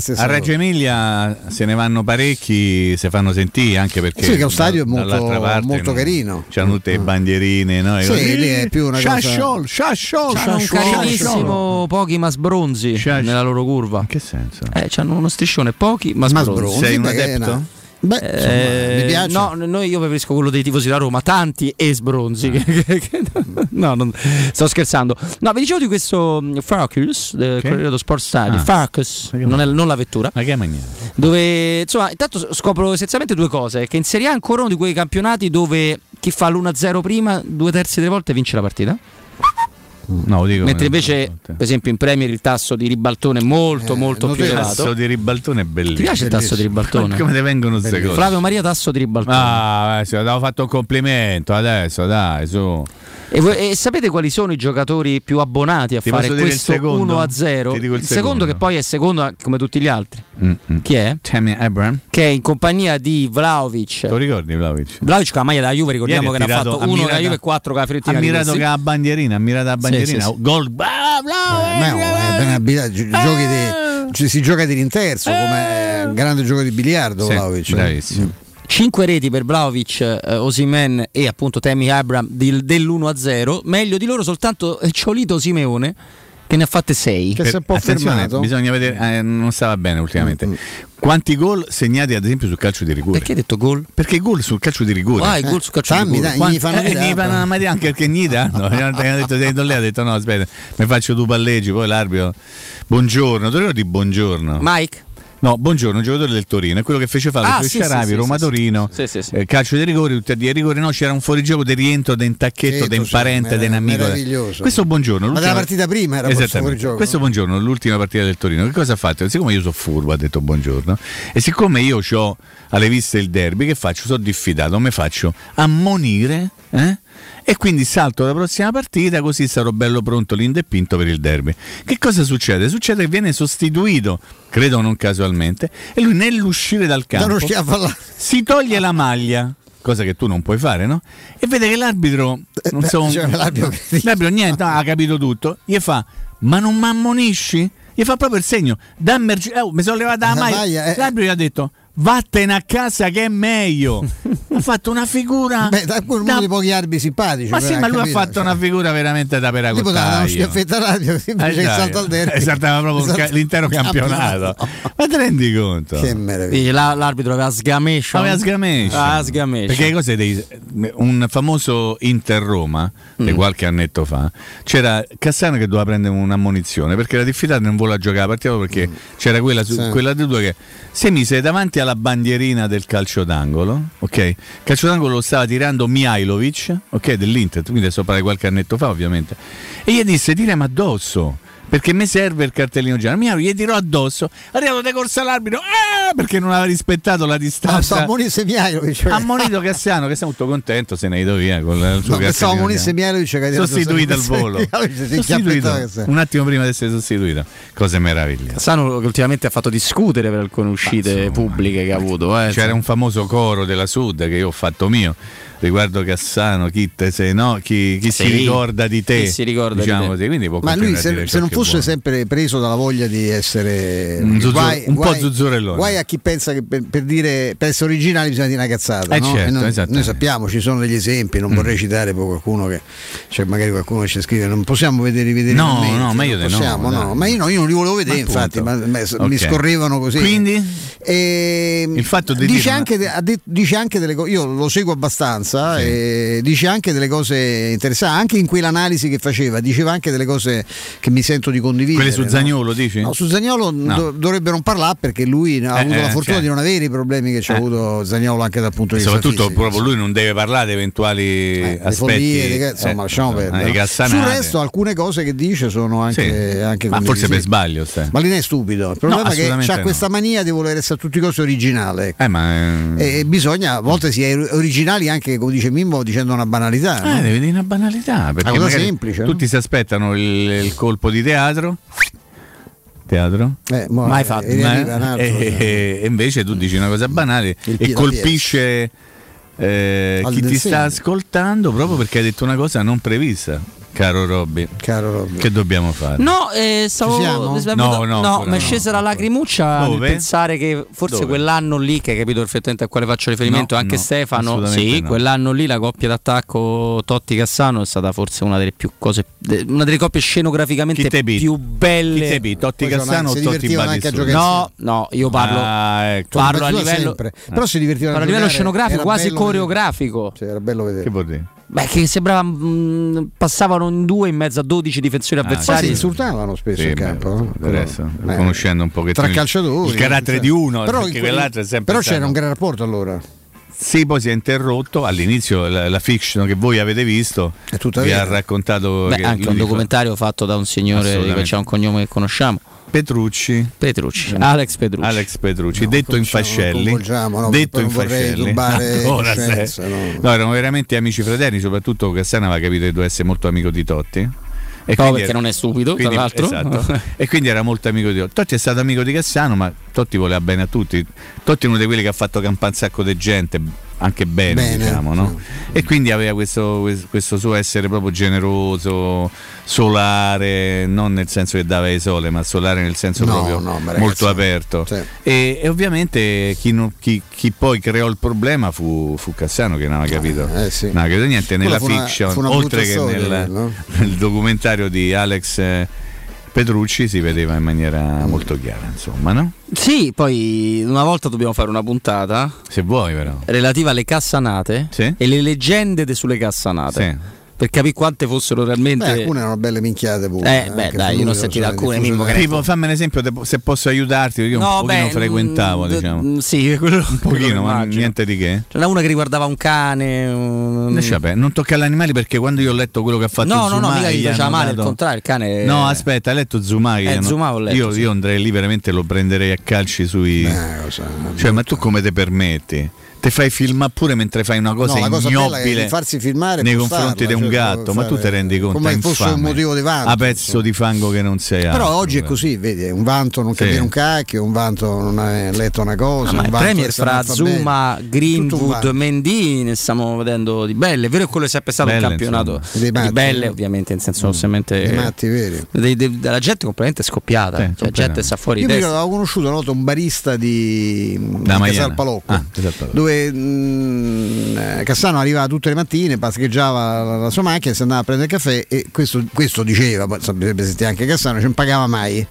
stessa. A Reggio Emilia se ne vanno parecchi, se fanno sentire, anche perché sì, che lo stadio è molto carino. C'hanno tutte le bandierine, no? Sì, lì è più una Sciasciol, cosa. C'hanno un carinissimo pochi ma sbronzi nella loro curva. In che senso? C'hanno uno striscione pochi ma sbronzi. Sei un adepto? Beh, insomma, mi piace. No, io preferisco quello dei tifosi da Roma, tanti e sbronzi. No, non, sto scherzando. No, vi dicevo di questo Farkas del Corriere dello Sport Style. Farkas, non la vettura. Ma che maniera? Dove, insomma, intanto scopro essenzialmente due cose: che in Serie A è ancora uno di quei campionati dove chi fa l'1-0 prima, 2/3 delle volte vince la partita. No, dico, mentre invece per esempio in Premier il tasso di ribaltone è molto più elevato. Il tasso di ribaltone è bellissimo. Ti piace il tasso di ribaltone? Come ne vengono queste cose? Flavio Maria, tasso di ribaltone. Ah, sì, avevo fatto un complimento adesso, dai, su. E sapete quali sono i giocatori più abbonati a fare questo 1-0? Il secondo, che poi è secondo come tutti gli altri. Chi è? Tammy Abraham, che è in compagnia di Vlahovic. Lo ricordi Vlahovic? Vlahovic con la maglia della Juve, ricordiamo che ne ha fatto uno della Juve e 4 con la Fiorentina. Ammirato che la bandierina, ammirata la bandierina. Sì, sì, sì. Gol. Si gioca di rinterzo come un grande gioco di biliardo, sì, Vlahovic. Bravissimo. 5 reti per Vlahovic, Osimhen e appunto Tammy Abraham dell'1-0. Meglio di loro soltanto Cholito Simeone, che ne ha fatte 6. Che si è un po' fermato. Bisogna vedere, non stava bene ultimamente. Quanti gol segnati ad esempio sul calcio di rigore? Perché hai detto gol? Perché gol sul calcio di rigore. Ah, gol sul calcio di rigore. Gli fanno una anche perché gli danno. Lei ha detto no, aspetta, mi faccio due palleggi, poi l'arbitro. Buongiorno, te lo ricordi buongiorno? Mike? No, buongiorno, un giocatore del Torino, è quello che fece fare con Sciarabi, Roma-Torino, sì. Calcio di rigore, tutti a dire rigore, no, c'era un fuorigioco di rientro di un tacchetto, di un parente, di un amico. Questo buongiorno. Ma della partita prima era questo fuorigioco. Questo buongiorno, l'ultima partita del Torino, che cosa ha fatto? Siccome io sono furbo, ha detto buongiorno, e siccome io ho alle viste il derby, che faccio? Sono diffidato, mi faccio ammonire, e quindi salto la prossima partita, così sarò bello pronto l'indepinto per il derby. Che cosa succede? Succede che viene sostituito, credo non casualmente, e lui nell'uscire dal campo si toglie la maglia, cosa che tu non puoi fare, no? E vede che l'arbitro l'arbitro niente, ha capito tutto, gli fa ma non m'ammonisci? Gli fa proprio il segno, mi sono levata la maglia. L'arbitro gli ha detto vattene a casa che è meglio. Ha fatto una figura. Beh, da quel modo di pochi arbitri simpatici. Ma sì, ma lui ha fatto una figura veramente da peracottaio. Tipo da una schiaffetta radio, invece salta al derby. Saltava proprio l'intero campionato. Ma te rendi conto? Che meraviglia. L'arbitro aveva sgamescio. Perché cos'è un famoso Inter-Roma di qualche annetto fa, c'era Cassano che doveva prendere un'ammonizione perché la difficoltà non voleva giocare la partita perché c'era quella di due che si mise davanti alla bandierina del calcio d'angolo, ok? Calcio d'angolo lo stava tirando Mihajlovic, ok, dell'Inter, quindi adesso parla di qualche annetto fa ovviamente, e gli disse tirami addosso perché mi serve il cartellino giallo. Gli tirò addosso, è arrivato di corsa all'arbitro perché non aveva rispettato la distanza. Ammonisse Mihajlovic, ammonito Cassiano, che è molto contento, se ne è ido via con il suo Mihajlovic sostituito al volo, un attimo prima di essere sostituito. Cose meravigliose. Cassiano ultimamente ha fatto discutere per alcune uscite pubbliche che ha avuto. C'era un famoso coro della Sud che io ho fatto mio riguardo Cassano, chi si ricorda di te, diciamo. Quindi può ma lui se non fosse buono, sempre preso dalla voglia di essere un po' zuzzurellone. Guai a chi pensa che per essere originali bisogna dire una cazzata, no? Certo, noi sappiamo, ci sono degli esempi, non vorrei citare poi qualcuno che magari qualcuno ci scrive non possiamo vedere no, momenti, no, ma io non possiamo, no, ma io non li volevo vedere, infatti, ma mi scorrevano così. Quindi il fatto di dice anche delle cose, io lo seguo abbastanza. E dice anche delle cose interessanti, anche in quell'analisi che faceva diceva anche delle cose che mi sento di condividere. Quelle su Zaniolo, no? Dici? No, su Zaniolo no. Dovrebbe non parlare perché lui ha avuto la fortuna di non avere i problemi che c'ha avuto Zaniolo anche dal punto di vista soprattutto fisico, proprio lui non deve parlare di eventuali aspetti, follie, insomma lasciamo perdere, no? Sul resto alcune cose che dice sono anche ma forse per sbaglio ma lì non è stupido, il problema è che c'ha questa mania di voler essere a tutti i costi originale e bisogna a volte si è originali anche, come dice Mimmo, dicendo una banalità. Devi dire una banalità perché cosa semplice, tutti si aspettano il colpo di teatro mai fatto e invece tu dici una cosa banale e colpisce chi ti sta ascoltando proprio perché hai detto una cosa non prevista. Caro Robby, che dobbiamo fare? No, mi è scesa la lacrimuccia nel pensare che forse quell'anno lì, che hai capito perfettamente a quale faccio riferimento, Stefano, sì, no. Quell'anno lì la coppia d'attacco Totti-Cassano è stata forse una delle più cose, una delle coppie scenograficamente più belle. Totti-Cassano o Totti-Battistuta? No, io parlo a livello, però si divertivano a livello scenografico, quasi coreografico. Era bello vedere. Che vuol dire? Beh, che sembrava passavano in due in mezzo a 12 difensori avversari. Si insultavano spesso in campo. Adesso, conoscendo un pochettino tra calciatori, il carattere di uno, però, quell'altro è sempre però c'era un gran rapporto allora. Sì, poi si è interrotto all'inizio la fiction che voi avete visto vi ha raccontato. Beh, che anche un documentario fatto da un signore che c'ha un cognome che conosciamo. Petrucci. Alex Petrucci, no, detto in fascelli, detto in fascelli. Erano veramente amici fraterni, soprattutto Cassano aveva capito che doveva essere molto amico di Totti. E perché non è stupido, quindi, tra l'altro, esatto. E quindi era molto amico di Totti. Totti è stato amico di Cassano, ma Totti voleva bene a tutti. Totti è uno di quelli che ha fatto campare un sacco di gente, anche bene. Diciamo, no? E quindi aveva questo suo essere proprio generoso, solare, non nel senso che dava i sole, ma solare nel senso ragazzi, molto aperto. Sì. E ovviamente chi poi creò il problema fu Cassano, che non aveva capito, non aveva capito niente nella fiction, oltre che nel documentario di Alex Petrucci si vedeva in maniera molto chiara, insomma, no? Sì, poi una volta dobbiamo fare una puntata, se vuoi, però, relativa alle cassanate e le leggende sulle cassanate. Sì. Per capire quante fossero realmente. Alcune erano belle minchiate pure. Io ne ho sentito alcune. Fammi un esempio, se posso aiutarti, perché io un pochino frequentavo, diciamo. Sì, quello un pochino, ma niente di che. C'era una che riguardava un cane. Non toccare gli animali, perché quando io ho letto quello che ha fatto Zumai. No, mica gli faceva male, al contrario, il cane. No, aspetta, hai letto Zumai? Io andrei lì veramente, lo prenderei a calci sui. Ma tu come te permetti? Te fai filmare pure mentre fai una cosa ignobile, farsi filmare nei confronti di un gatto, ma tu te rendi conto? Come fosse un motivo di vanto, a pezzo di fango che non sei altro. Però oggi è così, vedi, un vanto non capire un cacchio, un vanto non hai letto una cosa. Ma il premier fra Zuma, Greenwood, Mendy, ne stiamo vedendo di belle. È vero che quello è sempre stato un campionato di belle, ovviamente, in senso dei matti veri. La gente completamente scoppiata, la gente sta fuori. Io avevo conosciuto una volta un barista di Casal Palocco, dove Cassano arrivava tutte le mattine, parcheggiava la sua macchina, si andava a prendere il caffè e questo diceva, sarebbe sentito anche Cassano, non pagava mai.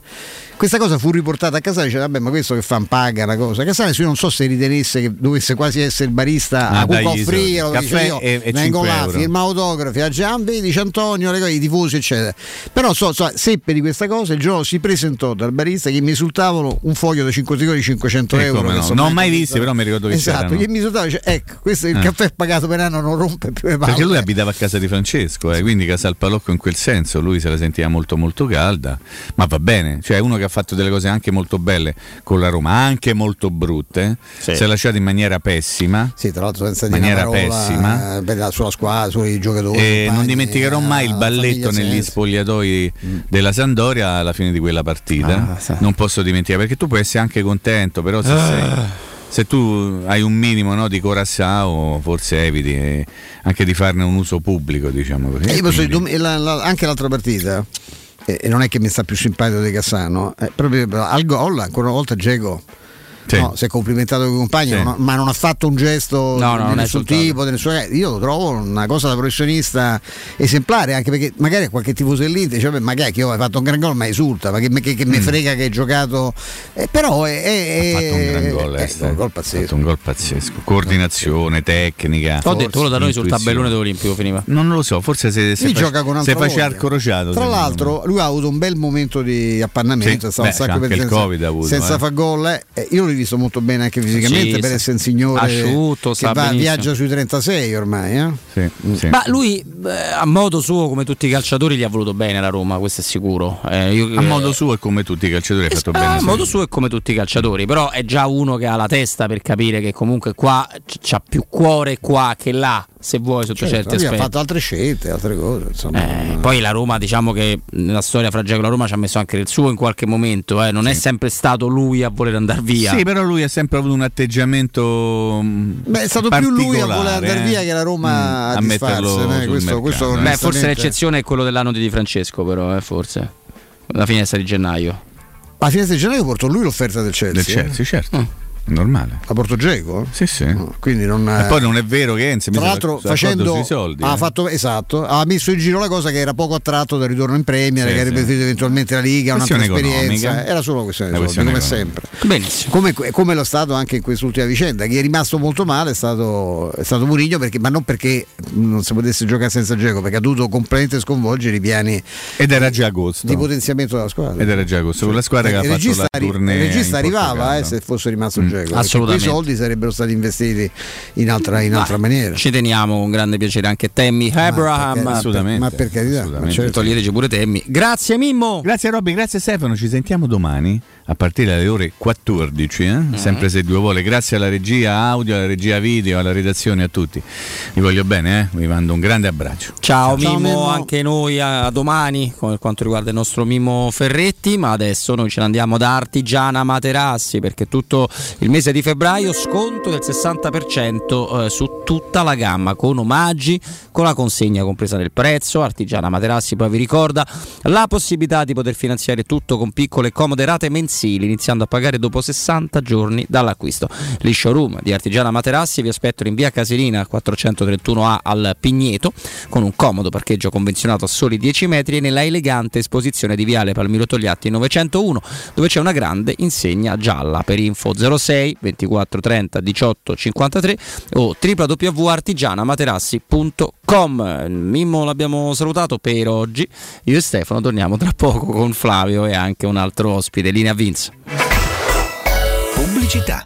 Questa cosa fu riportata a Casale, diceva vabbè, ma questo che fa, paga la cosa. Casale, io non so se ritenesse che dovesse quasi essere il barista a cui offrire lo caffè e vengo là, firma autografi a Gian, vedi Antonio, le cose, i tifosi eccetera. Però seppe di questa cosa, il giorno si presentò dal barista che mi sul tavolo un foglio da 5 di 500 euro. Non ho mai visto, però mi ricordo che c'erano. Che mi sul tavolo dice, ecco, questo il caffè pagato per anno non rompe più le palle. Perché lui abitava a casa di Francesco, quindi Casal Palocco in quel senso, lui se la sentiva molto molto calda, ma va bene, cioè uno che ha fatto delle cose anche molto belle con la Roma, anche molto brutte, si è lasciato in maniera pessima, tra l'altro senza dire maniera una parola, pessima sulla squadra, sui giocatori, e non dimenticherò mai il balletto negli spogliatoi della Sampdoria alla fine di quella partita. Non posso dimenticare, perché tu puoi essere anche contento, però se tu hai un minimo di corazzao, forse eviti anche di farne un uso pubblico, diciamo così. Io posso anche l'altra partita, e non è che mi sta più simpatico di Cassano, proprio al gol ancora una volta Dzeko si è complimentato con i compagni, ma non ha fatto un gesto di nessun tipo, io lo trovo una cosa da professionista esemplare, anche perché magari qualche tifoso dell'Inter dice magari che ho fatto un gran gol, ma esulta, ma che mi frega che hai giocato, però ha fatto un gran gol, pazzesco, coordinazione tecnica, ho detto quello da noi sul tabellone dell'Olimpico finiva, non lo so, forse se gioca con se faceva il crociato, tra l'altro lui ha avuto un bel momento di appannamento, è stato un sacco per il Covid avuto, senza far gol, io l'ho visto molto bene anche fisicamente, per essere un signore asciutto, che viaggia sui 36 ormai, ma lui a modo suo, come tutti i calciatori, gli ha voluto bene la Roma, questo è sicuro, a modo suo e come tutti i calciatori ha fatto bene a modo suo e come tutti i calciatori, però è già uno che ha la testa per capire che comunque qua c'ha più cuore qua che là, se vuoi, sotto certi aspetti. Ha fatto altre scelte, altre cose, insomma. Poi la Roma, diciamo che nella storia fra Dzeko e la Roma ci ha messo anche il suo in qualche momento, non è sempre stato lui a voler andare via. Sì, però lui ha sempre avuto un atteggiamento è stato più lui a voler andare via che la Roma a disfarsene. Questo forse l'eccezione è quello dell'anno di Di Francesco, però forse la finestra di gennaio. La finestra di gennaio portò lui l'offerta del Chelsea. Del Chelsea, certo. Normale. La porto Dzeko? Sì. Quindi non è... E poi non è vero che Enzi, tra l'altro, facendo sui soldi, ha fatto, esatto, ha messo in giro la cosa che era poco attratto dal ritorno in Premier, che avrebbe preferito eventualmente la Liga, un'altra esperienza. Era solo questione di soldi, come sempre. Benissimo. Come lo è stato anche in quest'ultima vicenda. Chi è rimasto molto male è stato Mourinho, ma non perché non si potesse giocare senza Dzeko, perché ha dovuto completamente sconvolgere i piani. Ed era già agosto. Di potenziamento della squadra. Ed era già agosto, quella squadra che ha fatto la tournée. Il regista arrivava, se fosse rimasto i soldi sarebbero stati investiti in altra maniera. Ci teniamo con grande piacere anche Tammy Abraham, assolutamente. Ma per carità, certo. Toglieteci pure Tammy. Grazie Mimmo. Grazie Robby, grazie Stefano. Ci sentiamo domani a partire dalle ore 14, sempre se Dio vuole. Grazie alla regia audio, alla regia video, alla redazione, a tutti. Vi voglio bene, vi mando un grande abbraccio. Ciao Mimmo, anche noi a domani per quanto riguarda il nostro Mimmo Ferretti, ma adesso noi ce ne andiamo da Artigiana Materassi, perché tutto il mese di febbraio sconto del 60% su tutta la gamma, con omaggi, con la consegna compresa nel prezzo. Artigiana Materassi poi vi ricorda la possibilità di poter finanziare tutto con piccole e comode rate mensili, iniziando a pagare dopo 60 giorni dall'acquisto. Gli showroom di Artigiana Materassi vi aspettano in via Casilina 431A al Pigneto, con un comodo parcheggio convenzionato a soli 10 metri e nella elegante esposizione di viale Palmiro Togliatti 901, dove c'è una grande insegna gialla. Per info 06 24 30 18 53 o www.artigianamaterassi.com. Mimmo l'abbiamo salutato per oggi. Io e Stefano torniamo tra poco con Flavio e anche un altro ospite. Linea Vince. Pubblicità.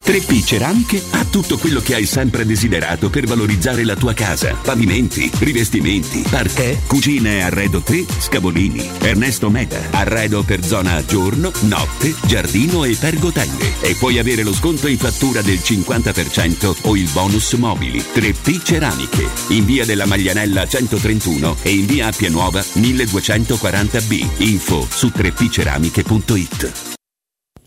3P Ceramiche ha tutto quello che hai sempre desiderato per valorizzare la tua casa. Pavimenti, rivestimenti, parquet, cucina e arredo 3, Scavolini, Ernesto Meda. Arredo per zona giorno, notte, giardino e pergotende. E puoi avere lo sconto in fattura del 50% o il bonus mobili. 3P Ceramiche, in via della Maglianella 131 e in via Appia Nuova 1240B. Info su 3pceramiche.it.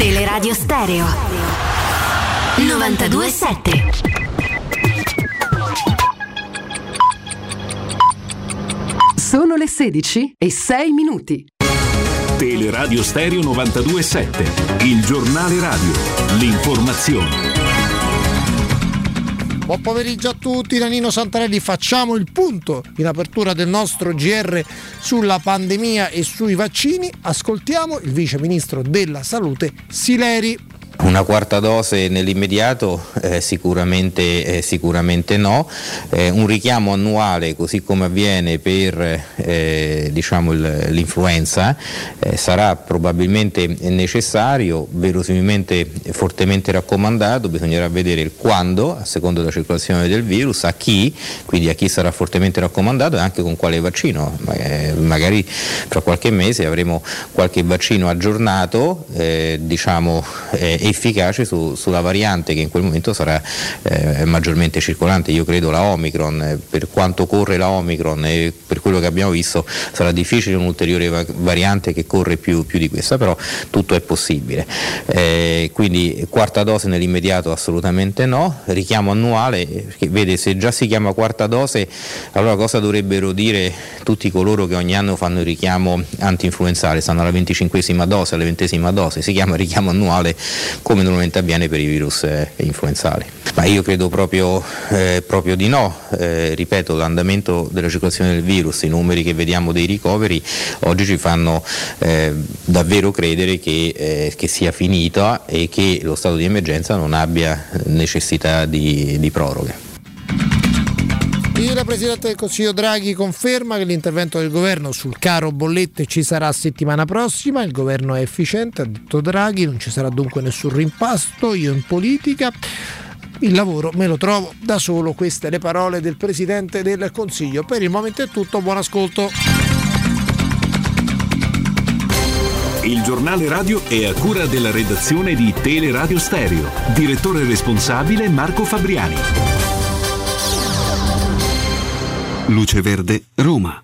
Teleradio Stereo 92.7. Sono le 16:06. Teleradio Stereo 92.7, il giornale radio, l'informazione. Buon pomeriggio a tutti, da Nino Santarelli. Facciamo il punto in apertura del nostro GR sulla pandemia e sui vaccini. Ascoltiamo il vice ministro della salute Sileri. Una quarta dose nell'immediato? Sicuramente no. Un richiamo annuale, così come avviene per l'influenza, sarà probabilmente necessario, verosimilmente fortemente raccomandato. Bisognerà vedere il quando, a seconda della circolazione del virus, a chi, quindi a chi sarà fortemente raccomandato e anche con quale vaccino. Magari fra qualche mese avremo qualche vaccino aggiornato, efficace sulla variante che in quel momento sarà maggiormente circolante. Io credo la Omicron, per quanto corre la Omicron e per quello che abbiamo visto sarà difficile un'ulteriore variante che corre più di questa, però tutto è possibile. Quindi quarta dose nell'immediato assolutamente no. Richiamo annuale, perché vede, se già si chiama quarta dose, allora cosa dovrebbero dire tutti coloro che ogni anno fanno il richiamo anti-influenzale? Stanno alla 25esima dose, alla 20esima dose, si chiama richiamo annuale come normalmente avviene per i virus influenzali. Ma io credo proprio di no. Ripeto, l'andamento della circolazione del virus, i numeri che vediamo dei ricoveri oggi ci fanno davvero credere che sia finita e che lo stato di emergenza non abbia necessità di proroghe. Il Presidente del Consiglio Draghi conferma che l'intervento del Governo sul caro bollette ci sarà settimana prossima. Il Governo è efficiente, ha detto Draghi, non ci sarà dunque nessun rimpasto. Io in politica il lavoro me lo trovo da solo. Queste le parole del Presidente del Consiglio. Per il momento è tutto, buon ascolto. Il giornale radio è a cura della redazione di Teleradio Stereo. Direttore responsabile Marco Fabriani. Luce Verde, Roma.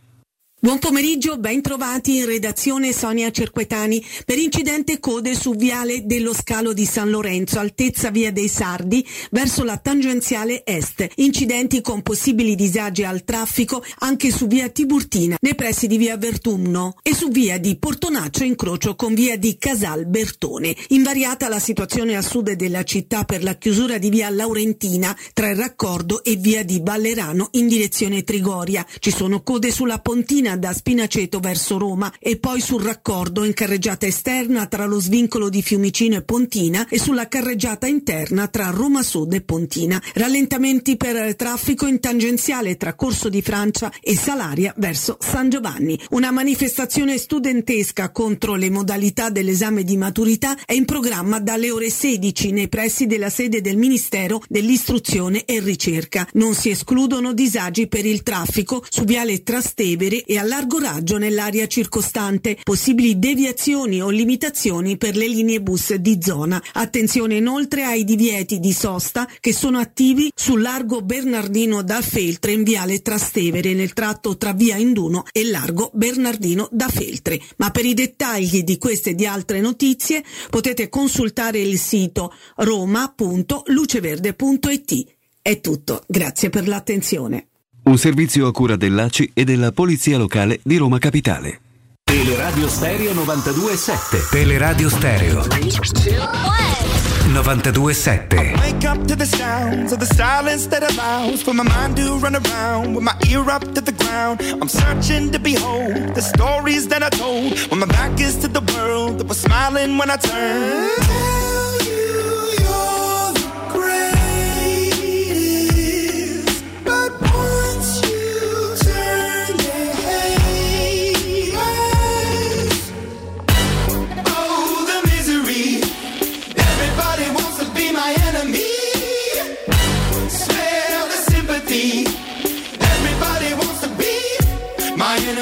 Buon pomeriggio, ben trovati in redazione Sonia Cerquetani. Per incidente code su viale dello Scalo di San Lorenzo, altezza via dei Sardi, verso la tangenziale est. Incidenti con possibili disagi al traffico anche su via Tiburtina, nei pressi di via Vertumno, e su via di Portonaccio, incrocio con via di Casal Bertone. Invariata la situazione a sud della città per la chiusura di via Laurentina, tra il raccordo e via di Ballerano in direzione Trigoria. Ci sono code sulla Pontina Toscana da Spinaceto verso Roma e poi sul raccordo in carreggiata esterna tra lo svincolo di Fiumicino e Pontina e sulla carreggiata interna tra Roma Sud e Pontina. Rallentamenti per traffico in tangenziale tra Corso di Francia e Salaria verso San Giovanni. Una manifestazione studentesca contro le modalità dell'esame di maturità è in programma dalle ore 16 nei pressi della sede del Ministero dell'Istruzione e Ricerca. Non si escludono disagi per il traffico su viale Trastevere e a largo raggio nell'area circostante, possibili deviazioni o limitazioni per le linee bus di zona. Attenzione inoltre ai divieti di sosta che sono attivi sul largo Bernardino da Feltre in viale Trastevere nel tratto tra via Induno e largo Bernardino da Feltre. Ma per i dettagli di queste e di altre notizie potete consultare il sito roma.luceverde.it. È tutto, grazie per l'attenzione. Un servizio a cura dell'ACI e della Polizia Locale di Roma Capitale. Teleradio Stereo 92.7. Teleradio Stereo 92.7. Wake up to the sounds of the silence that allows for my mind to run around with my ear up to the ground. I'm searching to behold the stories that I told when my back is to the world that was smiling when I turned.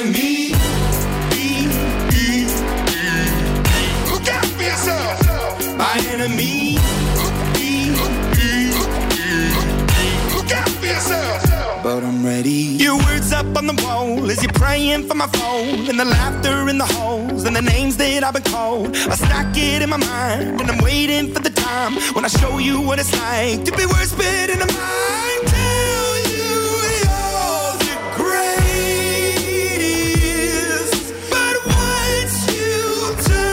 Me, look out for yourself, but I'm ready. Your words up on the wall as you're praying for my phone, and the laughter in the holes and the names that I've been called. I stack it in my mind and I'm waiting for the time when I show you what it's like to be worse fit in the mind. Tell you you're the greatest, but once you turn.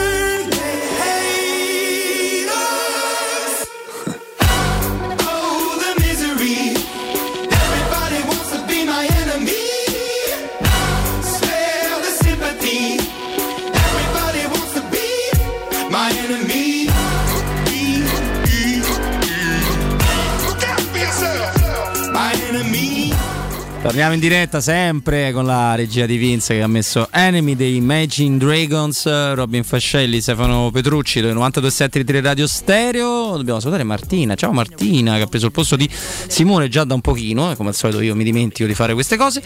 Torniamo in diretta sempre con la regia di Vince che ha messo Enemy dei Imagine Dragons, Robin Fascelli, Stefano Petrucci, 92.7 di Radio Stereo. Dobbiamo salutare Martina, ciao Martina, che ha preso il posto di Simone già da un pochino, come al solito io mi dimentico di fare queste cose.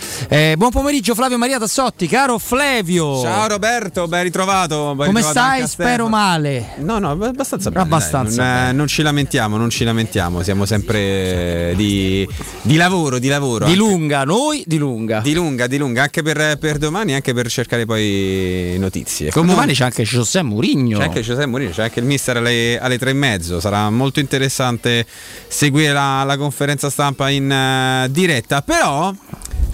Buon pomeriggio Flavio Maria Tassotti, caro Flavio. Ciao Roberto, ben ritrovato. Ben come ritrovato stai? Spero male. No, abbastanza bene. Abbastanza bene. Non ci lamentiamo, siamo sempre di lavoro. Di lunga. Noi di lunga anche per domani, anche per cercare poi notizie. Comunque, domani c'è anche José Mourinho, c'è anche il mister alle 3:30. Sarà molto interessante seguire la conferenza stampa in diretta. Però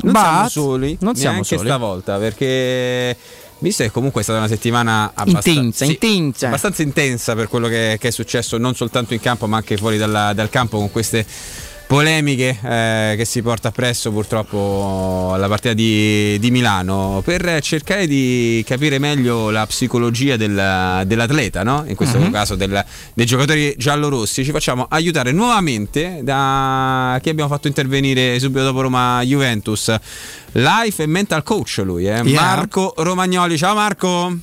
non siamo soli stavolta, perché visto che comunque è stata una settimana abbastanza intensa per quello che è successo non soltanto in campo ma anche fuori dal campo, con queste polemiche che si porta appresso purtroppo alla partita di Milano, per cercare di capire meglio la psicologia dell'atleta, no? In questo caso dei giocatori giallorossi. Ci facciamo aiutare nuovamente da chi abbiamo fatto intervenire subito dopo Roma-Juventus, life e mental coach lui, Marco Romagnoli. Ciao Marco.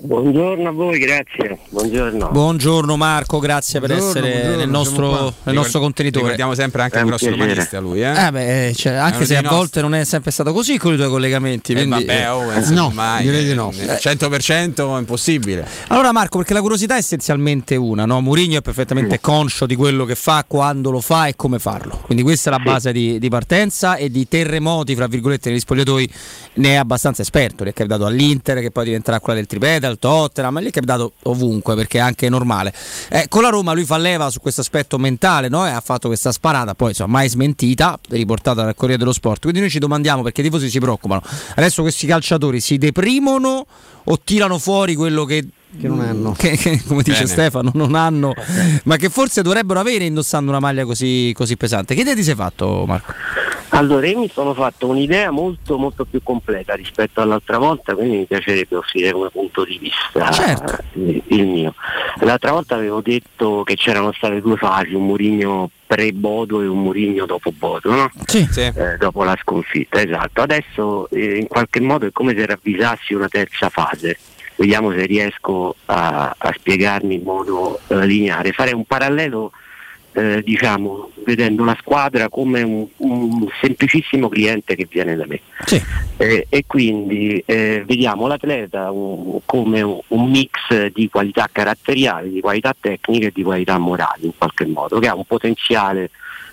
Buongiorno a voi, grazie. Buongiorno Marco, grazie per essere nel nostro contenitore. Ricordiamo sempre anche il grosso romanista lui, cioè, anche se a volte non è sempre stato così con i tuoi collegamenti, quindi direi di no. 100% è impossibile. Allora Marco, perché la curiosità è essenzialmente una, no? Mourinho è perfettamente conscio di quello che fa, quando lo fa e come farlo. Quindi questa è la base di partenza, e di terremoti fra virgolette negli spogliatoi ne è abbastanza esperto, li è capitato all'Inter, che poi diventerà quella del Tripleta, al Tottenham, ma lì è capitato ovunque, perché è anche normale. Con la Roma lui fa leva su questo aspetto mentale, no? E ha fatto questa sparata, poi insomma mai smentita, riportata dal Corriere dello Sport. Quindi noi ci domandiamo, perché i tifosi si preoccupano, adesso questi calciatori si deprimono o tirano fuori quello che non hanno, che come dice Stefano non hanno, ma che forse dovrebbero avere indossando una maglia così pesante. Che idea ti sei fatto Marco? Allora, io mi sono fatto un'idea molto più completa rispetto all'altra volta, quindi mi piacerebbe offrire un punto di vista, certo, il mio. L'altra volta avevo detto che c'erano state due fasi, un Mourinho pre-Bodo e un Mourinho dopo Bodo, no? Sì. Dopo la sconfitta, esatto. Adesso in qualche modo è come se ravvisassi una terza fase. Vediamo se riesco a spiegarmi in modo lineare. Farei un parallelo vedendo la squadra come un semplicissimo cliente che viene da me, sì, e quindi vediamo l'atleta come un mix di qualità caratteriali, di qualità tecniche e di qualità morali, in qualche modo, che ha un potenziale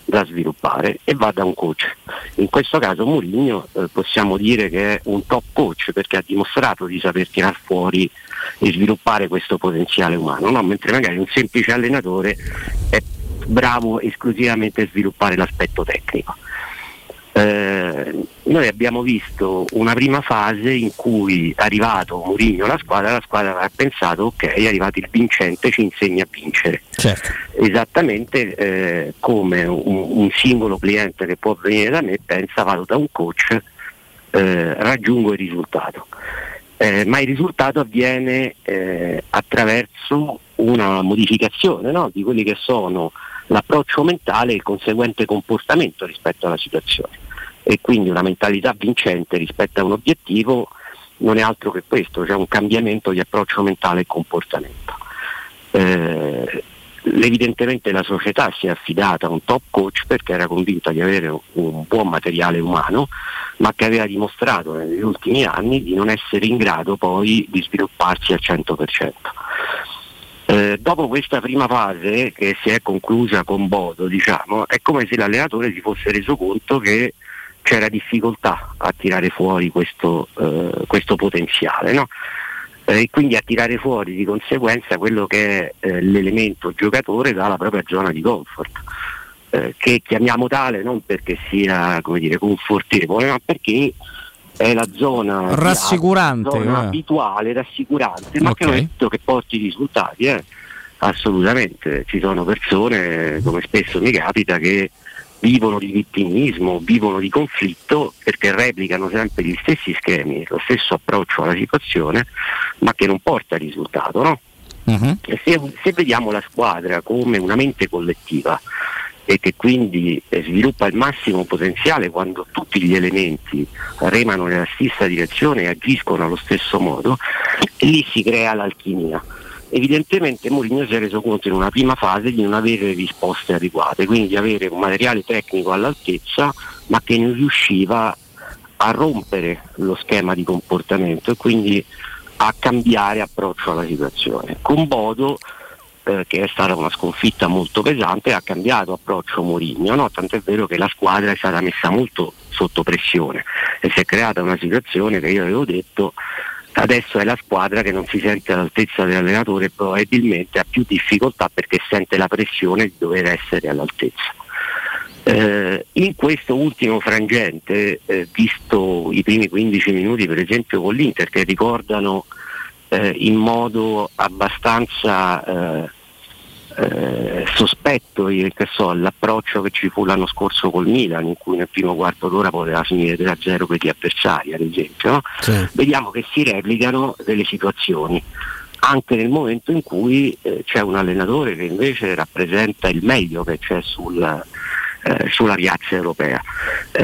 da sviluppare e va da un coach. In questo caso Mourinho possiamo dire che è un top coach, perché ha dimostrato di saper tirar fuori e sviluppare questo potenziale umano, no? Mentre magari un semplice allenatore è bravo esclusivamente a sviluppare l'aspetto tecnico. Noi abbiamo visto una prima fase in cui è arrivato Mourinho, la squadra ha pensato: ok, è arrivato il vincente, ci insegna a vincere, certo, esattamente come un singolo cliente che può venire da me pensa: vado da un coach, raggiungo il risultato. Ma il risultato avviene attraverso una modificazione, no? Di quelli che sono l'approccio mentale e il conseguente comportamento rispetto alla situazione, e quindi una mentalità vincente rispetto a un obiettivo non è altro che questo, cioè un cambiamento di approccio mentale e comportamento. Evidentemente la società si è affidata a un top coach perché era convinta di avere un buon materiale umano, ma che aveva dimostrato negli ultimi anni di non essere in grado poi di svilupparsi al 100%. Dopo questa prima fase, che si è conclusa con Bodo, diciamo, è come se l'allenatore si fosse reso conto che c'era difficoltà a tirare fuori questo potenziale, no? E quindi a tirare fuori di conseguenza quello che è l'elemento giocatore dalla propria zona di comfort, che chiamiamo tale non perché sia, come dire, confortevole, ma perché è la zona rassicurante, la zona abituale, rassicurante, ma okay, che non è detto che porti risultati, assolutamente. Ci sono persone, come spesso mi capita, che vivono di vittimismo, vivono di conflitto perché replicano sempre gli stessi schemi, lo stesso approccio alla situazione, ma che non porta risultato, no? Uh-huh. Se vediamo la squadra come una mente collettiva e che quindi sviluppa il massimo potenziale quando tutti gli elementi remano nella stessa direzione e agiscono allo stesso modo, lì si crea l'alchimia. Evidentemente Mourinho si è reso conto in una prima fase di non avere risposte adeguate, quindi di avere un materiale tecnico all'altezza, ma che non riusciva a rompere lo schema di comportamento e quindi a cambiare approccio alla situazione. Con Bodo, che è stata una sconfitta molto pesante, ha cambiato approccio Mourinho, no? Tant'è vero che la squadra è stata messa molto sotto pressione e si è creata una situazione che io avevo detto: adesso è la squadra che non si sente all'altezza dell'allenatore, probabilmente ha più difficoltà perché sente la pressione di dover essere all'altezza. In questo ultimo frangente, visto i primi 15 minuti per esempio con l'Inter, che ricordano in modo abbastanza sospetto l'approccio che ci fu l'anno scorso col Milan, in cui nel primo quarto d'ora poteva finire 3-0 per gli avversari, ad esempio, no? Sì. Vediamo che si replicano delle situazioni anche nel momento in cui c'è un allenatore che invece rappresenta il meglio che c'è sulla piazza europea.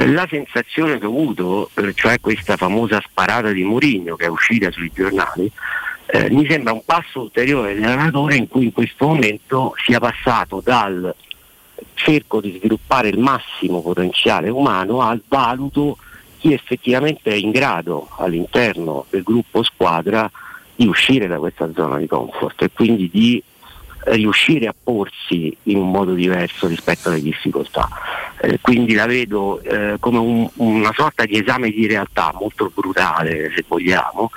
La sensazione che ho avuto, cioè questa famosa sparata di Mourinho che è uscita sui giornali, mi sembra un passo ulteriore dell'allenatore, in cui in questo momento sia passato dal cerco di sviluppare il massimo potenziale umano al valuto chi effettivamente è in grado all'interno del gruppo squadra di uscire da questa zona di comfort e quindi di riuscire a porsi in un modo diverso rispetto alle difficoltà. Quindi la vedo come una sorta di esame di realtà molto brutale, se vogliamo,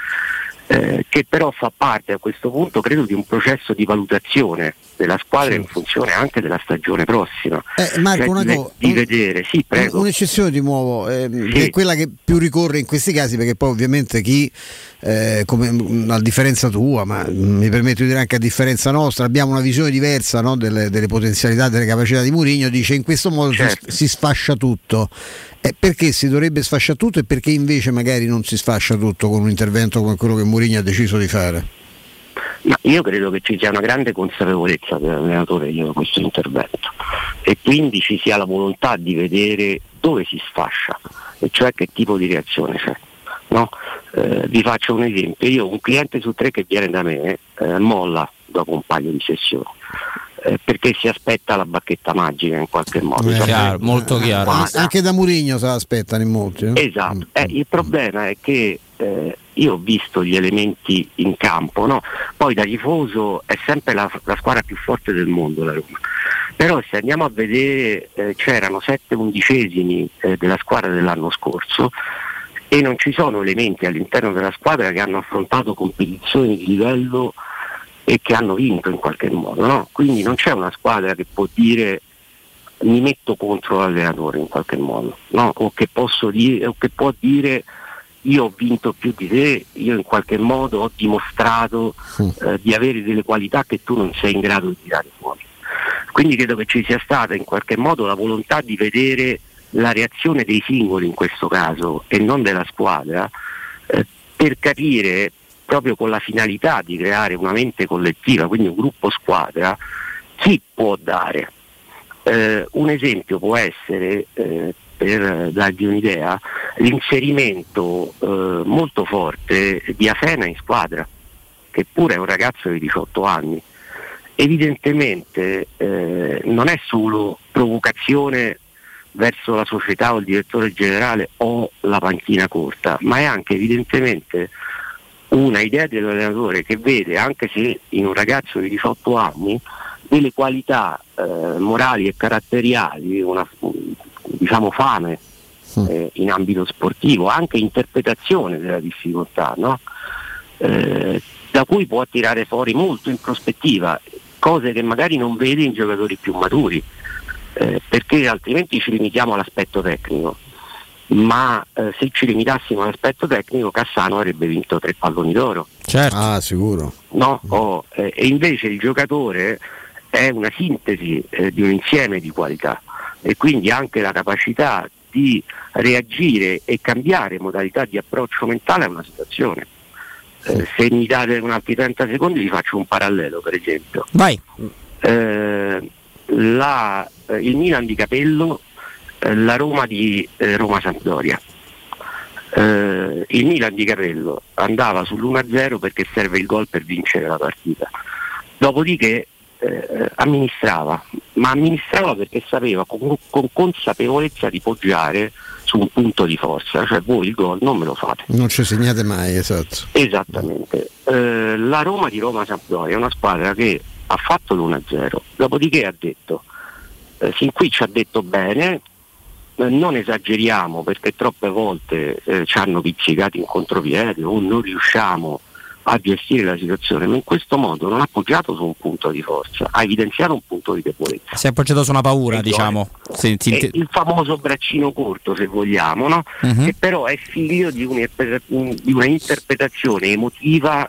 che però fa parte a questo punto, credo, di un processo di valutazione della squadra in funzione anche della stagione prossima. Marco, cioè, vedere, sì, prego. Un'eccezione di nuovo, sì, è quella che più ricorre in questi casi, perché poi ovviamente chi come a differenza tua, ma mi permetto di dire anche a differenza nostra, abbiamo una visione diversa, no, delle potenzialità, delle capacità di Mourinho. Dice in questo modo certo, si sfascia tutto. Perché si dovrebbe sfasciare tutto e perché invece magari non si sfascia tutto con un intervento come quello che Mourinho ha deciso di fare? Ma io credo che ci sia una grande consapevolezza dell'allenatore in questo intervento e quindi ci sia la volontà di vedere dove si sfascia, e cioè che tipo di reazione c'è. No? Vi faccio un esempio: io un cliente su tre che viene da me molla dopo un paio di sessioni perché si aspetta la bacchetta magica in qualche modo. Chiaro, molto chiaro. Anche da Mourinho se l'aspettano in molti. Esatto. Il problema è che io ho visto gli elementi in campo, no? Poi da tifoso è sempre la squadra più forte del mondo la Roma, però se andiamo a vedere c'erano 7/11 della squadra dell'anno scorso e non ci sono elementi all'interno della squadra che hanno affrontato competizioni di livello e che hanno vinto in qualche modo, no? Quindi non c'è una squadra che può dire mi metto contro l'allenatore in qualche modo, no? O che posso dire, o che può dire io ho vinto più di te, io in qualche modo ho dimostrato di avere delle qualità che tu non sei in grado di tirare fuori. Quindi credo che ci sia stata in qualche modo la volontà di vedere la reazione dei singoli in questo caso e non della squadra, per capire, proprio con la finalità di creare una mente collettiva, quindi un gruppo squadra, chi può dare. Un esempio può essere, per darvi un'idea, l'inserimento molto forte di Afena in squadra, che pure è un ragazzo di 18 anni. Evidentemente non è solo provocazione verso la società o il direttore generale o la panchina corta, ma è anche evidentemente una idea dell'allenatore che vede, anche se in un ragazzo di 18 anni, delle qualità morali e caratteriali, una diciamo fame in ambito sportivo, anche interpretazione della difficoltà, no? Da cui può tirare fuori molto in prospettiva, cose che magari non vede in giocatori più maturi, perché altrimenti ci limitiamo all'aspetto tecnico. Ma se ci limitassimo all'aspetto tecnico, Cassano avrebbe vinto 3 palloni d'oro. Certo. Ah, sicuro. No? E invece il giocatore è una sintesi di un insieme di qualità, e quindi anche la capacità di reagire e cambiare modalità di approccio mentale a una situazione. Se mi date un altri 30 secondi vi faccio un parallelo, per esempio. Vai. Il Milan di Capello, la Roma di Roma-Sampdoria. Il Milan di Capello andava sull'1-0 perché serve il gol per vincere la partita, dopodiché amministrava perché sapeva con consapevolezza di poggiare su un punto di forza, cioè voi il gol non me lo fate, non ci segnate mai. Esatto. Esattamente. La Roma di Roma-Sampdoria è una squadra che ha fatto l'1-0, dopodiché ha detto fin qui ci ha detto bene, non esageriamo perché troppe volte ci hanno pizzicati in contropiede o non riusciamo a gestire la situazione, ma in questo modo non ha appoggiato su un punto di forza, ha evidenziato un punto di debolezza. Si è appoggiato su una paura, diciamo. Il famoso braccino corto, se vogliamo, no? Che però è figlio di una interpretazione emotiva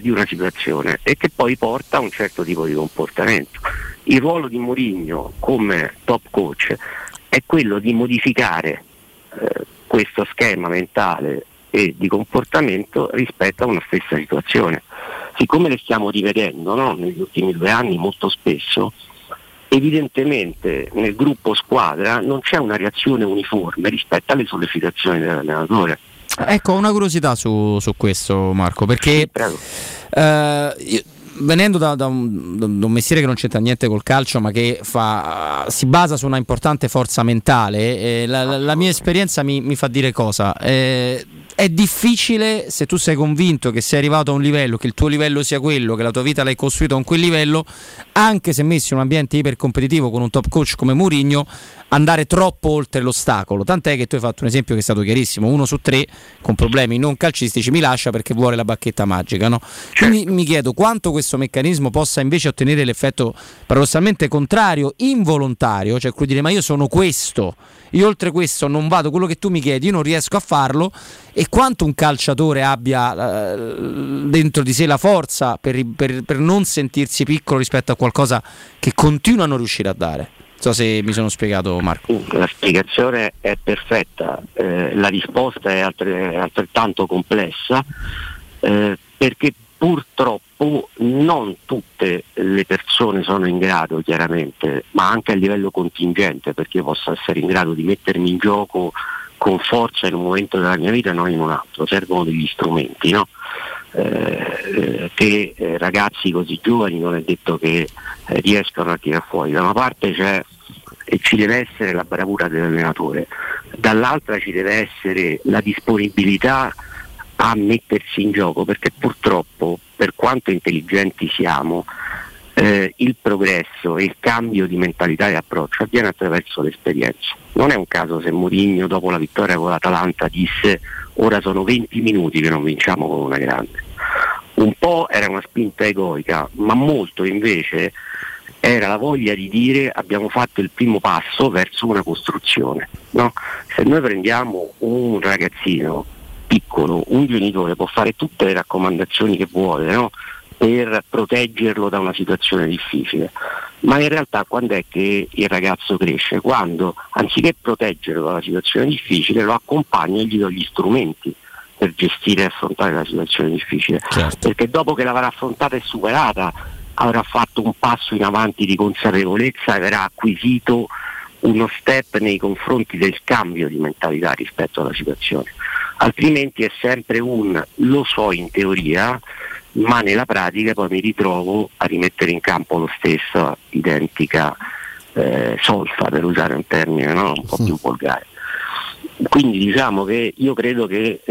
di una situazione e che poi porta a un certo tipo di comportamento. Il ruolo di Mourinho come top coach è quello di modificare questo schema mentale e di comportamento rispetto a una stessa situazione. Siccome le stiamo rivedendo, no, negli ultimi 2 anni molto spesso, evidentemente nel gruppo squadra non c'è una reazione uniforme rispetto alle sollecitazioni dell'allenatore. Ecco, una curiosità su questo, Marco, perché venendo da un mestiere che non c'entra niente col calcio, ma che si basa su una importante forza mentale, la mia esperienza mi fa dire cosa? È difficile, se tu sei convinto che sei arrivato a un livello, che il tuo livello sia quello, che la tua vita l'hai costruita con quel livello, anche se messi in un ambiente ipercompetitivo con un top coach come Mourinho, andare troppo oltre l'ostacolo. Tant'è che tu hai fatto un esempio che è stato chiarissimo: 1 su 3 con problemi non calcistici mi lascia perché vuole la bacchetta magica, no? Quindi mi chiedo quanto questo meccanismo possa invece ottenere l'effetto paradossalmente contrario, involontario, cioè quello di dire ma io sono questo io oltre questo non vado, quello che tu mi chiedi io non riesco a farlo. E quanto un calciatore abbia dentro di sé la forza per non sentirsi piccolo rispetto a qualcosa che continua a non riuscire a dare. Non so se mi sono spiegato, Marco. La spiegazione è perfetta, la risposta è altrettanto complessa, perché purtroppo non tutte le persone sono in grado, chiaramente, ma anche a livello contingente, perché io posso essere in grado di mettermi in gioco con forza in un momento della mia vita e non in un altro. Servono degli strumenti, no? Che ragazzi così giovani non è detto che riescano a tirar fuori. Da una parte c'è e ci deve essere la bravura dell'allenatore, dall'altra ci deve essere la disponibilità a mettersi in gioco, perché purtroppo, per quanto intelligenti siamo, il progresso e il cambio di mentalità e approccio avviene attraverso l'esperienza. Non è un caso se Mourinho dopo la vittoria con l'Atalanta disse: ora sono 20 minuti che non vinciamo con una grande. Un po' era una spinta egoica, ma molto invece era la voglia di dire: abbiamo fatto il primo passo verso una costruzione, no? Se noi prendiamo un ragazzino piccolo, un genitore può fare tutte le raccomandazioni che vuole, no? Per proteggerlo da una situazione difficile, ma in realtà quando è che il ragazzo cresce? Quando, anziché proteggerlo dalla situazione difficile, lo accompagna e gli do gli strumenti per gestire e affrontare la situazione difficile, certo. Perché dopo che l'avrà affrontata e superata avrà fatto un passo in avanti di consapevolezza e avrà acquisito uno step nei confronti del cambio di mentalità rispetto alla situazione. Altrimenti è sempre un lo so in teoria, ma nella pratica poi mi ritrovo a rimettere in campo lo stesso identica solfa, per usare un termine, no? Un po' più volgare. Quindi diciamo che io credo che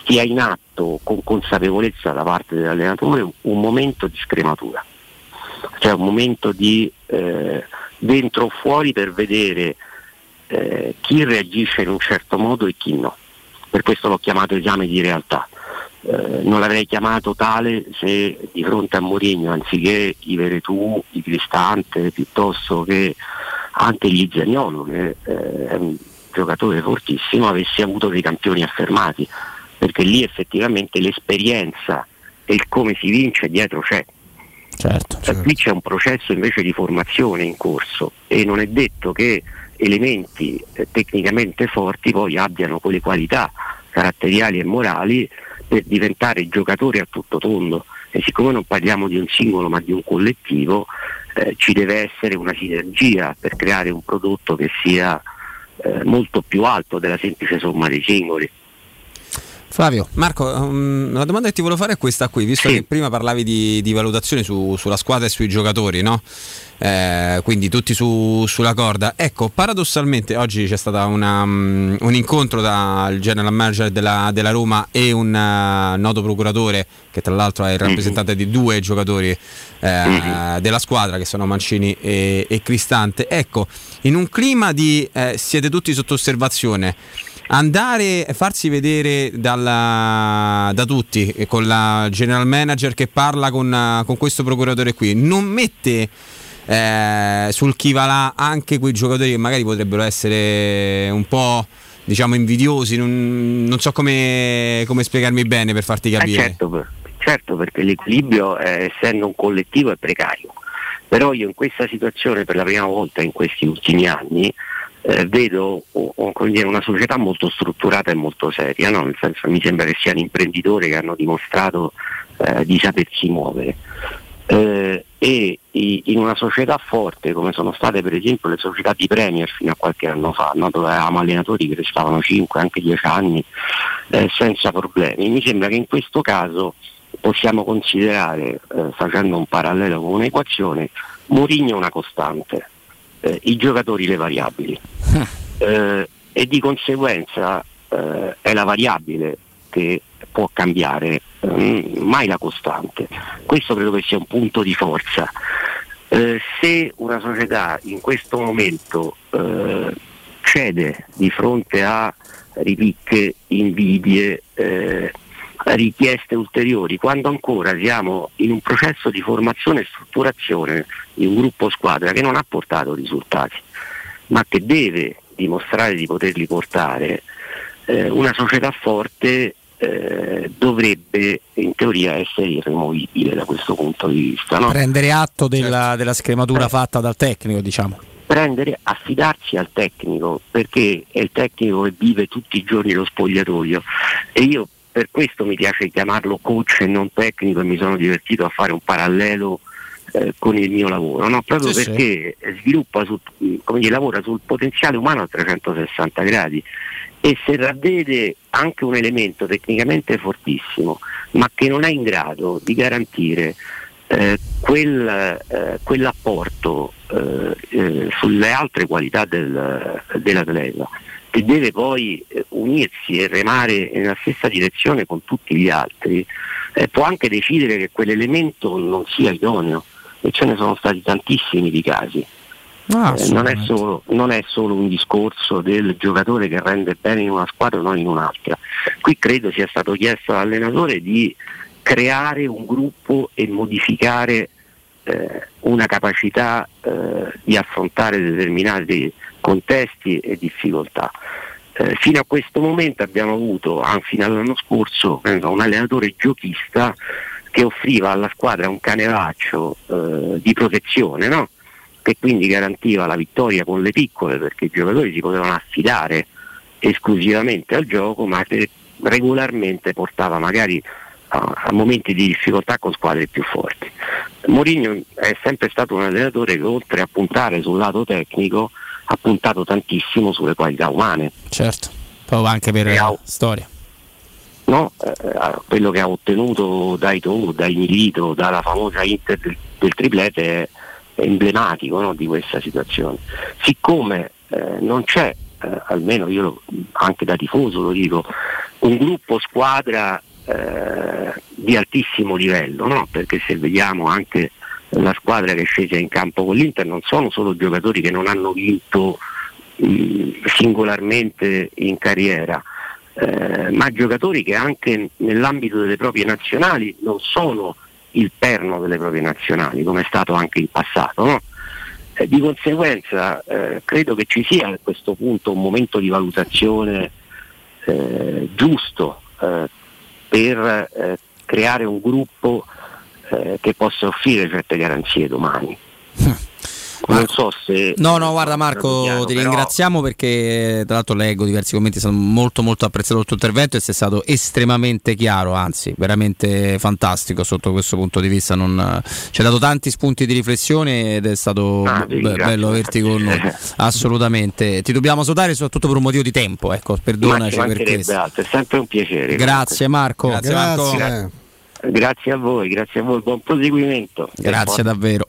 stia in atto con consapevolezza da parte dell'allenatore un momento di scrematura, cioè un momento di dentro o fuori, per vedere chi reagisce in un certo modo e chi no. Per questo l'ho chiamato esame di realtà. Non l'avrei chiamato tale se di fronte a Mourinho, anziché i Veretù, i Cristante, piuttosto che anche gli Zaniolo, che è un giocatore fortissimo, avessi avuto dei campioni affermati, perché lì effettivamente l'esperienza del come si vince dietro c'è. Certo, certo. Qui c'è un processo invece di formazione in corso e non è detto che elementi tecnicamente forti poi abbiano quelle qualità caratteriali e morali per diventare giocatori a tutto tondo. E siccome non parliamo di un singolo ma di un collettivo, ci deve essere una sinergia per creare un prodotto che sia molto più alto della semplice somma dei singoli. Flavio. Marco, la domanda che ti volevo fare è questa qui, visto che prima parlavi di valutazione sulla squadra e sui giocatori, no? Quindi tutti sulla corda. Ecco, paradossalmente oggi c'è stato un incontro dal general manager della Roma e un noto procuratore, che tra l'altro è il rappresentante di due giocatori della squadra, che sono Mancini e Cristante. Ecco, in un clima di siete tutti sotto osservazione, andare a farsi vedere da tutti con la general manager che parla con questo procuratore qui, non mette sul chi va là anche quei giocatori che magari potrebbero essere un po', diciamo, invidiosi, non so come spiegarmi bene per farti capire. Certo, perché l'equilibrio, essendo un collettivo, è precario. Però io in questa situazione, per la prima volta in questi ultimi anni, vedo una società molto strutturata e molto seria, no? Nel senso, mi sembra che siano imprenditori che hanno dimostrato di sapersi muovere, e in una società forte come sono state per esempio le società di Premier fino a qualche anno fa, no? Dove avevamo allenatori che restavano 5 anche 10 anni senza problemi. Mi sembra che in questo caso possiamo considerare, facendo un parallelo con un'equazione, Mourinho una costante, i giocatori le variabili, e di conseguenza è la variabile che può cambiare, mai la costante. Questo credo che sia un punto di forza. Se una società in questo momento cede di fronte a ripicche, invidie, richieste ulteriori, quando ancora siamo in un processo di formazione e strutturazione di un gruppo squadra che non ha portato risultati, ma che deve dimostrare di poterli portare, una società forte dovrebbe in teoria essere irremovibile da questo punto di vista, no? Prendere atto della scrematura fatta dal tecnico, diciamo. Affidarsi al tecnico, perché è il tecnico che vive tutti i giorni lo spogliatoio, e io per questo mi piace chiamarlo coach e non tecnico, e mi sono divertito a fare un parallelo con il mio lavoro, no? Proprio sì, perché sì. Sviluppa lavora sul potenziale umano a 360 gradi, e se ravvede anche un elemento tecnicamente fortissimo ma che non è in grado di garantire quell'apporto sulle altre qualità dell'atleta, che deve poi unirsi e remare nella stessa direzione con tutti gli altri, può anche decidere che quell'elemento non sia idoneo, e ce ne sono stati tantissimi di casi. Non è solo un discorso del giocatore che rende bene in una squadra o non in un'altra. Qui credo sia stato chiesto all'allenatore di creare un gruppo e modificare una capacità di affrontare determinati contesti e difficoltà. Fino a questo momento abbiamo avuto, fino all'anno scorso, un allenatore giochista che offriva alla squadra un caneraccio di protezione, no? Che quindi garantiva la vittoria con le piccole, perché i giocatori si potevano affidare esclusivamente al gioco, ma che regolarmente portava magari a momenti di difficoltà con squadre più forti. Mourinho è sempre stato un allenatore che, oltre a puntare sul lato tecnico, ha puntato tantissimo sulle qualità umane. Certo, proprio anche per la storia. No, quello che ha ottenuto dai Tour, dai Milito, dalla famosa Inter del triplete è emblematico, no, di questa situazione. Siccome non c'è, almeno io anche da tifoso lo dico, un gruppo squadra di altissimo livello, no? Perché se vediamo anche la squadra che è scesa in campo con l'Inter, non sono solo giocatori che non hanno vinto singolarmente in carriera, ma giocatori che anche nell'ambito delle proprie nazionali non sono il perno delle proprie nazionali, come è stato anche in passato, no? Di conseguenza credo che ci sia a questo punto un momento di valutazione giusto per creare un gruppo che possa offrire certe garanzie domani. Non so se... No, guarda Marco, ti ringraziamo perché tra l'altro leggo diversi commenti, sono molto molto apprezzato il tuo intervento e sei stato estremamente chiaro, anzi veramente fantastico sotto questo punto di vista, ci hai dato tanti spunti di riflessione ed è stato bello averti con noi, assolutamente. Ti dobbiamo salutare soprattutto per un motivo di tempo, ecco, perdonaci per questo. È sempre un piacere. Grazie Marco. Grazie a voi, buon proseguimento. Grazie davvero.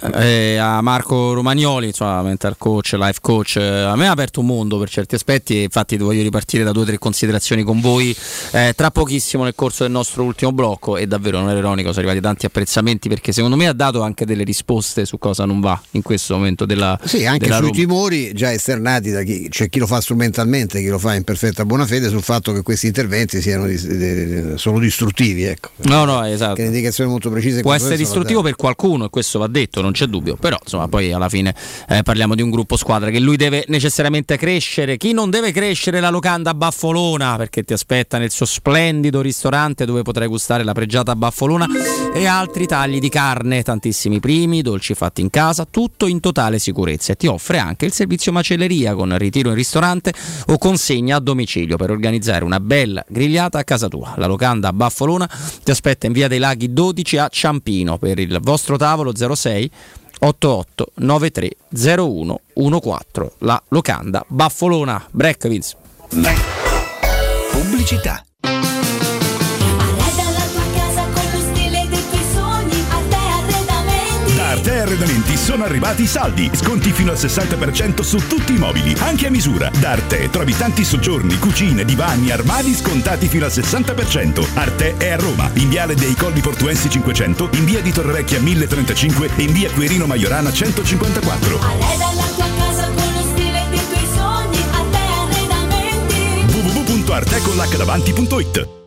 A Marco Romagnoli, insomma, mental coach, life coach, a me ha aperto un mondo per certi aspetti, e infatti voglio ripartire da 2 o 3 considerazioni con voi tra pochissimo nel corso del nostro ultimo blocco, e davvero non era ironico, sono arrivati tanti apprezzamenti perché secondo me ha dato anche delle risposte su cosa non va in questo momento della Roma. Timori già esternati da chi lo fa strumentalmente, chi lo fa in perfetta buona fede, sul fatto che questi interventi siano sono distruttivi, ecco. No, esatto. Che indicazioni molto precise. Può essere distruttivo per qualcuno e questo va detto, non c'è dubbio, però insomma poi alla fine parliamo di un gruppo squadra che lui deve necessariamente crescere. Chi non deve crescere? La locanda Baffolona, perché ti aspetta nel suo splendido ristorante dove potrai gustare la pregiata Baffolona e altri tagli di carne, tantissimi primi, dolci fatti in casa, tutto in totale sicurezza, e ti offre anche il servizio macelleria con ritiro in ristorante o consegna a domicilio per organizzare una bella grigliata a casa tua. La locanda Baffolona ti aspetta in via dei Laghi 12 a Ciampino, per il vostro tavolo 06 88 93 01 14. La locanda Baffolona. Break, Vince. Pubblicità. Arte Arredamenti sono arrivati i saldi, sconti fino al 60% su tutti i mobili, anche a misura. Da Arte trovi tanti soggiorni, cucine, divani, armadi scontati fino al 60%. Arte è a Roma, in viale dei Colli Portuensi 500, in via di Torrevecchia 1035 e in via Quirino Maiorana 154. Arreda la tua casa con lo stile dei tuoi sogni, Arte Arredamenti. www.artecollacdavanti.it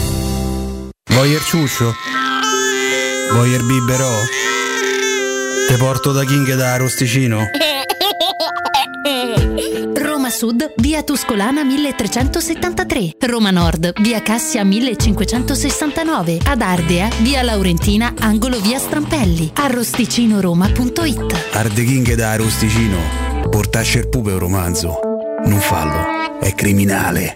Voglio il ciuccio? Voglio il biberò? Te porto da King da Arosticino? Roma Sud, via Tuscolana 1373. Roma Nord, via Cassia 1569. Ad Ardea, via Laurentina, angolo via Strampelli. Arrosticinoroma.it. Arde King da Arosticino. Portasce il pupo è un romanzo. Non fallo, è criminale.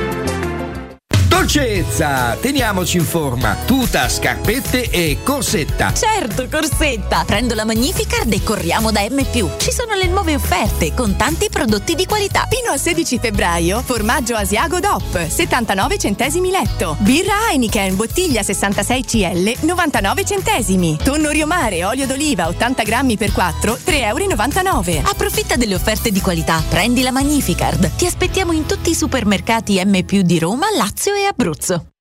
Dolcezza! Teniamoci in forma. Tuta, scarpette e corsetta. Certo, corsetta! Prendo la Magnificard e corriamo da M+. Ci sono le nuove offerte con tanti prodotti di qualità. Fino al 16 febbraio, formaggio asiago DOP, 79 centesimi letto. Birra Heineken, bottiglia 66 CL, 99 centesimi. Tonno riomare, olio d'oliva, 80 grammi per 4, 3,99 euro. Approfitta delle offerte di qualità. Prendi la Magnificard. Ti aspettiamo in tutti i supermercati M+ di Roma, Lazio e Abruzzo.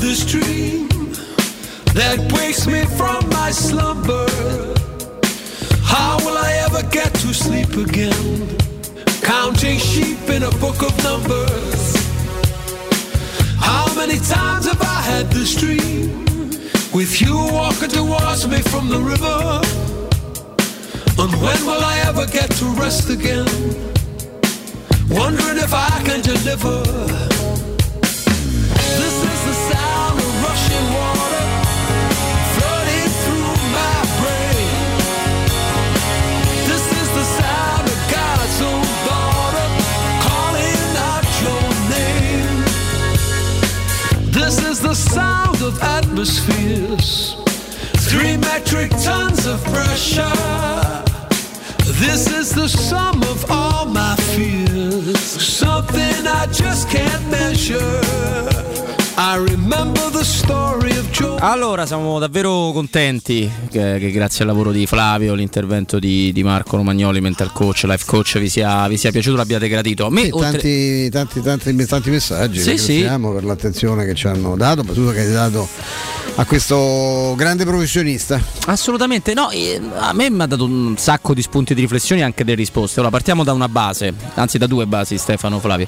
This dream that wakes me from my slumber. How will I ever get to sleep again? Counting sheep in a book of numbers. How many times have I had this dream? With you walking towards me from the river. And when will I ever get to rest again? Wondering if I can deliver. This is the sound of atmospheres, 3 metric tons of pressure. This is the sum of all my fears, something I just can't measure. I Allora siamo davvero contenti che grazie al lavoro di Flavio, l'intervento di Marco Romagnoli, mental coach, life coach, vi sia piaciuto, l'abbiate gradito. Me, oltre... tanti messaggi, sì, sì, per l'attenzione che ci hanno dato, soprattutto che hai dato a questo grande professionista. Assolutamente, no, a me mi ha dato un sacco di spunti di riflessione e anche delle risposte. Ora partiamo da una base, anzi da due basi, Stefano, Flavio.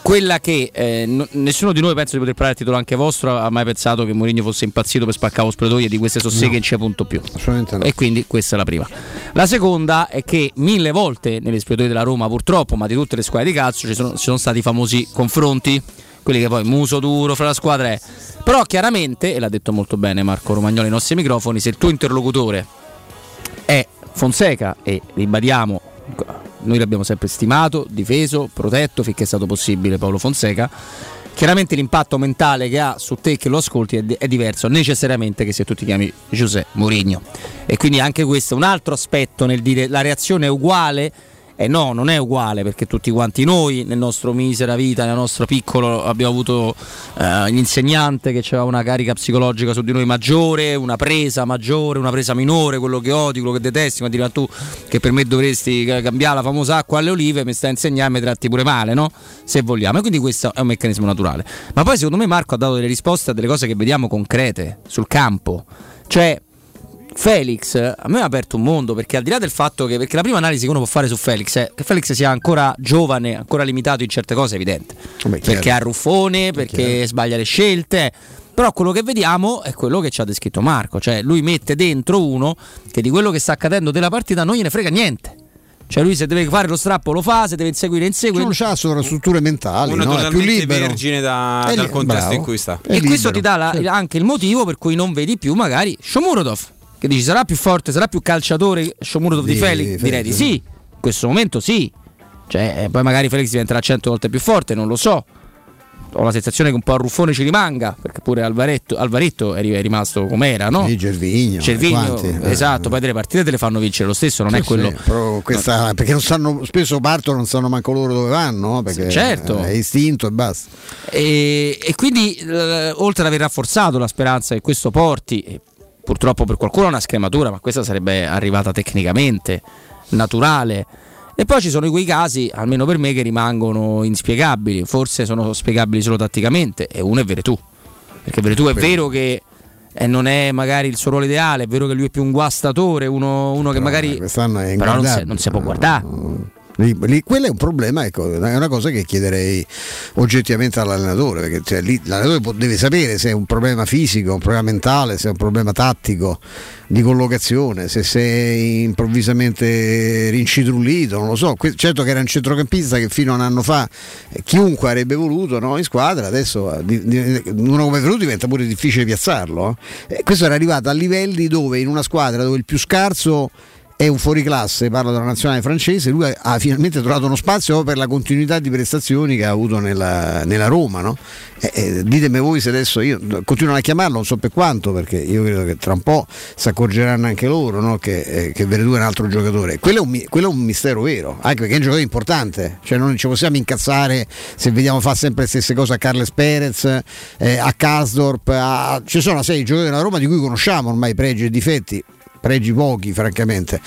Quella che nessuno di noi, penso di poter parlare a titolo anche vostro, ha mai pensato che Mourinho fosse impazzito per spaccare lo spogliatoio, e di queste sosseghe non c'è punto più. No. E quindi questa è la prima. La seconda è che mille volte negli spogliatoi della Roma, purtroppo, ma di tutte le squadre di calcio, ci sono stati i famosi confronti, quelli che poi muso duro fra la squadra è. Però chiaramente, e l'ha detto molto bene Marco Romagnoli ai nostri microfoni, se il tuo interlocutore è Fonseca, e ribadiamo, noi l'abbiamo sempre stimato, difeso, protetto finché è stato possibile Paolo Fonseca, chiaramente l'impatto mentale che ha su te che lo ascolti è diverso necessariamente che se tu ti chiami José Mourinho. E quindi anche questo è un altro aspetto nel dire la reazione è uguale. E no, non è uguale, perché tutti quanti noi nel nostro misera vita, nel nostro piccolo, abbiamo avuto l'insegnante che aveva una carica psicologica su di noi maggiore, una presa minore, quello che odi, quello che detesti, ma dirà tu che per me dovresti cambiare la famosa acqua alle olive, mi stai a insegnare e mi tratti pure male, no? Se vogliamo. E quindi questo è un meccanismo naturale. Ma poi secondo me Marco ha dato delle risposte a delle cose che vediamo concrete sul campo. Cioè Felix a me ha aperto un mondo, perché al di là del fatto che, perché la prima analisi che uno può fare su Felix è che Felix sia ancora giovane, ancora limitato in certe cose, è evidente, perché ha ruffone, perché sbaglia le scelte. Però quello che vediamo è quello che ci ha descritto Marco, cioè lui mette dentro uno che di quello che sta accadendo della partita non gliene frega niente. Cioè lui se deve fare lo strappo lo fa, se deve inseguire. Non c'ha sovrastrutture mentali, uno è più libero, vergine dal contesto in cui sta. E libero. Questo ti dà anche il motivo per cui non vedi più magari Shomurodov, che dici sarà più forte, sarà più calciatore Shomurodov di Felix? Direi di sì, in questo momento sì, cioè poi magari Felix diventerà 100 volte più forte, non lo so, ho la sensazione che un po' a Ruffone ci rimanga, perché pure Alvaretto è rimasto com'era, no? Di Gervinho esatto, poi delle partite te le fanno vincere lo stesso, non sì, è quello sì, questa, perché non sanno, spesso partono, non sanno manco loro dove vanno, perché certo, è istinto e basta, e quindi oltre ad aver rafforzato la speranza che questo porti, purtroppo per qualcuno è una scrematura, ma questa sarebbe arrivata tecnicamente, naturale. E poi ci sono quei casi, almeno per me, che rimangono inspiegabili. Forse sono spiegabili solo tatticamente. E uno è Veretù, perché Veretù è vero che non è magari il suo ruolo ideale, è vero che lui è più un guastatore, uno che magari però non si può guardare. Lì, quello è un problema, ecco, è una cosa che chiederei oggettivamente all'allenatore, perché cioè, lì, l'allenatore deve sapere se è un problema fisico, un problema mentale, se è un problema tattico di collocazione, se sei improvvisamente rincitrullito, non lo so. Certo che era un centrocampista che fino a un anno fa chiunque avrebbe voluto, no, in squadra, adesso uno come Veretù diventa pure difficile piazzarlo. Questo era arrivato a livelli dove in una squadra dove il più scarso è un fuoriclasse, parlo della nazionale francese, lui ha finalmente trovato uno spazio per la continuità di prestazioni che ha avuto nella Roma, no? Ditemi voi se adesso, io continuo a chiamarlo, non so per quanto, perché io credo che tra un po' si accorgeranno anche loro, no? Che Veretù è un altro giocatore. Quello è un mistero vero, anche perché è un giocatore importante, cioè non ci possiamo incazzare se vediamo fa sempre le stesse cose a Carles Perez, a Karsdorp, ci sono 6 giocatori della Roma di cui conosciamo ormai pregi e difetti, pregi pochi francamente.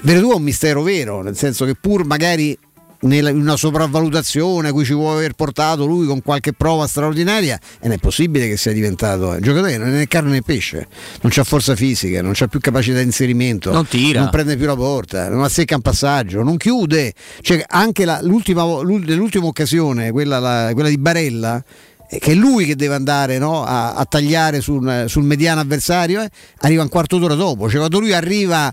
Veretù è un mistero vero, nel senso che pur magari in una sopravvalutazione a cui ci può aver portato lui con qualche prova straordinaria, non è possibile che sia diventato un giocatore che non è né carne né pesce, non c'ha forza fisica, non c'ha più capacità di inserimento, non tira, non prende più la porta, non azzecca un passaggio, non chiude, cioè anche l'ultima occasione, quella di Barella, che è lui che deve andare, no, a tagliare sul mediano avversario, arriva un quarto d'ora dopo, cioè quando lui arriva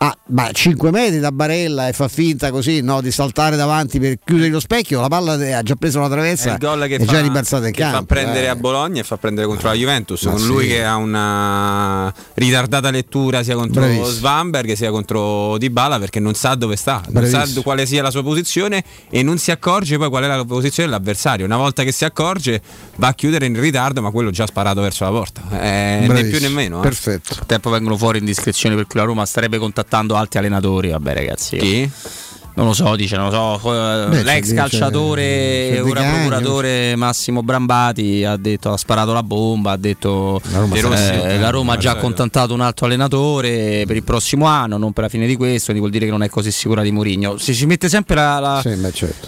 a 5 metri da Barella e fa finta così, no, di saltare davanti per chiudere lo specchio, la palla ha già preso una traversa, è già ribalzata in campo, fa prendere a Bologna e fa prendere contro la Juventus, con lui che ha una ritardata lettura sia contro Svanberg sia contro Dybala, perché non sa dove sta, non sa quale sia la sua posizione e non si accorge poi qual è la posizione dell'avversario. Una volta che si accorge va a chiudere in ritardo, ma quello già sparato verso la porta, né più né meno. Perfetto. Al tempo vengono fuori indiscrezioni per cui la Roma starebbe contattando altri allenatori, vabbè ragazzi. Chi? non lo so, dice, non lo so, l'ex calciatore e ora procuratore Massimo Brambati ha detto, ha sparato la bomba, ha detto la Roma ha già contattato un altro allenatore per il prossimo anno, non per la fine di questo, quindi vuol dire che non è così sicura di Mourinho. Se ci mette sempre la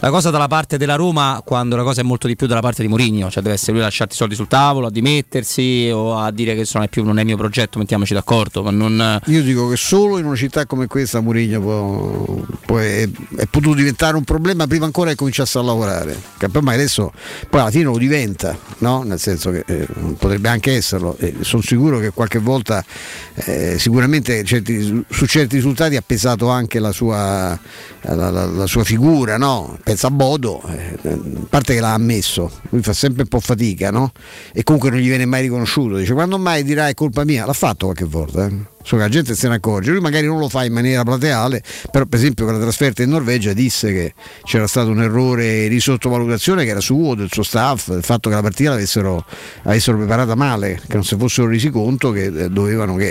cosa dalla parte della Roma, quando la cosa è molto di più dalla parte di Mourinho, cioè deve essere lui a lasciarti i soldi sul tavolo, a dimettersi o a dire che non è il mio progetto, mettiamoci d'accordo, ma non... Io dico che solo in una città come questa Mourinho è potuto diventare un problema prima ancora che cominciasse a lavorare, che ormai adesso poi alla fine lo diventa, no? Nel senso che potrebbe anche esserlo, sono sicuro che qualche volta sicuramente su certi risultati ha pesato anche la sua figura, no? Pensa a Bodo, a parte che l'ha ammesso, lui fa sempre un po' fatica, no? E comunque non gli viene mai riconosciuto, dice quando mai dirà è colpa mia, l'ha fatto qualche volta, solo che la gente se ne accorge, lui magari non lo fa in maniera plateale, però per esempio per la trasferta in Norvegia disse che c'era stato un errore di sottovalutazione che era suo, del suo staff, del fatto che la partita l'avessero preparata male, che non si fossero resi conto che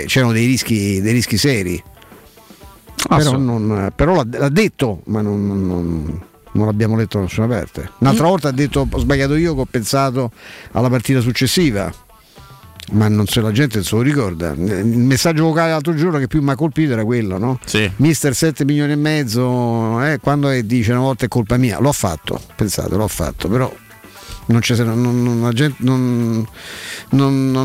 c'erano dei rischi seri. Però l'ha detto, ma non l'abbiamo letto da nessuna parte. Un'altra volta ha detto ho sbagliato io che ho pensato alla partita successiva, ma non se la gente se lo ricorda. Il messaggio vocale l'altro giorno che più mi ha colpito era quello, no? Sì. Mister 7,5 milioni, quando dice una volta è colpa mia, l'ho fatto, pensate, l'ho fatto, però non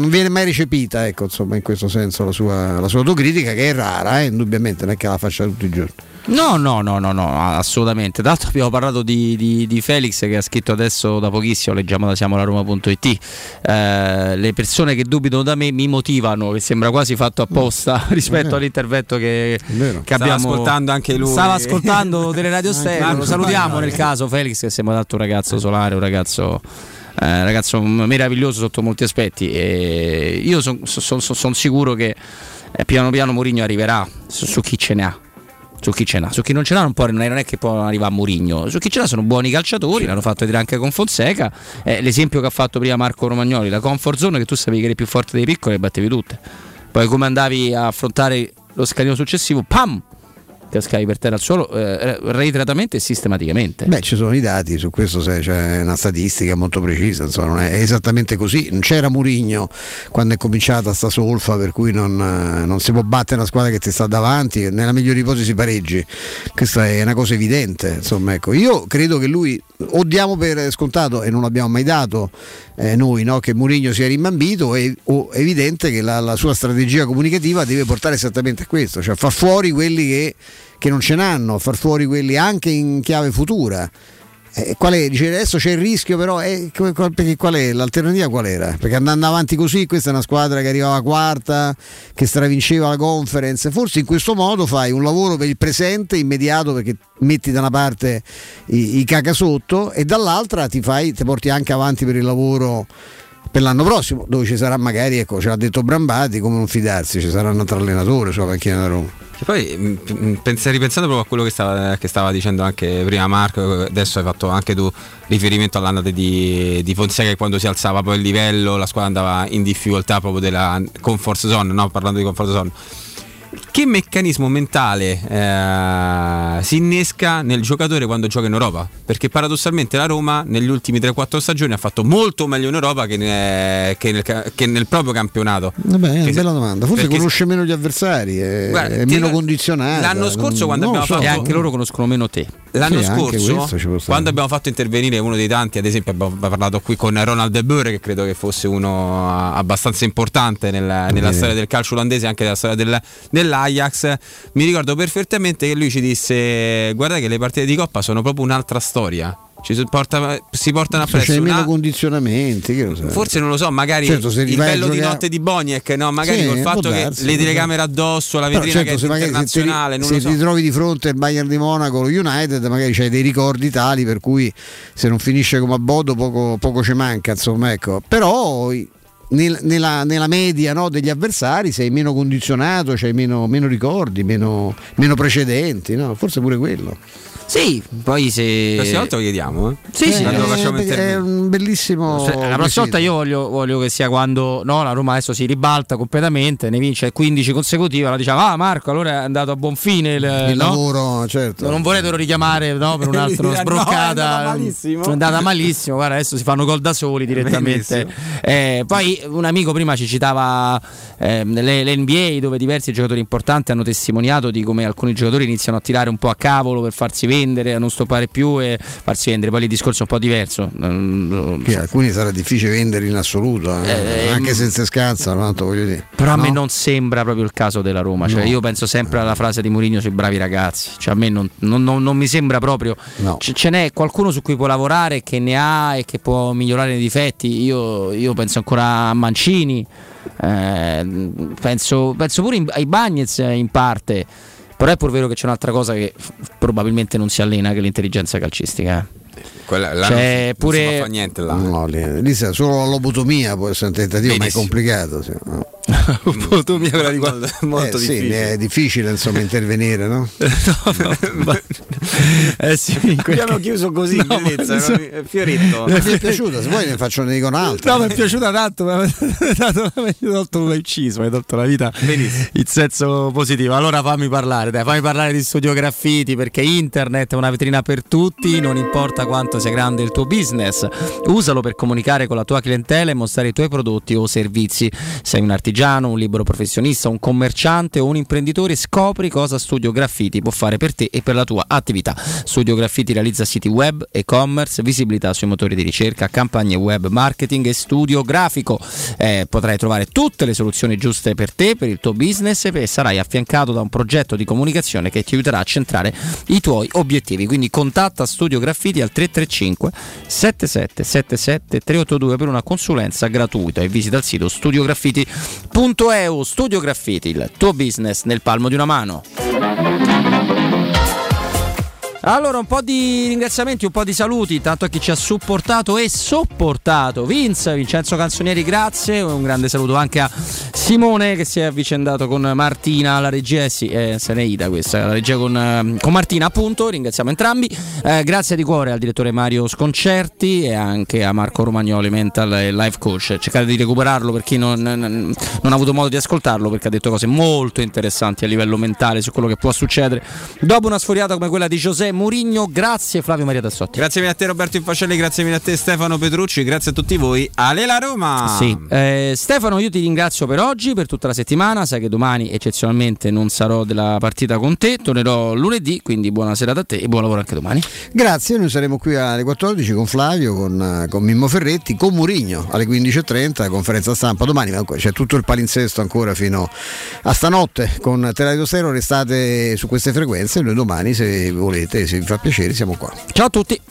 viene mai recepita, ecco, insomma, in questo senso la sua autocritica, che è rara, indubbiamente, non è che la faccia tutti i giorni. No, assolutamente. Tra l'altro abbiamo parlato di Felix, che ha scritto adesso da pochissimo, leggiamo da siamolaroma.it, le persone che dubitano da me mi motivano, che sembra quasi fatto apposta rispetto all'intervento che abbiamo, ascoltando anche lui, stava ascoltando delle radio stereo, lo salutiamo nel caso Felix, che sembra tanto un ragazzo solare, un ragazzo meraviglioso sotto molti aspetti, e io sono sicuro che piano piano Mourinho arriverà su chi ce ne ha. Su chi non ce l'ha non è che può arrivare a Mourinho. Su chi ce l'ha sono buoni calciatori, sì. L'hanno fatto vedere anche con Fonseca, l'esempio che ha fatto prima Marco Romagnoli, la comfort zone, che tu sapevi che eri più forte dei piccoli e battevi tutte, poi come andavi a affrontare lo scalino successivo, pam, cascavi per terra al suolo reiteratamente e sistematicamente. Ci sono i dati su questo, c'è una statistica molto precisa, insomma, non è esattamente così, non c'era Mourinho quando è cominciata sta solfa, per cui non si può battere una squadra che ti sta davanti, nella migliore ipotesi pareggi, questa è una cosa evidente, insomma, ecco, io credo che lui o diamo per scontato, e non l'abbiamo mai dato noi, no? Che Mourinho sia rimbambito, e è evidente che la sua strategia comunicativa deve portare esattamente a questo, cioè far fuori quelli che non ce n'hanno, far fuori quelli anche in chiave futura. Dice, adesso c'è il rischio, però perché qual è l'alternativa, qual era? Perché andando avanti così, questa è una squadra che arrivava quarta, che stravinceva la Conference, forse in questo modo fai un lavoro per il presente immediato, perché metti da una parte i caca sotto e dall'altra ti porti anche avanti per il lavoro per l'anno prossimo, dove ci sarà magari, ecco, ce l'ha detto Brambati, come non fidarsi, ci sarà un altro allenatore sulla panchina da Roma. E poi ripensando proprio a quello che stava dicendo anche prima Marco, adesso hai fatto anche tu riferimento all'andata di Fonseca, che quando si alzava poi il livello la squadra andava in difficoltà proprio della comfort zone, no? Parlando di comfort zone, che meccanismo mentale si innesca nel giocatore quando gioca in Europa? Perché paradossalmente la Roma negli ultimi 3-4 stagioni ha fatto molto meglio in Europa che nel proprio campionato. Vabbè, è una bella domanda, forse conosce meno gli avversari, è meno condizionato. L'anno scorso quando abbiamo fatto, anche loro conoscono meno te. L'anno scorso quando abbiamo fatto intervenire uno dei tanti, ad esempio abbiamo parlato qui con Ronald De Boer, che credo che fosse uno abbastanza importante nella storia del calcio olandese, anche nella storia dell'Ajax, mi ricordo perfettamente che lui ci disse guarda che le partite di Coppa sono proprio un'altra storia, si portano a presso, c'è meno condizionamenti, che forse non lo so, magari certo, il bello di notte di Boniek, no? Magari sì, col fatto che le telecamere addosso, la vetrina, certo, che è internazionale, se ti trovi di fronte il Bayern di Monaco, lo United, magari c'hai dei ricordi tali per cui se non finisce come a Bodo poco ci manca, insomma, ecco, però nella media, no, degli avversari sei meno condizionato, c'hai meno ricordi, meno precedenti, no? Forse pure quello. Sì, poi se. La prossima volta lo chiediamo, eh? Sì, sì. È un bellissimo. Cioè, la prossima volta io voglio che sia quando no, la Roma adesso si ribalta completamente, ne vince 15 consecutive. Allora diciamo, ah Marco, allora è andato a buon fine il no? lavoro, certo. Non voletelo richiamare no, per un'altra sbroccata. No, è andata malissimo. Guarda, adesso si fanno gol da soli direttamente. Poi un amico prima ci citava l'NBA, dove diversi giocatori importanti hanno testimoniato di come alcuni giocatori iniziano a tirare un po' a cavolo per farsi vendere, a non stoppare più e farsi vendere. Poi il discorso è un po' diverso. Che alcuni sarà difficile vendere in assoluto, anche senza scazza, tanto voglio dire. Però a me non sembra proprio il caso della Roma. Cioè, io penso sempre alla frase di Mourinho sui bravi ragazzi. Cioè, a me non mi sembra proprio. No. Ce n'è qualcuno su cui può lavorare, che ne ha e che può migliorare nei difetti. Io penso ancora a Mancini, penso pure ai Bagnez in parte. Però è pur vero che c'è un'altra cosa che probabilmente non si allena, che è l'intelligenza calcistica. Quella, là cioè, non si fa niente là. No, lì solo la lobotomia può essere un tentativo, benissimo. Ma è complicato. Sì, no. Lobotomia quella di quando è molto difficile. Sì, è difficile insomma intervenire, no? Sì, abbiamo chiuso così in bellezza, è fioretto. Mi è piaciuta, se poi ne dico un'altra. No, mi è piaciuta tanto, mi hai tolto la vita. Benissimo. In senso positivo. Allora fammi parlare di Studio Graffiti, perché internet è una vetrina per tutti, non importa quanto sia grande il tuo business, usalo per comunicare con la tua clientela e mostrare i tuoi prodotti o servizi. Sei un artigiano, un libero professionista, un commerciante o un imprenditore, scopri cosa Studio Graffiti può fare per te e per la tua attività. Studio Graffiti realizza siti web, e-commerce, visibilità sui motori di ricerca, campagne web, marketing e studio grafico. Potrai trovare tutte le soluzioni giuste per te, per il tuo business, e sarai affiancato da un progetto di comunicazione che ti aiuterà a centrare i tuoi obiettivi. Quindi contatta Studio Graffiti al 335 7777 382 per una consulenza gratuita e visita il sito studiograffiti.eu. Studio Graffiti, il tuo business nel palmo di una mano. Allora, un po' di ringraziamenti, un po' di saluti, tanto a chi ci ha supportato e sopportato. Vincenzo Canzonieri, grazie. Un grande saluto anche a Simone, che si è avvicendato con Martina alla regia. Sì, Seneida questa, la regia con Martina, appunto. Ringraziamo entrambi. Grazie di cuore al direttore Mario Sconcerti e anche a Marco Romagnoli, mental e life coach. Cercate di recuperarlo per chi non ha avuto modo di ascoltarlo, perché ha detto cose molto interessanti a livello mentale su quello che può succedere dopo una sfuriata come quella di José Mourinho. Grazie Flavio Maria Tassotti. Grazie mille a te Roberto Infacelli, grazie mille a te Stefano Petrucci, grazie a tutti voi. Ale la Roma. Sì. Stefano, io ti ringrazio per oggi, per tutta la settimana. Sai che domani eccezionalmente non sarò della partita con te, tornerò lunedì, quindi buona serata a te e buon lavoro anche domani. Grazie, noi saremo qui alle 14 con Flavio, con Mimmo Ferretti, con Mourinho alle 15:30, conferenza stampa domani, ma c'è tutto il palinsesto ancora fino a stanotte con Teleradio Stereo. Restate su queste frequenze, noi domani se volete, se vi fa piacere, siamo qua. Ciao a tutti.